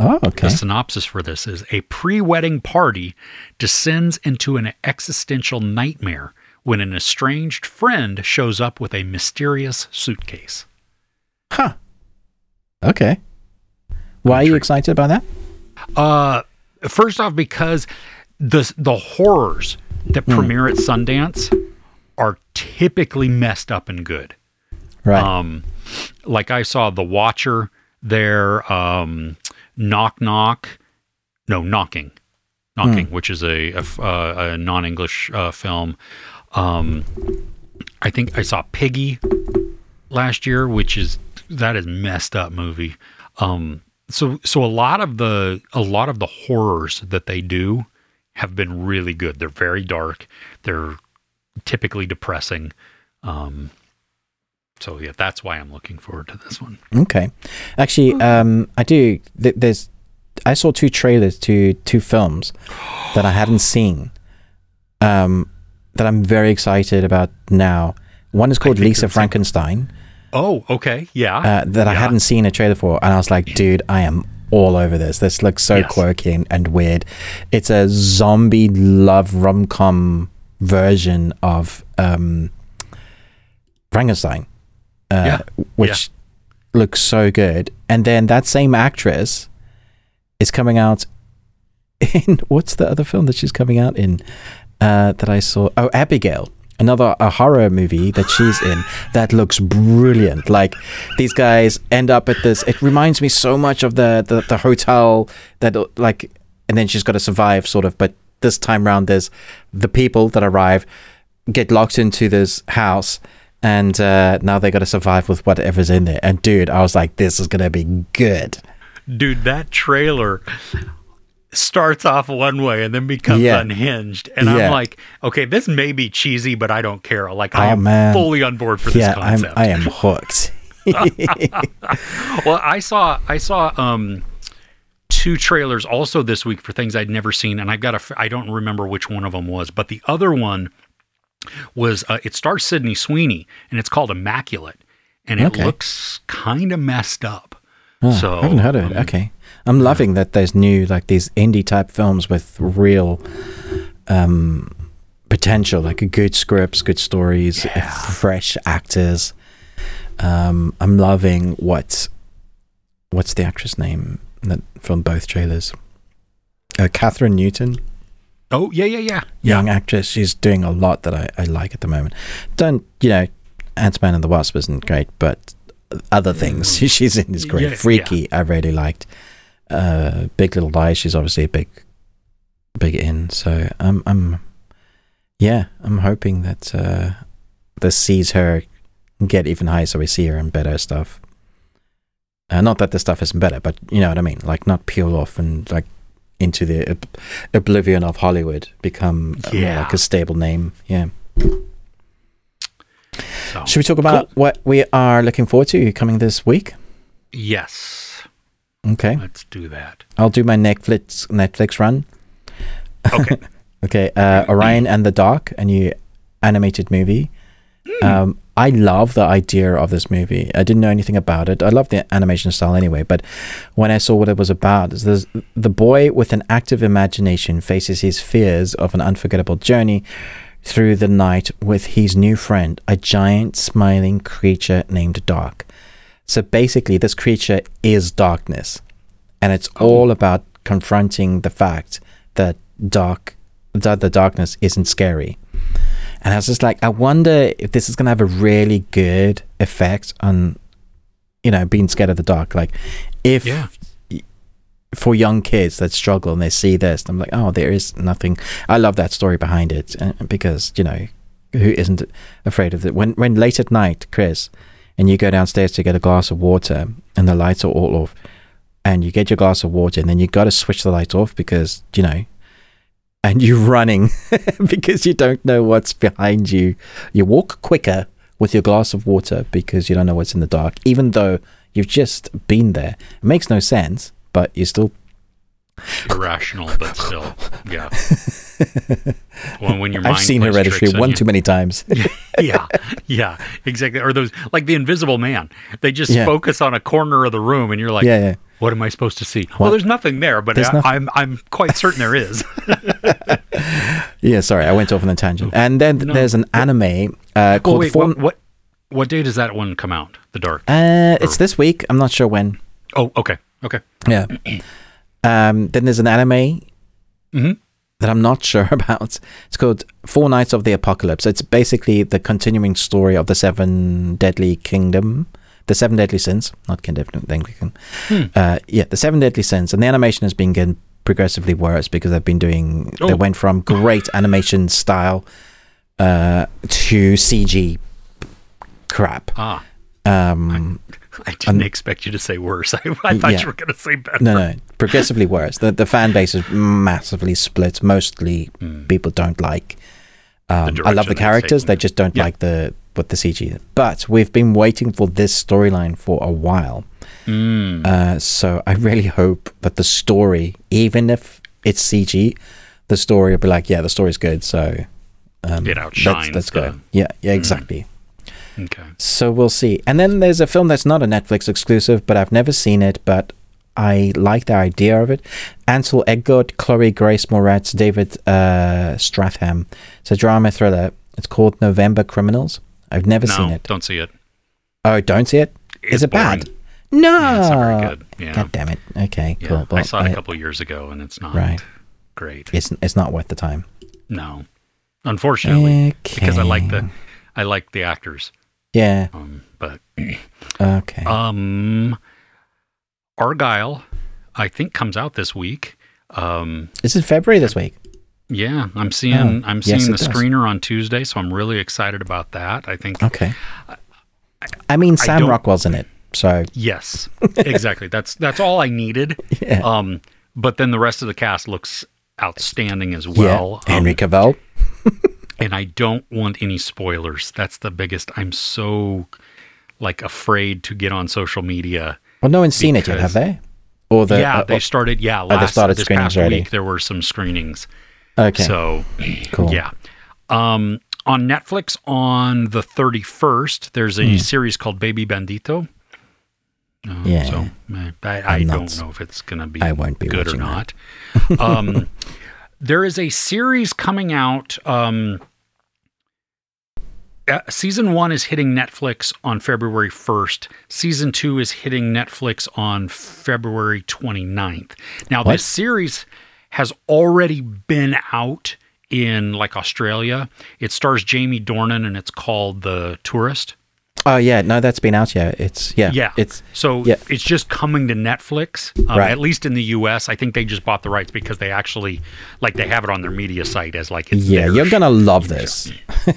Oh, okay. The synopsis for this is a pre-wedding party descends into an existential nightmare when an estranged friend shows up with a mysterious suitcase. Huh. Okay. Why are you excited about that? Uh, first off, because the the horrors that mm. premiere at Sundance are typically messed up and good. Right. Um, like I saw The Watcher there, um... Knock Knock, no, Knocking, Knocking, mm. which is a, a, uh, a non-English uh, film. Um, I think I saw Piggy last year, which is, that is messed up movie. Um, so, so a lot of the, a lot of the horrors that they do have been really good. They're very dark. They're typically depressing. Um, So yeah, that's why I'm looking forward to this one. Okay, actually, um, I do. Th- there's, I saw two trailers to two films that I hadn't seen, um, that I'm very excited about now. One is called Lisa Frankenstein. Oh, okay, yeah. Uh, that yeah. I hadn't seen a trailer for, and I was like, dude, I am all over this. This looks so yes. quirky and, and weird. It's a zombie love rom-com version of um, Frankenstein. Uh, yeah. Which yeah. looks so good. And then that same actress is coming out in what's the other film that she's coming out in uh, that I saw? Oh, Abigail, another a horror movie that she's in that looks brilliant. Like these guys end up at this. It reminds me so much of the the, the hotel that like, and then she's got to survive sort of. But this time round, there's the people that arrive get locked into this house. And uh, now they got to survive with whatever's in there. And dude, I was like, this is going to be good. Dude, that trailer starts off one way and then becomes yeah. unhinged. And yeah. I'm like, okay, this may be cheesy, but I don't care. Like, I'm oh, fully on board for this yeah, concept. I'm, I am hooked. Well, I saw, I saw um, two trailers also this week for things I'd never seen. And I've got a, I don't remember which one of them was, but the other one was uh, it stars Sydney Sweeney and it's called Immaculate and it okay. looks kind of messed up. Oh, so I haven't heard of it. Um, okay, I'm loving that there's new like these indie type films with real um, potential, like good scripts, good stories, yeah. fresh actors. Um, I'm loving what what's the actress name that, from both trailers? Uh, Catherine Newton. Oh, yeah, yeah, yeah. Young yeah. actress. She's doing a lot that I, I like at the moment. Don't, you know, Ant-Man and the Wasp isn't great, but other things mm. she's in is great. Yeah, Freaky, yeah. I really liked. Uh, Big Little Lies, she's obviously a big, big in. So I'm, I'm yeah, I'm hoping that uh, this sees her get even higher so we see her in better stuff. Uh, not that this stuff isn't better, but you know what I mean? Like, not peel off and, like, into the ob- oblivion of Hollywood, become yeah. you know, like a stable name. Yeah. So, should we talk about cool. what we are looking forward to coming this week? Yes. Okay. Let's do that. I'll do my Netflix Netflix run. Okay. okay. Uh, Orion and the Dark, a new animated movie. Mm. Um, I love the idea of this movie. I didn't know anything about it. I love the animation style anyway, but when I saw what it was about, is the boy with an active imagination faces his fears of an unforgettable journey through the night with his new friend, a giant smiling creature named Dark. So basically, this creature is darkness, and it's oh. all about confronting the fact that dark, that the darkness isn't scary. And I was just like, I wonder if this is going to have a really good effect on, you know, being scared of the dark. Like, if yeah. for young kids that struggle and they see this, I'm like, oh, there is nothing. I love that story behind it, because, you know, who isn't afraid of it? When, when late at night, Chris, and you go downstairs to get a glass of water and the lights are all off, and you get your glass of water and then you got to switch the lights off because, you know, and you're running because you don't know what's behind you. You walk quicker with your glass of water because you don't know what's in the dark, even though you've just been there. It makes no sense, but you're still... Irrational, but still, yeah. Well, when your mind I've seen Hereditary one you. too many times. yeah, yeah, exactly. Or those, like the Invisible Man. They just yeah. focus on a corner of the room and you're like... Yeah, yeah. What am I supposed to see? What? Well, there's nothing there, but I, nothing. I'm I'm quite certain there is. yeah, sorry, I went off on a tangent. And then no, there's an what? anime uh, called. Oh, wait, Form- what, what what day does that one come out? The Dark. Uh, it's this week. I'm not sure when. Oh, okay, okay. Yeah. um. Then there's an anime mm-hmm. that I'm not sure about. It's called Four Nights of the Apocalypse. It's basically the continuing story of the Seven Deadly Kingdom. The Seven Deadly Sins, not Kingdom, hmm. uh, yeah, the Seven Deadly Sins, and the animation has been getting progressively worse because they've been doing. Oh. They went from great animation style uh, to C G crap. Ah, um, I, I didn't and, expect you to say worse. I, I thought yeah. you were going to say better. No, no, progressively worse. The the fan base is massively split. Mostly mm. people don't like. Um, I love the characters. They just don't yeah. like the. with the C G, but we've been waiting for this storyline for a while. Mm. Uh, so I really hope that the story, even if it's C G, the story will be like, yeah, the story's good. So um, it outshines. Let's go. Yeah, yeah, exactly. Mm. Okay. So we'll see. And then there's a film that's not a Netflix exclusive, but I've never seen it, but I like the idea of it. Ansel Elgort, Chloe Grace Moretz, David uh, Stratham. It's a drama thriller. It's called November Criminals. I've never no, seen it. Don't see it. Oh, don't see it? It's Is it boring. bad? No. Yeah, it's not very good. Yeah. God damn it. Okay, yeah. cool. Well, I saw it I, a couple of years ago, and it's not right. great. It's it's not worth the time. No, unfortunately, okay. because I like the I like the actors. Yeah. Um, but okay. Um, Argyle, I think comes out this week. Um, Is it February this week? Yeah, I'm seeing oh, I'm seeing yes, the screener on Tuesday, so I'm really excited about that. I think. Okay. I, I, I mean, Sam I Rockwell's in it, so. Yes, exactly. that's that's all I needed. Yeah. Um, but then the rest of the cast looks outstanding as well. Yeah. Henry um, Cavill. And I don't want any spoilers. That's the biggest. I'm so like afraid to get on social media. Well, no one's because, seen it yet, have they? Or the yeah, uh, they started. Yeah, last oh, they started this past already. week there were some screenings. Okay. So, cool. yeah. Um, on Netflix on the thirty-first, there's a mm. series called Baby Bandito. Um, yeah. So I, I don't not, know if it's going to be, I won't be good or not. um, there is a series coming out. Um, uh, season one is hitting Netflix on February first. Season two is hitting Netflix on February twenty-ninth. Now, what? this series... has already been out in like Australia. It stars Jamie Dornan and it's called The Tourist. Oh yeah, no, that's been out. Yeah, it's yeah, yeah. It's so yeah. it's just coming to Netflix. Um, right. At least in the U S, I think they just bought the rights because they actually like they have it on their media site as like it's yeah. You're gonna love this.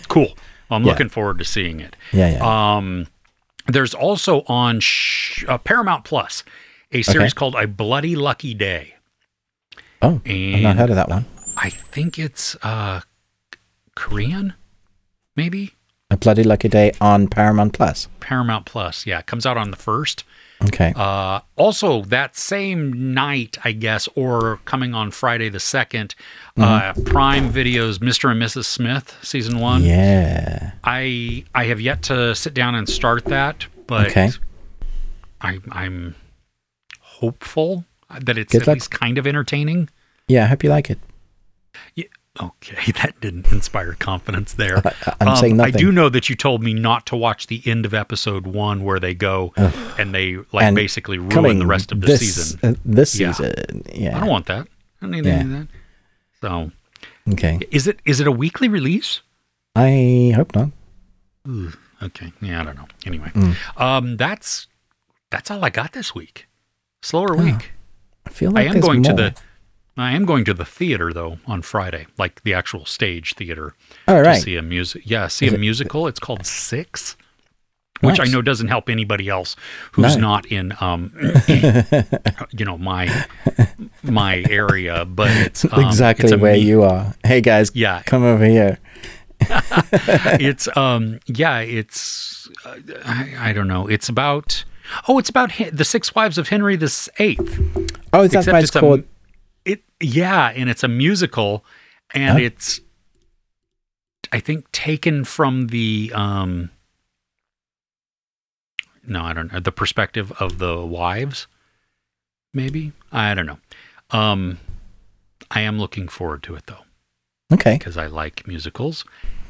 Cool. I'm yeah. looking forward to seeing it. Yeah. yeah. Um, there's also on sh- uh, Paramount Plus a series okay. called A Bloody Lucky Day. Oh, and I've not heard of that one. I think it's uh, Korean, maybe? A Bloody Lucky Day on Paramount Plus. Paramount Plus, yeah. It comes out on the first. Okay. Uh, also, that same night, I guess, or coming on Friday the second, mm-hmm. uh, Prime Video's Mister and Missus Smith, Season one. Yeah. I I have yet to sit down and start that, but okay. I, I'm hopeful that it's Good at luck. least kind of entertaining. Yeah, I hope you like it. Yeah, okay, that didn't inspire confidence there. I, I'm um, saying nothing. I do know that you told me not to watch the end of episode one where they go Ugh. and they like and basically ruin the rest of the this, season. Uh, this yeah. season, yeah. I don't want that. I don't need yeah. any of that. So, okay, is it is it a weekly release? I hope not. Ooh, okay, yeah, I don't know. Anyway, mm. um, that's that's all I got this week. Slower oh. week. I feel like I am going more. to the. I am going to the theater though on Friday, like the actual stage theater. Oh, right. To see a music, yeah, see Is a it, musical. It's called Six, nice. Which I know doesn't help anybody else who's no. not in, um, you know, my my area. But it's um, exactly it's where mu- you are. Hey guys, yeah, come over here. it's um, yeah, it's uh, I, I don't know. It's about oh, it's about he- the Six Wives of Henry the Eighth. Oh, that's why it's called. It yeah, and it's a musical, and oh. it's I think taken from the um, no, I don't know the perspective of the wives, maybe I don't know. Um, I am looking forward to it though, okay, because I like musicals,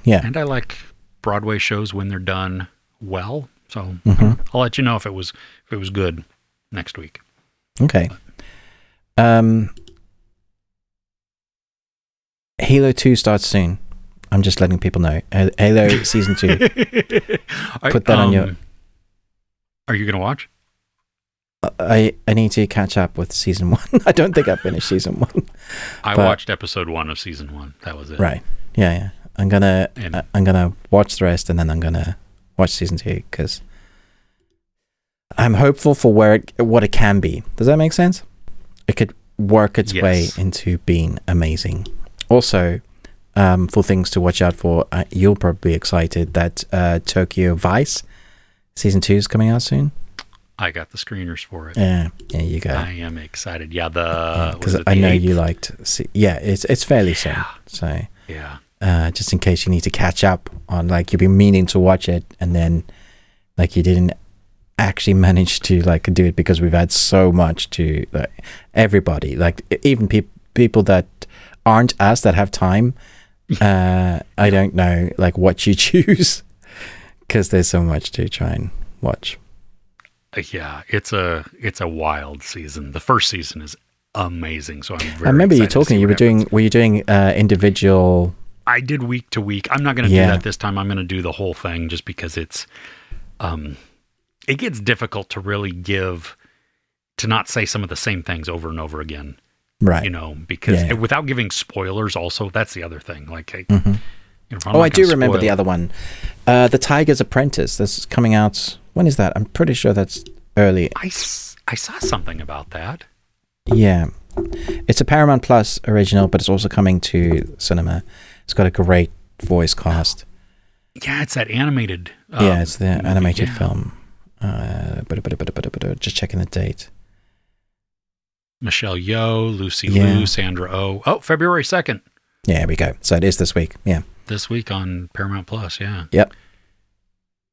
yeah, and I like Broadway shows when they're done well. So mm-hmm. I'll, I'll let you know if it was if it was good next week. Okay. But, um. Halo two starts soon. I'm just letting people know. Halo Season two. Put that um, on your... Are you going to watch? I, I need to catch up with Season one. I don't think I finished Season one. I but, watched Episode one of Season one. That was it. Right. Yeah, yeah. I'm going to uh, I'm gonna watch the rest, and then I'm going to watch Season two, because I'm hopeful for where it, what it can be. Does that make sense? It could work its yes. way into being amazing. Also, um, for things to watch out for, uh, you'll probably be excited that uh, Tokyo Vice Season two is coming out soon. I got the screeners for it. Yeah, there you go. I am excited. Yeah, the because yeah, I the know eighth? You liked. See, yeah, it's it's fairly yeah. soon. So yeah, uh, just in case you need to catch up on, like, you've been meaning to watch it and then like you didn't actually manage to like do it because we've had so much to like, everybody like even people people that. Aren't us that have time uh I don't know like what you choose because there's so much to try and watch. Yeah, it's a it's a wild season. The first season is amazing, so I'm very I remember you talking you were doing happens. Were you doing uh individual? I did week to week. I'm not going to yeah. do that this time. I'm going to do the whole thing just because it's um it gets difficult to really give to not say some of the same things over and over again. Right. You know, because yeah. it, without giving spoilers also, that's the other thing. Like, I, mm-hmm. you know, Oh, I do remember the other one. Uh, the Tiger's Apprentice. That's coming out. When is that? I'm pretty sure that's early. I, I saw something about that. Yeah. It's a Paramount Plus original, but it's also coming to cinema. It's got a great voice cast. Yeah, it's that animated. Um, yeah, it's the animated yeah. film. Uh, just checking the date. Michelle Yeoh, Lucy yeah. Liu, Sandra Oh. Oh, February second. Yeah, we go. So it is this week. Yeah. This week on Paramount Plus, yeah. Yep.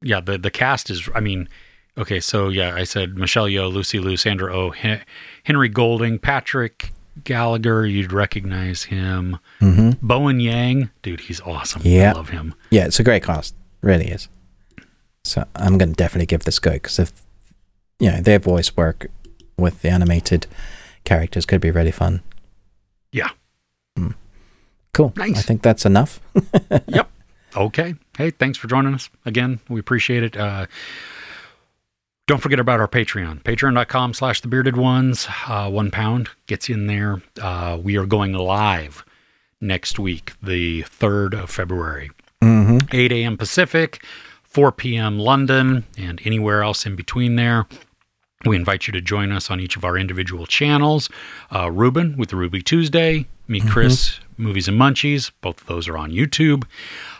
Yeah, the, the cast is, I mean, okay, so yeah, I said Michelle Yeoh, Lucy Liu, Sandra Oh, Hen- Henry Golding, Patrick Gallagher, you'd recognize him. Mm-hmm. Bowen Yang, dude, he's awesome. Yeah. I love him. Yeah, it's a great cast. Really is. So I'm going to definitely give this a go because if, you know, their voice work with the animated characters could be really fun. Yeah. Mm. Cool. Nice. I think that's enough. Yep. Okay. Hey, thanks for joining us again. We appreciate it. Uh, don't forget about our Patreon. Patreon.com slash the bearded ones. Uh, one pound gets you in there. Uh, we are going live next week, the third of February. Mm-hmm. eight a.m. Pacific, four p.m. London, and anywhere else in between there. We invite you to join us on each of our individual channels. Uh, Ruben with Ruby Tuesday, me, mm-hmm. Chris, Movies and Munchies. Both of those are on YouTube.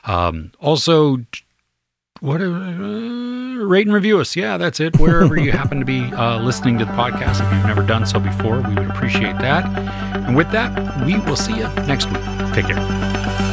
Um, also, what a, uh, rate and review us. Yeah, that's it. Wherever you happen to be uh, listening to the podcast, if you've never done so before, we would appreciate that. And with that, we will see you next week. Take care.